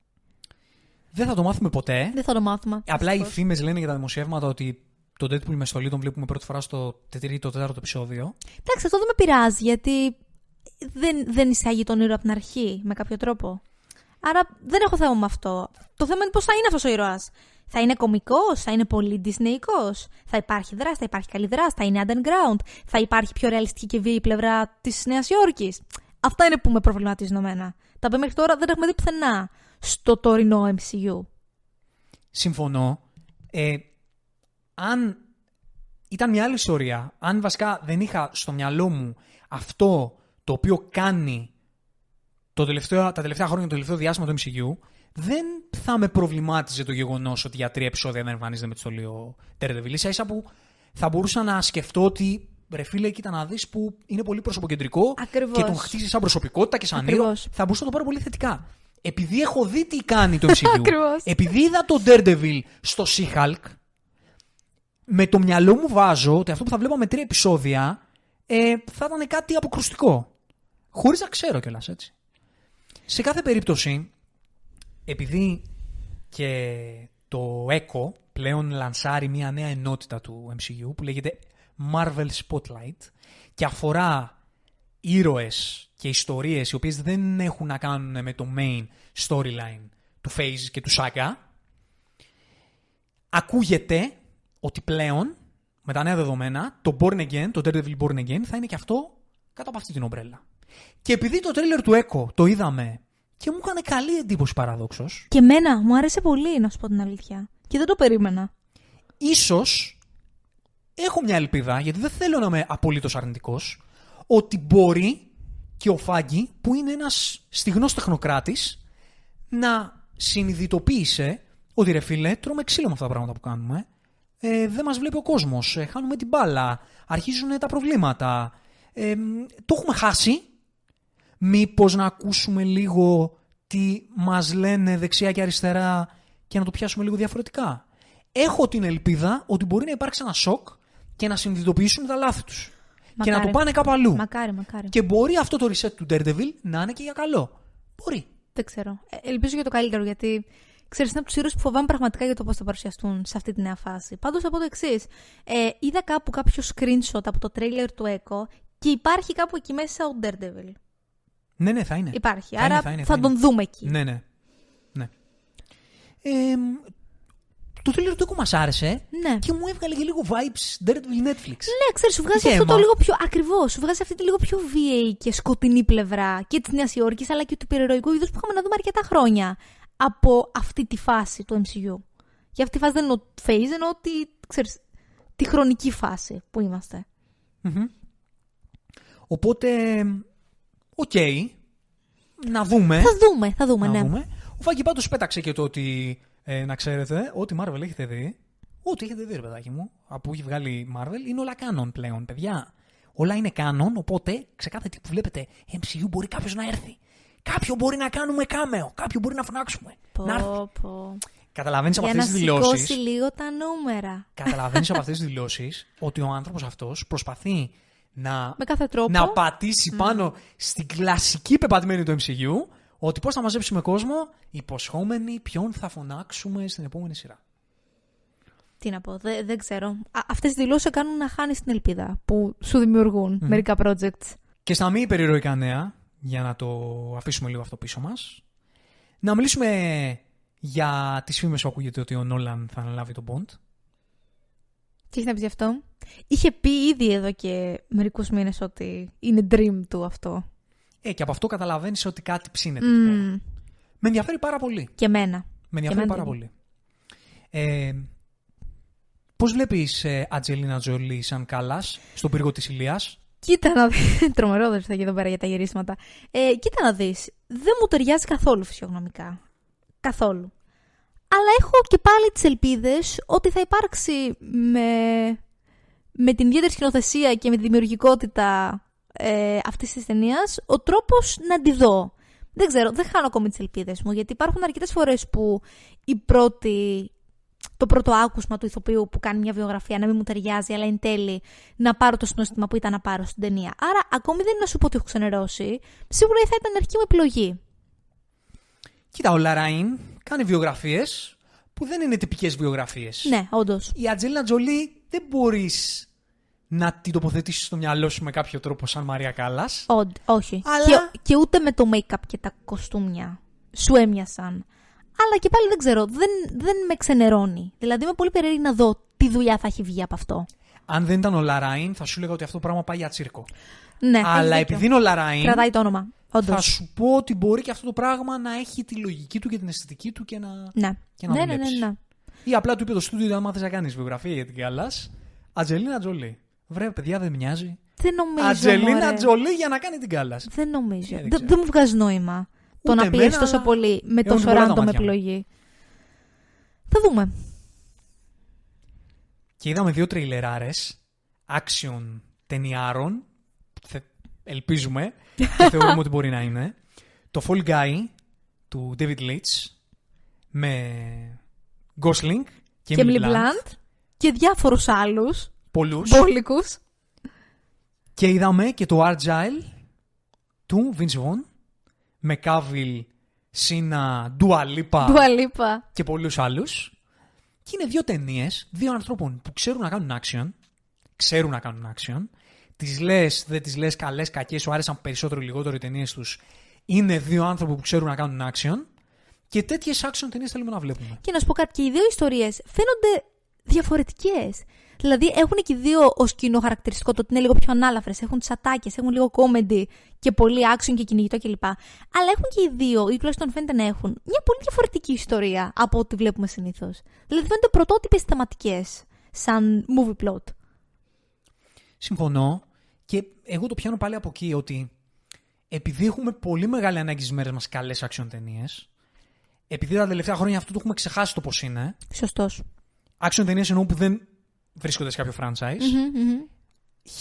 Δεν θα το μάθουμε ποτέ. Δεν θα το μάθουμε. Απλά οι φήμες λένε για τα δημοσιεύματα ότι τον Deadpool με στολή τον βλέπουμε πρώτη φορά στο 3ο-4ο επεισόδιο. Εντάξει, αυτό δεν με πειράζει, γιατί δεν εισάγει τον ήρωα από την αρχή με κάποιο τρόπο. Άρα δεν έχω θέμα με αυτό. Το θέμα είναι πώς θα είναι αυτός ο ήρωας. Θα είναι κωμικός, θα είναι πολύ Disney-ικός. Θα υπάρχει δράση, θα υπάρχει καλή δράση, θα είναι underground. Θα υπάρχει πιο ρεαλιστική και βίαιη πλευρά της Νέας Υόρκης. Αυτά είναι που με προβληματίζουν εμένα. Τα οποία μέχρι τώρα δεν έχουμε δει πουθενά στο τωρινό MCU. Συμφωνώ. Αν ήταν μια άλλη ιστορία, αν βασικά δεν είχα στο μυαλό μου αυτό το οποίο κάνει τα τελευταία χρόνια, το τελευταίο διάστημα του MCU, δεν θα με προβλημάτιζε το γεγονός ότι για 3 επεισόδια δεν εμφανίζεται με τη στολή ο Daredevil. Ίσα-ίσα που θα μπορούσα να σκεφτώ ότι ρε φίλε, κοίτα να δεις που είναι πολύ προσωποκεντρικό. Ακριβώς. Και τον χτίζει σαν προσωπικότητα και σαν ήρωα. Θα μπορούσα να το πάρω πολύ θετικά. Επειδή έχω δει τι κάνει το MCU, επειδή είδα τον Daredevil στο She-Hulk, με το μυαλό μου βάζω ότι αυτό που θα βλέπαμε 3 επεισόδια θα ήταν κάτι αποκρουστικό. Χωρίς να ξέρω κιόλας, έτσι. Σε κάθε περίπτωση, επειδή και το Echo πλέον λανσάρει μια νέα ενότητα του MCU που λέγεται Marvel Spotlight και αφορά ήρωες και ιστορίες οι οποίες δεν έχουν να κάνουν με το main storyline του Phase και του Saga, ακούγεται ότι πλέον με τα νέα δεδομένα το Born Again, το Daredevil Born Again θα είναι και αυτό κάτω από αυτή την ομπρέλα. Και επειδή το τρέιλερ του Echo το είδαμε και μου έκανε καλή εντύπωση παραδόξως. Και εμένα μου άρεσε πολύ, να σου πω την αλήθεια. Και δεν το περίμενα. Ίσως έχω μια ελπίδα, γιατί δεν θέλω να είμαι απολύτως αρνητικός, ότι μπορεί και ο Φάγκη, που είναι ένας στιγνός τεχνοκράτης, να συνειδητοποίησε ότι ρε φίλε, τρώμε ξύλο με αυτά τα πράγματα που κάνουμε. Δεν μας βλέπει ο κόσμος. Χάνουμε την μπάλα. Αρχίζουν τα προβλήματα. Το έχουμε χάσει. Μήπως να ακούσουμε λίγο τι μας λένε δεξιά και αριστερά και να το πιάσουμε λίγο διαφορετικά. Έχω την ελπίδα ότι μπορεί να υπάρξει ένα σοκ και να συνειδητοποιήσουν τα λάθη τους. Μακάρι. Και να το πάνε κάπου αλλού. Μακάρι, μακάρι. Και μπορεί αυτό το reset του Daredevil να είναι και για καλό. Μπορεί. Δεν ξέρω. Ελπίζω για το καλύτερο, γιατί ξέρεις, είναι από τους ήρωες που φοβάμαι πραγματικά για το πώς θα παρουσιαστούν σε αυτή τη νέα φάση. Πάντως, από το εξής. Είδα κάπου κάποιο screenshot από το τρέιλερ του Echo και υπάρχει κάπου εκεί μέσα ο Daredevil. Ναι, ναι, θα είναι. Υπάρχει. Θα άρα είναι, θα τον δούμε εκεί. Ναι, ναι. Ναι. Το τρίλερ του Echo μας άρεσε, ναι, και μου έβγαλε και λίγο vibes Daredevil Netflix. Ναι, ξέρεις, σου βγάζει αυτό το λίγο πιο. Ακριβώς, σου βγάζει αυτή τη λίγο πιο βίαιη και σκοτεινή πλευρά και της Νέας Υόρκης αλλά και του υπερηρωικού είδους που είχαμε να δούμε αρκετά χρόνια από αυτή τη φάση του MCU. Και αυτή τη φάση δεν εννοώ phase, εννοώ ότι, ξέρεις, τη χρονική φάση που είμαστε. Mm-hmm. Οπότε. Οκ. Okay. Να δούμε. Θα δούμε, ναι. Δούμε. Ο Φάγκη πάντως πέταξε και το ότι. Να ξέρετε, ό,τι Marvel έχετε δει, ρε παιδάκι μου, από που έχει βγάλει η Marvel, είναι όλα κάνον πλέον, παιδιά. Όλα είναι κάνον, οπότε σε κάθε τι που βλέπετε MCU μπορεί κάποιος να έρθει. Κάποιο μπορεί να κάνουμε κάμεο, κάποιο μπορεί να φωνάξουμε. Καταλαβαίνεις από αυτές τις δηλώσεις. Για να σηκώσει λίγο τα νούμερα. Καταλαβαίνεις από αυτές τις δηλώσεις ότι ο άνθρωπος αυτός προσπαθεί να πατήσει πάνω στην κλασική πεπατημένη του MCU. Ότι πώς θα μαζέψουμε κόσμο, υποσχόμενοι ποιον θα φωνάξουμε στην επόμενη σειρά. Τι να πω, δεν ξέρω. Αυτές οι δηλώσεις κάνουν να χάνεις την ελπίδα που σου δημιουργούν μερικά projects. Και στα μη υπερηρωικά νέα, για να το αφήσουμε λίγο αυτό πίσω μας, να μιλήσουμε για τις φήμες που ακούγεται ότι ο Νόλαν θα αναλάβει τον Bond. Τι έχει να πει γι' αυτό? Είχε πει ήδη εδώ και μερικούς μήνες ότι είναι dream του αυτό. Και από αυτό καταλαβαίνεις ότι κάτι ψήνεται. Με ενδιαφέρει πάρα πολύ. Και εμένα. Με ενδιαφέρει πάρα πολύ. Πώς βλέπεις Ατζελίνα Τζολί σαν Κάλλας στον πύργο της Ηλίας? Κοίτα να δεις. Τρομερό δεν εδώ πέρα για τα γυρίσματα. Κοίτα να δεις. Δεν μου ταιριάζει καθόλου φυσιογνωμικά. Καθόλου. Αλλά έχω και πάλι τις ελπίδες ότι θα υπάρξει με την ιδιαίτερη σκηνοθεσία και με τη δημιουργικότητα αυτής της ταινίας ο τρόπος να τη δω. Δεν ξέρω, δεν χάνω ακόμη τις ελπίδες μου, γιατί υπάρχουν αρκετές φορές που το πρώτο άκουσμα του ηθοποιού που κάνει μια βιογραφία να μην μου ταιριάζει, αλλά εν τέλει να πάρω το συναίσθημα που ήταν να πάρω στην ταινία. Άρα ακόμη δεν είναι να σου πω ότι έχω ξενερώσει. Σίγουρα θα ήταν αρχική μου επιλογή. Κοίτα, ο Λαράιν κάνει βιογραφίες που δεν είναι τυπικές βιογραφίες. Ναι, όντως. Η Ατζελίνα Τζολί δεν μπορείς να την τοποθετήσεις στο μυαλό σου με κάποιο τρόπο σαν Μαρία Κάλλας. Όχι. Αλλά... Και ούτε με το make-up και τα κοστούμια σου έμοιασαν. Αλλά και πάλι δεν ξέρω, δεν με ξενερώνει. Δηλαδή είμαι πολύ περίεργη να δω τι δουλειά θα έχει βγει από αυτό. Αν δεν ήταν ο Λαράιν, θα σου έλεγα ότι αυτό το πράγμα πάει για τσίρκο. Ναι, αλλά επειδή είναι ο Λαράιν. Κρατάει το όνομα. Όντως. Θα σου πω ότι μπορεί και αυτό το πράγμα να έχει τη λογική του και την αισθητική του και να δουλέψει. Ή απλά του είπε το στούντιο, αν μάθες να κάνεις βιογραφία για την Κάλλας, Ατζελίνα Τζολί. Βρε, παιδιά, δεν μοιάζει. Δεν νομίζω. Ατζελίνα Τζολί για να κάνει την Κάλλας. Δεν νομίζω. Δεν μου βγάζει νόημα το να πιέσεις τόσο πολύ με τόσο random επιλογή. Θα δούμε. Και είδαμε 2 τριλεράρες action ταινιάρων. Ελπίζουμε και θεωρούμε ότι μπορεί να είναι. Το Fall Guy του David Leitch με Gosling και Emily Blunt και διάφορους άλλους. Πολλούς. Και είδαμε και το Argyle του Vince Vaughn με Κάβιλ, Σίνα, Ντουα Λίπα και πολλούς άλλους. Και είναι 2 ταινίες, 2 ανθρώπων που ξέρουν να κάνουν action. Τις λες, δεν τις λες, καλές, κακές, σου άρεσαν περισσότερο ή λιγότερο οι ταινίες τους. Είναι 2 άνθρωποι που ξέρουν να κάνουν action Και τέτοιες action ταινίες θέλουμε να βλέπουμε. Και να σου πω κάτι, και οι δύο ιστορίες φαίνονται διαφορετικές. Δηλαδή έχουν και οι δύο ως κοινό χαρακτηριστικό το ότι είναι λίγο πιο ανάλαφρες, έχουν τσατάκες, έχουν λίγο comedy και πολύ action και κυνηγητό κλπ. Αλλά έχουν και οι δύο, ή τουλάχιστον φαίνεται να έχουν, μια πολύ διαφορετική ιστορία από ό,τι βλέπουμε συνήθως. Δηλαδή φαίνονται πρωτότυπες θεματικές, σαν movie plot. Συμφωνώ. Και εγώ το πιάνω πάλι από εκεί ότι επειδή έχουμε πολύ μεγάλη ανάγκη στις μέρες μας καλές action ταινίες, επειδή τα τελευταία χρόνια αυτό το έχουμε ξεχάσει το πώς είναι. Σωστός. Action ταινίες εννοώ που δεν βρίσκονται σε κάποιο franchise.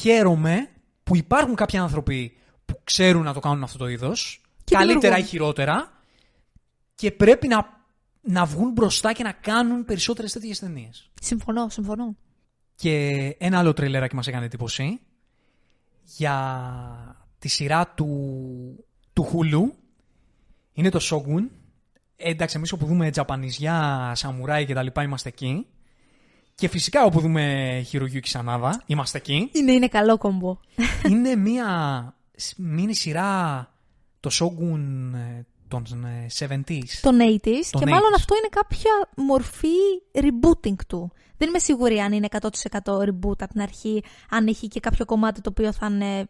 Χαίρομαι που υπάρχουν κάποιοι άνθρωποι που ξέρουν να το κάνουν αυτό το είδος. Καλύτερα ή χειρότερα. Και πρέπει να βγουν μπροστά και να κάνουν περισσότερες τέτοιες ταινίες. Συμφωνώ, συμφωνώ. Και ένα άλλο τρελεράκι μας έκανε εντύπωση για τη σειρά του Hulu. Είναι το Shogun. Εντάξει, εμείς όπου δούμε τζαπανιζιά, σαμουράι και τα λοιπά είμαστε εκεί. Και φυσικά όπου δούμε Hiroyuki Sanada είμαστε εκεί. Είναι καλό κόμπο. Είναι μία μίνι σειρά, το Shogun των 70s. Των 80s. Και 80's. Μάλλον αυτό είναι κάποια μορφή rebooting του. Δεν είμαι σίγουρη αν είναι 100% reboot από την αρχή, αν έχει και κάποιο κομμάτι το οποίο θα είναι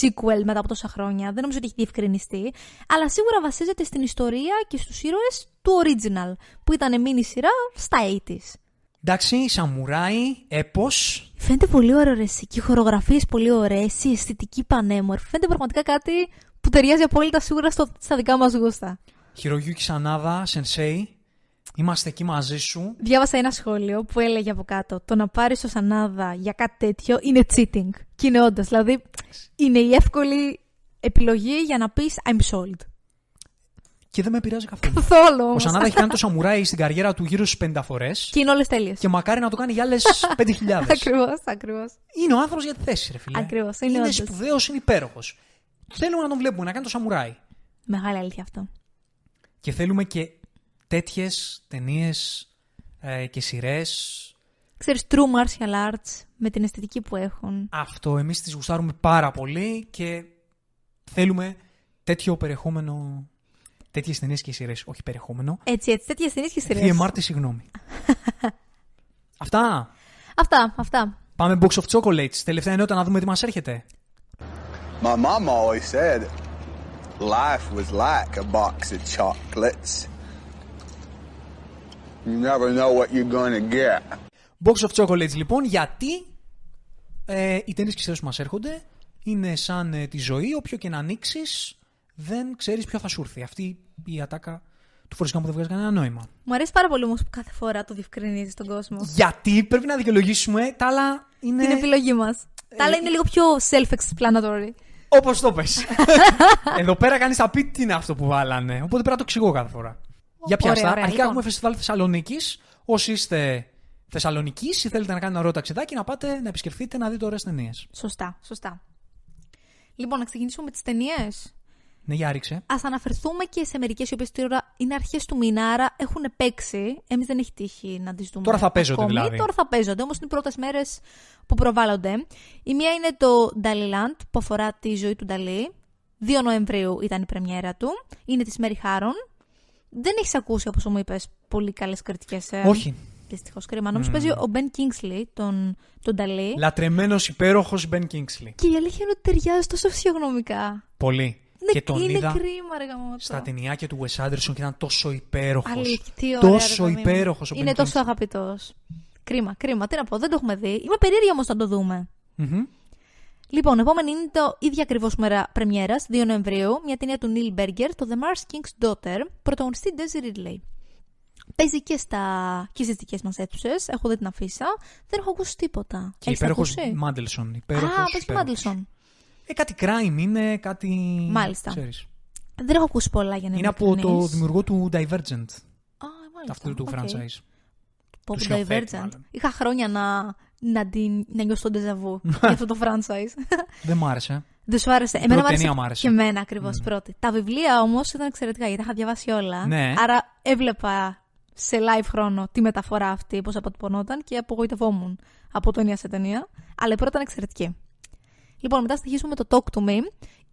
sequel μετά από τόσα χρόνια. Δεν νομίζω ότι έχει διευκρινιστεί. Αλλά σίγουρα βασίζεται στην ιστορία και στους ήρωες του original, που ήταν μίνι σειρά στα 80s. Εντάξει, σαμουράι, έπος. Φαίνεται πολύ ωραίο ρε εσύ. Και οι χορογραφίες πολύ ωραίες, η αισθητική πανέμορφη. Φαίνεται πραγματικά κάτι που ταιριάζει απόλυτα σίγουρα στα δικά μας γούστα. Hiroyuki Sanada, Sensei, είμαστε εκεί μαζί σου. Διάβασα ένα σχόλιο που έλεγε από κάτω: το να πάρεις το Sanada για κάτι τέτοιο είναι cheating. Και είναι όντως. Δηλαδή, είναι η εύκολη επιλογή για να πεις I'm sold. Και δεν με πειράζει καθόλου. Καθόλου όμως. Ο Sanada έχει κάνει το σαμουράι στην καριέρα του γύρω στις 50 φορές. Και είναι όλες τέλειες. Και μακάρι να το κάνει για άλλες 5.000. Ακριβώς, ακριβώς. Είναι ο άνθρωπος για τη θέση, ρε φίλε. Ακριβώς. Είναι σπουδαίος, είναι υπέροχος. Θέλουμε να τον βλέπουμε να κάνει το σαμουράι. Μεγάλη αλήθεια αυτό. Και θέλουμε και τέτοιες ταινίες και σειρές. Ξέρεις, true martial arts με την αισθητική που έχουν. Αυτό. Εμείς τις γουστάρουμε πάρα πολύ και θέλουμε τέτοιο περιεχόμενο. Τέτοιες ταινίες και σειρές. Όχι περιεχόμενο. Έτσι, τέτοιες ταινίες και σειρές. Διεμάρτη, συγγνώμη. Αυτά. Πάμε box of chocolates. Τελευταία ενότητα να δούμε τι μας έρχεται. My mama always said life was like a box of chocolates. You never know what you're gonna get. Box of chocolates λοιπόν, γιατί οι ταινίες και σειρές που μας έρχονται είναι σαν τη ζωή, όποιο και να ανοίξεις δεν ξέρεις ποιο θα σου έρθει. Αυτή η ατάκα του φορτηγού που δεν βγάζει κανένα νόημα. Μου αρέσει πάρα πολύ όμως που κάθε φορά το διευκρινίζεις στον κόσμο. Γιατί πρέπει να δικαιολογήσουμε τα άλλα είναι. Την επιλογή μας. Τα άλλα είναι λίγο πιο self-explanatory. Όπως το πες. Εδώ πέρα κανείς θα πει τι είναι αυτό που βάλανε. Οπότε πρέπει να το εξηγώ κάθε φορά. Για πιάστα. Αρχικά λοιπόν, έχουμε φεστιβάλ Θεσσαλονίκης. Όσοι είστε Θεσσαλονικής ή θέλετε να κάνετε ένα ωραίο ταξιδάκι, να πάτε να επισκεφτείτε, να δείτε ωραίες ταινίες. Σωστά, σωστά. Λοιπόν, να ξεκινήσουμε με τις ταινίες. Ναι, για ρίξε. Ας αναφερθούμε και σε μερικές οι οποίες τώρα είναι αρχές του μήνα, άρα έχουν παίξει. Εμείς δεν έχει τύχει να τις δούμε. Τώρα θα παίζονται ακόμη, δηλαδή. Τώρα θα παίζονται, όμως είναι οι πρώτες μέρες που προβάλλονται. Η μία είναι το Νταλιλάντ, που αφορά τη ζωή του Νταλή. 2 Νοεμβρίου ήταν η πρεμιέρα του. Είναι της Μέρι Χάρον. Δεν έχεις ακούσει, όπως μου είπες, πολύ καλές κριτικές. Όχι. Δυστυχώς, κρίμα. Νομίζω παίζει ο Μπεν Κίνγκσλι, τον Νταλή. Λατρεμένος, υπέροχος Μπεν Κίνγκσλι. Και η αλήθεια είναι ότι ταιριάζει τόσο φυσιογνωμικά. Πολύ. Και τον είδα στα ταινιάκια του Wes Anderson και ήταν τόσο υπέροχος. Αλήθεια, τόσο υπέροχος ο Μπεν Κίνγκσλι. Είναι τόσο αγαπητός. Κρίμα, κρίμα. Τι να πω, δεν το έχουμε δει. Είμαι περίεργη όμως να το δούμε. Λοιπόν, επόμενη είναι το ίδιο ακριβώς μέρα πρεμιέρας, 2 Νοεμβρίου, μια ταινία του Νίλ Μπέργκερ, το The Mars King's Daughter, πρωταγωνιστή Daisy Ridley. Παίζει και στις δικές μας αίθουσες. Έχω δει την αφίσα. Δεν έχω ακούσει τίποτα. Και υπέροχος Μάντελσον. Παίζει Μάντελσον. Κάτι crime είναι, κάτι. Μάλιστα. Ξέρεις. Δεν έχω ακούσει πολλά για να μην. Είναι από το δημιουργό του Divergent. Αυτού του franchise. Του Divergent. Είχα χρόνια να νιώσω τον ντεζαβού για αυτό το franchise. Δεν μ' άρεσε. Δεν σου άρεσε. Εμένα μ' άρεσε. Και εμένα ακριβώς πρώτη. Τα βιβλία όμως ήταν εξαιρετικά γιατί τα είχα διαβάσει όλα. Ναι. Άρα έβλεπα σε live χρόνο τη μεταφορά αυτή, πώς αποτυπωνόταν και απογοητευόμουν από ταινία σε ταινία. Αλλά η πρώτη ήταν εξαιρετική. Λοιπόν, μετά συνεχίσουμε με το Talk to Me.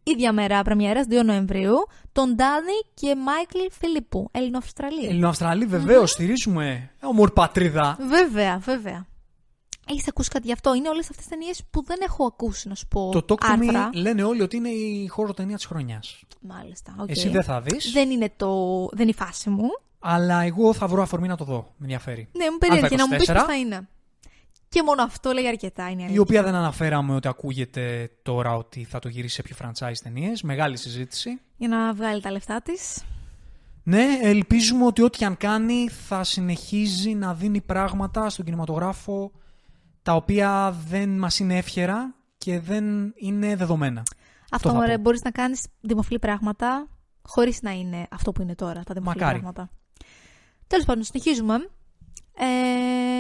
ίδια μέρα πρεμιέρας, 2 Νοεμβρίου, τον Ντάνι και Μάικλ Φιλίππου, Ελληνοαυστραλή. Ελληνοαυστραλή, βεβαίως, στηρίζουμε. Ομορπατρίδα. Βέβαια, βέβαια. Έχεις ακούσει κάτι γι' αυτό? Είναι όλες αυτές τις ταινίες που δεν έχω ακούσει, να σου πω. Το Talk to Me λένε όλοι ότι είναι η χώρο ταινία της χρονιάς. Μάλιστα. Okay. Εσύ δεν θα δεις. Δεν είναι η φάση μου. Αλλά εγώ θα βρω αφορμή να το δω. Με ενδιαφέρει. Ναι, μου περιέχει να μου πεις τι θα είναι. Και μόνο αυτό λέει αρκετά. Είναι η οποία δεν αναφέραμε ότι ακούγεται τώρα ότι θα το γυρίσει σε πιο franchise ταινίες. Μεγάλη συζήτηση. Για να βγάλει τα λεφτά της. Ναι, ελπίζουμε ότι ό,τι αν κάνει θα συνεχίζει να δίνει πράγματα στον κινηματογράφο τα οποία δεν μας είναι εύχερα και δεν είναι δεδομένα. Αυτό ωραία, μπορείς να κάνεις δημοφιλή πράγματα χωρίς να είναι αυτό που είναι τώρα τα δημοφιλή πράγματα. Τέλος πάντων, συνεχίζουμε.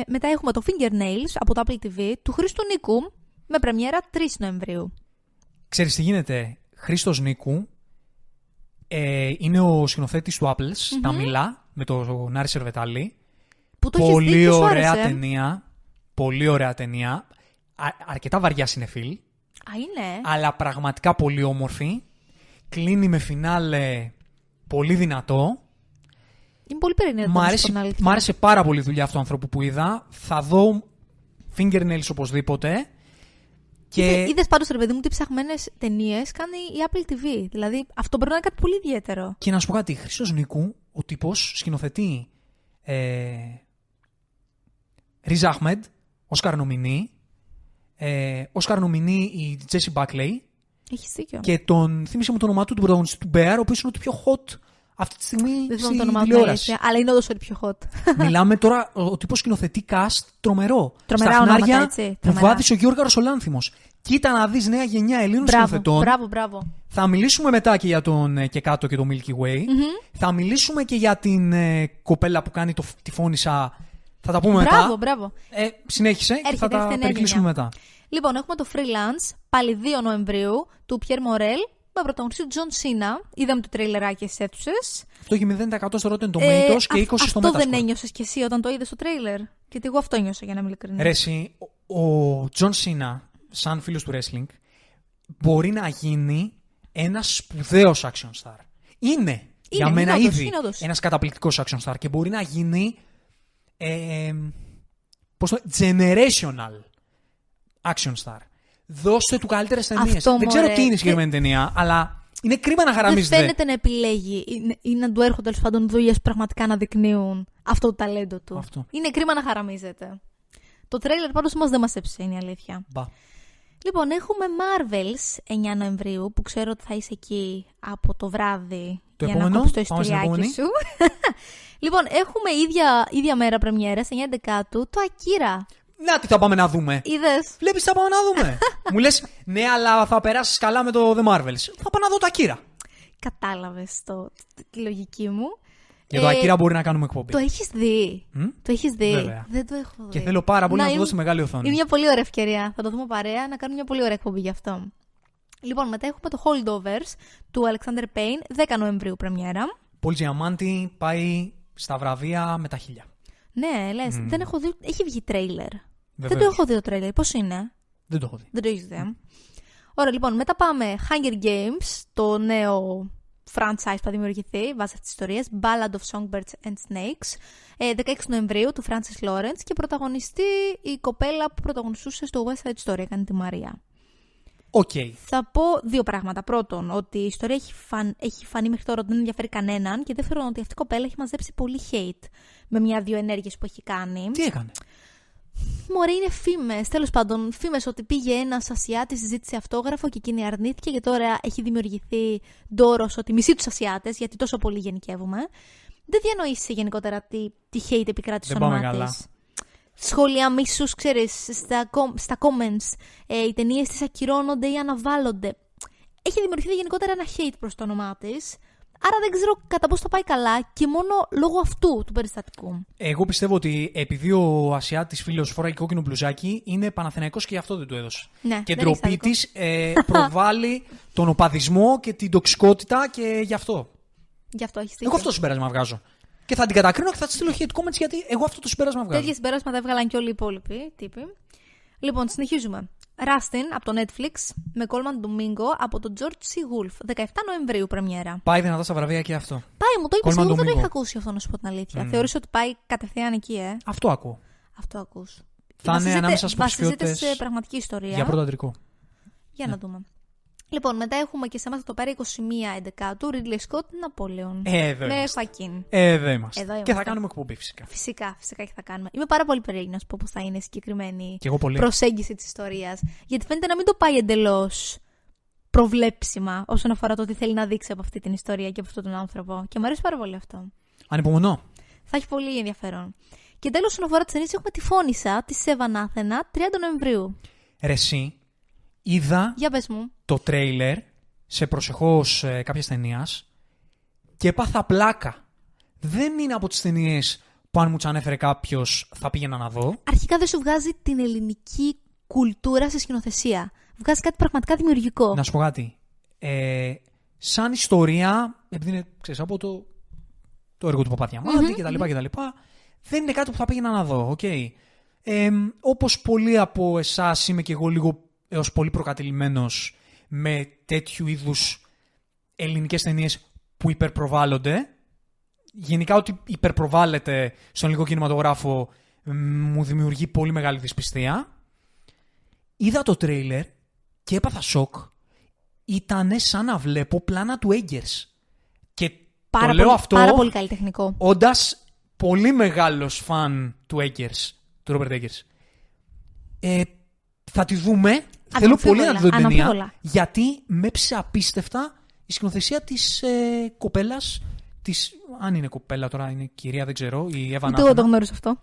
Μετά έχουμε το Fingernails από το Apple TV του Χρήστου Νίκου με πρεμιέρα 3 Νοεμβρίου. Ξέρεις τι γίνεται? Χρήστος Νίκου είναι ο σκηνοθέτης του Apple, τα Μιλά, με τον Άρη Σερβετάλη. Που το έχεις δει και σου άρεσε. Πολύ ωραία ταινία. Αρκετά βαριά συνεφίλ. Α, είναι. Αλλά πραγματικά πολύ όμορφη. Κλείνει με φινάλε πολύ δυνατό. Είναι πολύ περίεργο. Μ' άρεσε πάρα πολύ η δουλειά αυτού του ανθρώπου που είδα. Θα δω Fingernails οπωσδήποτε. Και... Είδες πάντως, ρε παιδί μου, τι ψαχμένες ταινίες κάνει η Apple TV. Δηλαδή αυτό πρέπει να είναι κάτι πολύ ιδιαίτερο. Και να σου πω κάτι. Χρήστος Νίκου, ο τύπος, σκηνοθετεί Ριζ Αχμέντ, Όσκαρ νομινή, η Τζέσι Μπάκλεϊ. Έχεις δίκιο. Και τον θύμισε μου το όνομά του, τον πρωταγωνιστή του Μπέαρ, ο οποίος είναι το πιο hot αυτή τη στιγμή στην τηλεόραση. Ναι, αλλά είναι όντως το πιο hot. Μιλάμε τώρα, ο τύπος σκηνοθετεί cast τρομερό. Τρομερά στα χνάρια, έτσι. Που βάδισε ο Γιώργαρος ο Λάνθιμος. Κοίτα να δεις νέα γενιά Ελλήνων σκηνοθετών. Μπράβο, μπράβο. Θα μιλήσουμε μετά και για τον Και Κάτω και το Milky Way. Θα μιλήσουμε και για την κοπέλα που κάνει τη φώνησα. Θα τα πούμε μετά. Μπράβο, μπράβο. Συνέχισε και θα τα περικλείσουμε μετά. Λοιπόν, έχουμε το Freelance, πάλι 2 Νοεμβρίου, του Πιέρ Μορέλ, με πρωταγωνιστή του Τζον Σίνα. Είδαμε το τρέιλεράκι στις αίθουσες. Αυτό είχε 0% στο Rotten Tomatoes και 20% στο Metascore. Αυτό δεν ένιωσες κι εσύ όταν το είδες στο τρέιλερ? Γιατί εγώ αυτό νιώσα, για να είμαι ειλικρινή. Ρε εσύ, ο Τζον Σίνα, σαν φίλος του wrestling, μπορεί να γίνει ένας σπουδαίος action star. Είναι για μένα ήδη ένας καταπληκτικός action star και μπορεί να γίνει. Generational action star. Δώστε του καλύτερες ταινίες. Δεν ξέρω τι είναι η συγκεκριμένη ταινία, αλλά είναι κρίμα να χαραμίζεται. Δεν φαίνεται να επιλέγει ή να του έρχονται τέλος πάντων δουλειές που πραγματικά να δεικνύουν αυτό το ταλέντο του. Αυτό. Είναι κρίμα να χαραμίζεται. Το τρέιλερ πάντως όμως δεν μας έψησε, είναι η αλήθεια. Μπα. Λοιπόν, έχουμε Marvels 9 Νοεμβρίου που ξέρω ότι θα είσαι εκεί από το βράδυ το για επόμενο, να κόψεις το ιστοριάκι σου. Λοιπόν, έχουμε ίδια μέρα πρεμιέρας, 9-11, το Ακύρα. Να τι θα πάμε να δούμε. Είδες. Βλέπεις τι θα πάμε να δούμε. Μου λες, ναι, αλλά θα περάσεις καλά με το The Marvels. Θα πάω να δω το Ακύρα. Κατάλαβες τη λογική μου. Για το Ακύρα μπορεί να κάνουμε εκπομπή. Το έχεις δει. Το έχεις δει. Βέβαια. Δεν το έχω δει. Και θέλω πάρα πολύ να το δω στη μεγάλη οθόνη. Είναι μια πολύ ωραία ευκαιρία. Θα το δούμε παρέα να κάνουμε μια πολύ ωραία εκπομπή γι' αυτό. Λοιπόν, μετά έχουμε το Holdovers του Alexander Payne, 10 Νοεμβρίου πρεμιέρα. Πολ Τζιαμάντι πάει στα βραβεία με τα 1000. Ναι, λες. Δεν έχω δει. Έχει βγει τρέιλερ. Δεν το έχω δει το τρέιλερ. Πώς είναι? Δεν το έχω δει. Δεν το έχεις δει. Ωραία, λοιπόν, μετά πάμε Hunger Games, το νέο franchise που θα δημιουργηθεί βάσει αυτής της ιστορίας, Ballad of Songbirds and Snakes, 16 Νοεμβρίου του Francis Lawrence και πρωταγωνιστεί η κοπέλα που πρωταγωνιστούσε στο West Side Story, κάνει τη Μαρία. Okay. Θα πω δύο πράγματα. Πρώτον, ότι η ιστορία έχει φανεί μέχρι τώρα ότι δεν ενδιαφέρει κανέναν. Και δεύτερον, ότι αυτή η κοπέλα έχει μαζέψει πολύ hate με μια-δύο ενέργειες που έχει κάνει. Τι έκανε? Μωρέ, είναι φήμες. Τέλος πάντων, φήμες ότι πήγε ένας Ασιάτης, ζήτησε αυτόγραφο και εκείνη αρνήθηκε. Και τώρα έχει δημιουργηθεί ντόρος ότι μισεί τους Ασιάτες, γιατί τόσο πολύ γενικεύουμε. Δεν διανοείσαι γενικότερα τι hate επικράτησε στον μάτι. Σχόλια μίσους, ξέρεις, στα comments. Οι ταινίες της ακυρώνονται ή αναβάλλονται. Έχει δημιουργηθεί γενικότερα ένα hate προς το όνομά της. Άρα δεν ξέρω κατά πώς το πάει καλά και μόνο λόγω αυτού του περιστατικού. Εγώ πιστεύω ότι επειδή ο Ασιάτης φίλος φοράει κόκκινο μπλουζάκι, είναι Παναθηναϊκός και γι' αυτό δεν του έδωσε. Ναι, και ντροπή της προβάλλει τον οπαδισμό και την τοξικότητα και γι' αυτό. Γι' αυτό έχεις δίκιο. Εγώ αυτό το συμπέρασμα βγάζω. Και θα την κατακρίνω και θα τη στείλω hate comments γιατί εγώ αυτό το συμπέρασμα βγάζω. Τέτοια συμπέρασματα έβγαλαν και όλοι οι υπόλοιποι τύποι. Λοιπόν, συνεχίζουμε. Rustin από το Netflix με Coleman Domingo από τον George C. Wolfe. 17 Νοεμβρίου πρεμιέρα. Πάει δυνατά στα βραβεία και αυτό. Πάει, μου το είπες. Εγώ δεν το είχα ακούσει αυτό, να σου πω την αλήθεια. Θεωρείς ότι πάει κατευθείαν εκεί, Αυτό ακούω. Αυτό ακούς. Θα είναι ανάμεσα στους υποψηφιότητες. Σε πραγματική ιστορία. Για πρώτο αντρικό. Για να δούμε. Λοιπόν, μετά έχουμε και σε εμάς το πέρα 21-11 του Ridley Scott Napoleon. Εδώ είμαστε. Εδώ είμαστε. Και θα κάνουμε εκπομπή φυσικά. Φυσικά και θα κάνουμε. Είμαι πάρα πολύ περίεργη να σου πω πώς θα είναι η συγκεκριμένη προσέγγιση της ιστορίας. Γιατί φαίνεται να μην το πάει εντελώς προβλέψιμα όσον αφορά το τι θέλει να δείξει από αυτή την ιστορία και από αυτόν τον άνθρωπο. Και μου αρέσει πάρα πολύ αυτό. Ανυπομονώ. Θα έχει πολύ ενδιαφέρον. Και τέλος, όσον αφορά τις ταινίες, έχουμε τη Φόνισσα τη Σέβαν Άθενα 30 Νοεμβρίου. Ρεσί. Είδα το τρέιλερ σε προσεχώς κάποιας ταινίας και έπαθα πλάκα. Δεν είναι από τις ταινίες που αν μου τις ανέφερε κάποιος θα πήγαινα να δω. Αρχικά δεν σου βγάζει την ελληνική κουλτούρα σε σκηνοθεσία. Βγάζει κάτι πραγματικά δημιουργικό. Να σου πω κάτι. Σαν ιστορία, επειδή είναι από το έργο του Παπαδιαμάντη κτλ. Δεν είναι κάτι που θα πήγαινα να δω. Okay. Όπως πολλοί από εσάς είμαι και εγώ λίγο έως πολύ προκατειλημμένος με τέτοιου είδους ελληνικές ταινίες που υπερπροβάλλονται. Γενικά ότι υπερπροβάλλεται στον ελληνικό κινηματογράφο μου δημιουργεί πολύ μεγάλη δυσπιστία. Είδα το τρέιλερ και έπαθα σοκ. Ήτανε σαν να βλέπω πλάνα του Έγκερς. Και πάρα το λέω πολύ, αυτό πάρα πολύ καλλιτεχνικό. Όντας πολύ μεγάλος φαν του Έγκερς, του Ρόμπερτ Έγκερς. Θα τη δούμε. Θέλω πολύ να τη δω την ταινία. Γιατί με έψησε απίστευτα η σκηνοθεσία της κοπέλας. Αν είναι κοπέλα τώρα, είναι κυρία, δεν ξέρω. Η Εύα Νάθανα. Το γνώρισα αυτό.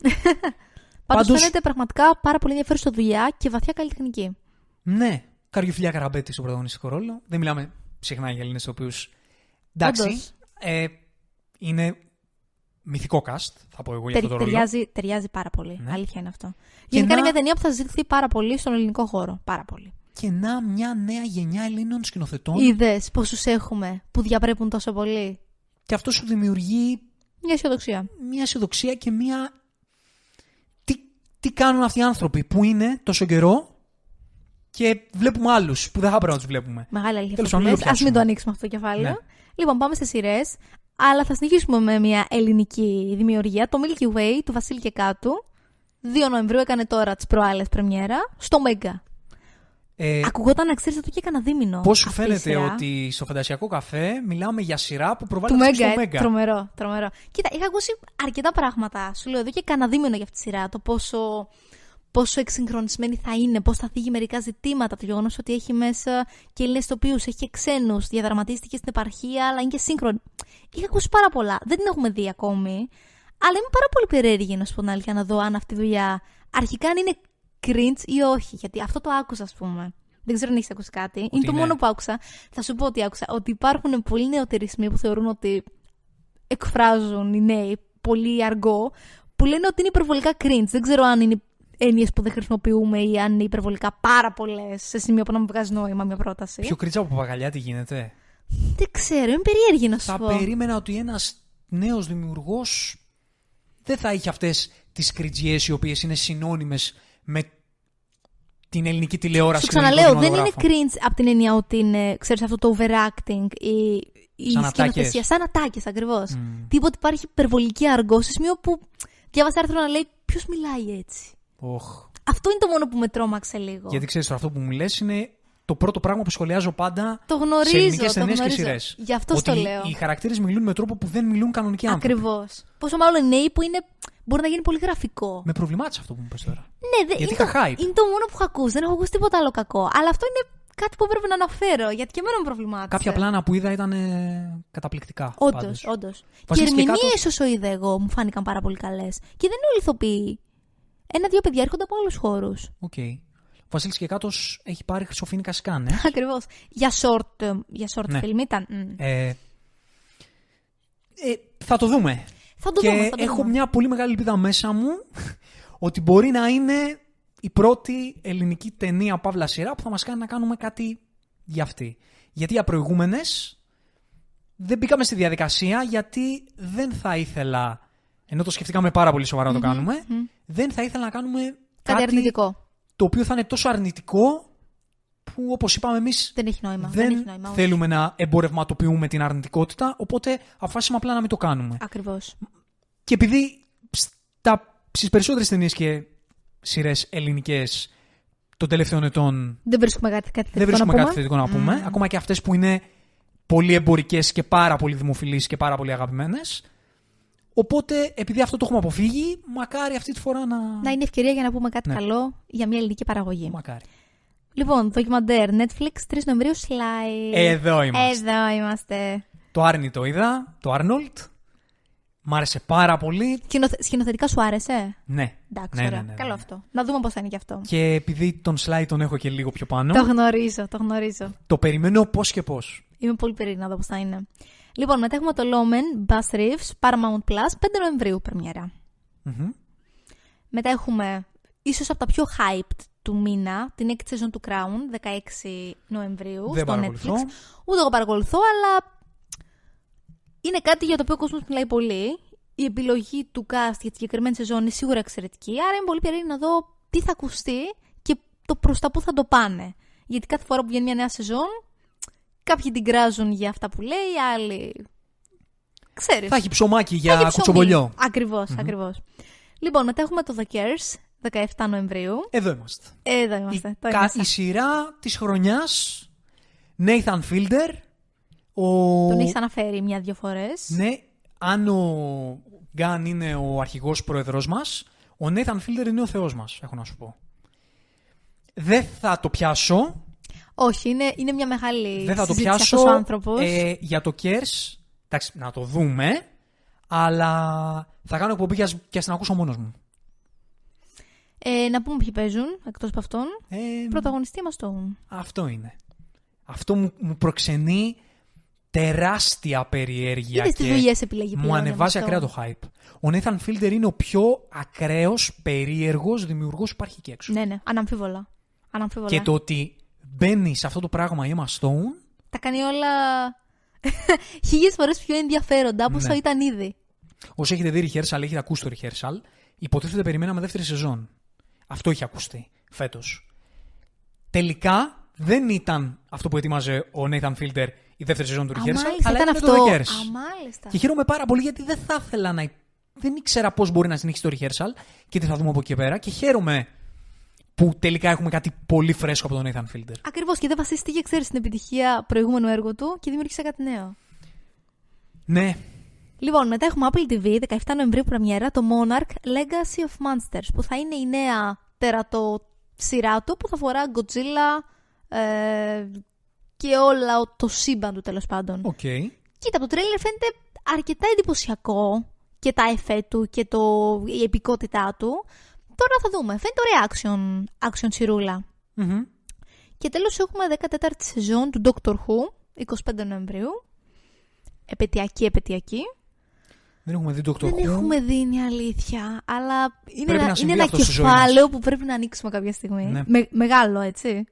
Πάντως φαίνεται πραγματικά πάρα πολύ ενδιαφέρουσα δουλειά και βαθιά καλλιτεχνική. Ναι. Καριοφιλιά Καραμπέτη στο πρωταγωνιστικό ρόλο. Δεν μιλάμε συχνά για Έλληνες, οποίους. Εντάξει. Είναι μυθικό cast, θα πω εγώ για αυτό το ρόλο. Ταιριάζει πάρα πολύ. Ναι. Αλήθεια είναι αυτό. Γενικά είναι μια ταινία που θα ζητηθεί πάρα πολύ στον ελληνικό χώρο. Πάρα πολύ. Και να μια νέα γενιά Ελλήνων σκηνοθετών. Είδες πόσους έχουμε που διαπρέπουν τόσο πολύ. Και αυτό σου δημιουργεί. Μια αισιοδοξία. Μια αισιοδοξία και μια. Τι κάνουν αυτοί οι άνθρωποι που είναι τόσο καιρό και βλέπουμε άλλους που δεν θα πρέπει να τους βλέπουμε. Μεγάλη αλήθεια. Ας μην το ανοίξουμε αυτό το κεφάλαιο. Ναι. Λοιπόν, πάμε σε σειρές. Αλλά θα συνεχίσουμε με μια ελληνική δημιουργία. Το Milky Way του Βασίλη Κεκάτου. 2 Νοεμβρίου έκανε τώρα τις προάλλες πρεμιέρα στο Μέγκα. Ακουγόταν να ξέρεις ότι το έκανα δίμηνο. Πώς σου φαίνεται ότι στο Φαντασιακό Καφέ μιλάμε για σειρά που προβάλλεται στο Μέγκα. Τρομερό. Κοίτα, είχα ακούσει αρκετά πράγματα. Σου λέω εδώ και έκανα δίμηνο για αυτή τη σειρά. Το πόσο εξυγχρονισμένη θα είναι, πώς θα θίγει μερικά ζητήματα. Το γεγονός ότι έχει μέσα και Έλληνες τοπίους, έχει και ξένους, διαδραματίστηκε στην επαρχία, αλλά είναι και σύγχρονη. Είχα ακούσει πάρα πολλά. Δεν την έχουμε δει ακόμη. Αλλά είμαι πάρα πολύ περίεργη, να σου πω την αλήθεια, να δω αν αυτή η δουλειά αρχικά αν είναι cringe ή όχι. Γιατί αυτό το άκουσα, ας πούμε. Δεν ξέρω αν έχεις ακούσει κάτι. Είναι το μόνο που άκουσα. Θα σου πω ότι άκουσα. Ότι υπάρχουν πολλοί νεοτερισμοί που θεωρούν ότι εκφράζουν οι νέοι πολύ αργό, που λένε ότι είναι υπερβολικά cringe. Δεν ξέρω αν είναι έννοιες που δεν χρησιμοποιούμε ή αν είναι υπερβολικά πάρα πολλές σε σημείο που να μου βγάζει νόημα μια πρόταση. Πιο κρίτσα από παπαγαλιά τι γίνεται. Δεν ξέρω, είμαι περίεργη να σου πω. Θα περίμενα ότι ένας νέος δημιουργός δεν θα είχε αυτές τις κριτζιές οι οποίες είναι συνώνυμες με την ελληνική τηλεόραση. Σου ξαναλέω, δεν είναι cringe από την έννοια ότι είναι, ξέρεις, αυτό το overacting η σκηνοθεσία. Σαν ατάκες ακριβώς. Τίποτα, υπάρχει υπερβολική αργό σε σημείο που διάβασα άρθρο να λέει ποιος μιλάει έτσι. Oh. Αυτό είναι το μόνο που με τρόμαξε λίγο. Γιατί ξέρεις, αυτό που μου λες είναι το πρώτο πράγμα που σχολιάζω πάντα σε ελληνικές ταινίες και σειρές. Γι' αυτό ότι το λέω. Οι χαρακτήρες μιλούν με τρόπο που δεν μιλούν κανονικοί άνθρωποι. Ακριβώς. Πόσο μάλλον νέοι που είναι. Μπορεί να γίνει πολύ γραφικό. Με προβλημάτισε αυτό που μου πες τώρα. Ναι, γιατί είχα hype. Είναι το μόνο που έχω ακούσει. Δεν έχω ακούσει τίποτα άλλο κακό. Αλλά αυτό είναι κάτι που έπρεπε να αναφέρω. Γιατί και εμένα με προβλημάτισε. Κάποια πλάνα που είδα ήταν καταπληκτικά. Όντως. Και ερμηνείες όσο είδα εγώ μου φάνηκαν πάρα πολύ καλές. Και δεν είναι ηθοποιοί. Ένα-δύο παιδιά έρχονται από άλλους χώρους. Okay. Ο Βασίλης Κεκάτος έχει πάρει Χρυσοφοίνικα σκάνε. Ακριβώς. Για short ναι. Film ήταν. Θα το δούμε. Έχω μια πολύ μεγάλη ελπίδα μέσα μου ότι μπορεί να είναι η πρώτη ελληνική ταινία παύλα σειρά που θα μας κάνει να κάνουμε κάτι για αυτή. Γιατί για προηγούμενες δεν μπήκαμε στη διαδικασία γιατί δεν θα ήθελα. Ενώ το σκεφτήκαμε πάρα πολύ σοβαρά να το κάνουμε, δεν θα ήθελα να κάνουμε κάτι το το οποίο θα είναι τόσο αρνητικό που, όπως είπαμε εμείς, δεν έχει νόημα, θέλουμε να εμπορευματοποιούμε την αρνητικότητα, οπότε αποφάσισαμε απλά να μην το κάνουμε. Ακριβώς. Και επειδή στις περισσότερες ταινίες και σειρές ελληνικές των τελευταίων ετών δεν βρίσκουμε κάτι θετικό να πούμε, ακόμα και αυτές που είναι πολύ εμπορικές και πάρα πολύ δημοφιλείς και πάρα πολύ αγαπημένες. Οπότε, επειδή αυτό το έχουμε αποφύγει, μακάρι αυτή τη φορά να είναι ευκαιρία για να πούμε κάτι καλό για μια ελληνική παραγωγή. Μακάρι. Λοιπόν, ντοκιμαντέρ Netflix, 3 Νοεμβρίου, Sly. Εδώ είμαστε. Το Άρνη το είδα, το Arnold. Μ' άρεσε πάρα πολύ. Σκηνοθετικά σου άρεσε? Ναι. Εντάξει, ναι. Καλό αυτό. Να δούμε πώς θα είναι και αυτό. Και επειδή τον Sly τον έχω και λίγο πιο πάνω. Το γνωρίζω. Το περιμένω πώς και πώς. Είμαι πολύ περίεργη να δω πώς θα είναι. Λοιπόν, μετά έχουμε το Lomen, Bass Reeves, Paramount Plus, 5 Νοεμβρίου πρεμιέρα. Mm-hmm. Μετά έχουμε, ίσως από τα πιο hyped του μήνα, την 6η season του Crown, 16 Νοεμβρίου, στο Netflix. Ούτε εγώ παρακολουθώ, αλλά είναι κάτι για το οποίο ο κόσμος μιλάει πολύ. Η επιλογή του cast για τη συγκεκριμένη season είναι σίγουρα εξαιρετική, άρα είμαι πολύ περίεργη να δω τι θα ακουστεί και το προς τα που θα το πάνε. Γιατί κάθε φορά που βγαίνει μια νέα season, κάποιοι την κράζουν για αυτά που λέει, άλλοι. Ξέρεις. Θα έχει ψωμάκι για κουτσομπολιό. Ακριβώς. Λοιπόν, μετά έχουμε το The Cares, 17 Νοεμβρίου. Εδώ είμαστε. Η σειρά της χρονιάς, Nathan Fielder. Τον έχεις αναφέρει μια-δυο φορές. Ναι, αν ο Gunn είναι ο αρχηγός πρόεδρος μας, ο Nathan Fielder είναι ο θεός μας, έχω να σου πω. Δεν θα το πιάσω. Όχι, είναι μια μεγάλη συζήτηση αυτός ο άνθρωπος. Για το Cares, εντάξει, να το δούμε, αλλά θα κάνω εκπομπή και ας την ακούσω μόνος μου. Να πούμε ποιοι παίζουν, εκτός από αυτόν. Πρωταγωνιστή μας το. Αυτό είναι. Αυτό μου προξενεί τεράστια περιέργεια. Είδες τις δουλειές επιλέγει πλέον. Μου ανεβάζει ακραία το hype. Ο Nathan Fielder είναι ο πιο ακραίος, περίεργος δημιουργός που υπάρχει και έξω. Ναι, αναμφίβολα. Και το ότι μπαίνει σε αυτό το πράγμα η Emma Stone. Τα κάνει όλα χίλιες φορές πιο ενδιαφέροντα από όσο ήταν ήδη. Όσοι έχετε δει rehearsal, έχετε ακούσει το rehearsal. Υποτίθεται περιμέναμε δεύτερη σεζόν. Αυτό είχε ακουστεί φέτος. Τελικά δεν ήταν αυτό που ετοίμαζε ο Nathan Fielder η δεύτερη σεζόν του rehearsal. Μάλιστα, αλλά ήταν αυτό. Το Cares. Και χαίρομαι πάρα πολύ γιατί δεν θα ήθελα να. Δεν ήξερα πώς μπορεί να συνεχίσει το rehearsal και τι θα δούμε από εκεί πέρα. Και χαίρομαι που τελικά έχουμε κάτι πολύ φρέσκο από τον Nathan Fielder. Ακριβώς, και δεν βασίστηκε, ξέρεις, στην επιτυχία προηγούμενου έργου του και δημιούργησε κάτι νέο. Ναι. Λοιπόν, μετά έχουμε Apple TV, 17 Νοεμβρίου πρεμιέρα, το Monarch Legacy of Monsters, που θα είναι η νέα τερατο σειρά του, που θα φορά Godzilla και όλα το σύμπαν του, τέλος πάντων. Okay. Κοίτα, από το τρέιλερ φαίνεται αρκετά εντυπωσιακό και τα εφέ του και η επικότητά του. Τώρα θα δούμε. Φαίνεται ωραία action τσιρούλα. Mm-hmm. Και τέλος έχουμε 14η σεζόν του Doctor Who, 25 Νοεμβρίου. Επαιτειακή. Δεν έχουμε δει Doctor Who. Είναι αλήθεια. Αλλά είναι ένα κεφάλαιο που πρέπει να ανοίξουμε κάποια στιγμή. Ναι. Μεγάλο, έτσι.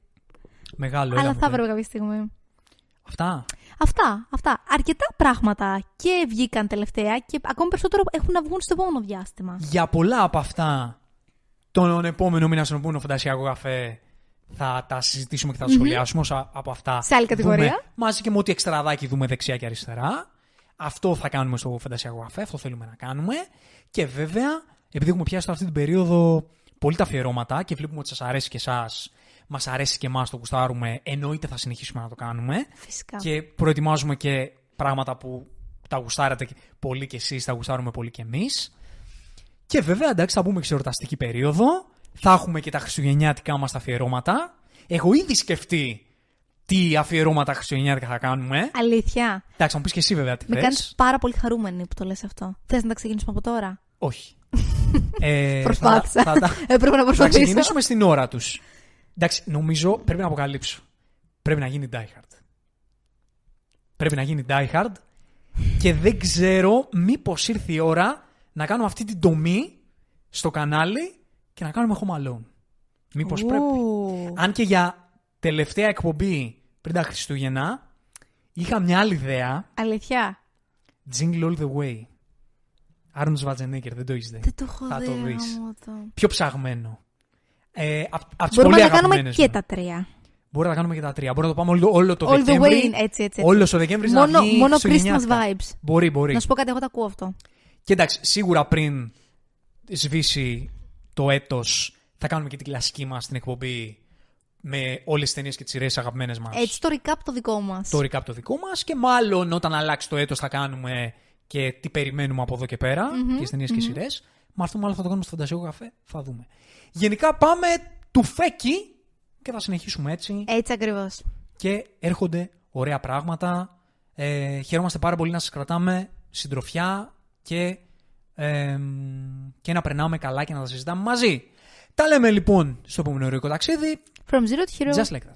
Μεγάλο. Αλλά θα έπρεπε κάποια στιγμή. Αυτά. Αρκετά πράγματα και βγήκαν τελευταία και ακόμη περισσότερο έχουν να βγουν στο επόμενο διάστημα. Για πολλά από αυτά, τον επόμενο μήνα, στον επόμενο Φαντασιακό Καφέ, θα τα συζητήσουμε και θα τα σχολιάσουμε όσα από αυτά. Σε άλλη κατηγορία. Μαζί και με ό,τι εξτραδάκι δούμε δεξιά και αριστερά. Αυτό θα κάνουμε στο Φαντασιακό Καφέ, αυτό θέλουμε να κάνουμε. Και βέβαια, επειδή έχουμε πιάσει αυτή την περίοδο πολύ τα αφιερώματα και βλέπουμε ότι σας αρέσει και εσάς, μας αρέσει και εμάς, το κουστάρουμε, εννοείται θα συνεχίσουμε να το κάνουμε. Φυσικά. Και προετοιμάζουμε και πράγματα που τα γουστάρετε πολύ κι εσείς, τα γουστάρουμε πολύ κι εμείς. Και βέβαια, εντάξει, θα μπούμε και σε εορταστική περίοδο. Θα έχουμε και τα χριστουγεννιάτικά μας τα αφιερώματα. Έχω ήδη σκεφτεί τι αφιερώματα χριστουγεννιάτικα θα κάνουμε. Αλήθεια. Εντάξει, θα μου πεις και εσύ βέβαια τι θες. Με κάνεις πάρα πολύ χαρούμενη που το λες αυτό. Θες να τα ξεκινήσουμε από τώρα? Όχι. Προσπάθησα. Πρέπει να προσπαθήσω. Θα ξεκινήσουμε στην ώρα τους. Εντάξει, νομίζω πρέπει να αποκαλύψω. Πρέπει να γίνει Die Hard. Και δεν ξέρω, μήπως ήρθε η ώρα να κάνουμε αυτή την τομή στο κανάλι και να κάνουμε Home Alone. Μήπως πρέπει. Αν και για τελευταία εκπομπή πριν τα Χριστούγεννα είχα μια άλλη ιδέα. Αλήθεια. Jingle All The Way. Άρνολντ Σβατζενέγκερ, δεν το έχεις δει. Δεν το έχω δει. Θα το δεις. Πιο ψαγμένο. Μπορούμε να τα κάνουμε και τα τρία. Μπορούμε να τα κάνουμε και τα τρία. Μπορούμε να το πάμε όλο το Δεκέμβρη. Όλο το Δεκέμβρη να βγει. Μόνο Christmas vibes. Μπορεί. Να σου πω κάτι, εγώ τα ακούω αυτό. Και εντάξει, σίγουρα πριν σβήσει το έτος, θα κάνουμε και την κλασική μας την εκπομπή με όλες τις ταινίες και τις σειρές αγαπημένες μας. Έτσι, το recap το δικό μας. Και μάλλον όταν αλλάξει το έτος θα κάνουμε και τι περιμένουμε από εδώ και πέρα, και τις ταινίες και σειρές. Μα αυτό μάλλον θα το κάνουμε στο Φαντασιακό Καφέ. Θα δούμε. Γενικά πάμε του φέκι και θα συνεχίσουμε έτσι. Έτσι ακριβώς. Και έρχονται ωραία πράγματα. Χαιρόμαστε πάρα πολύ να σας κρατάμε συντροφιά και να περνάμε καλά και να τα συζητάμε μαζί. Τα λέμε λοιπόν στο επόμενο ηρωικό ταξίδι. From Zero to Hero. Just like that.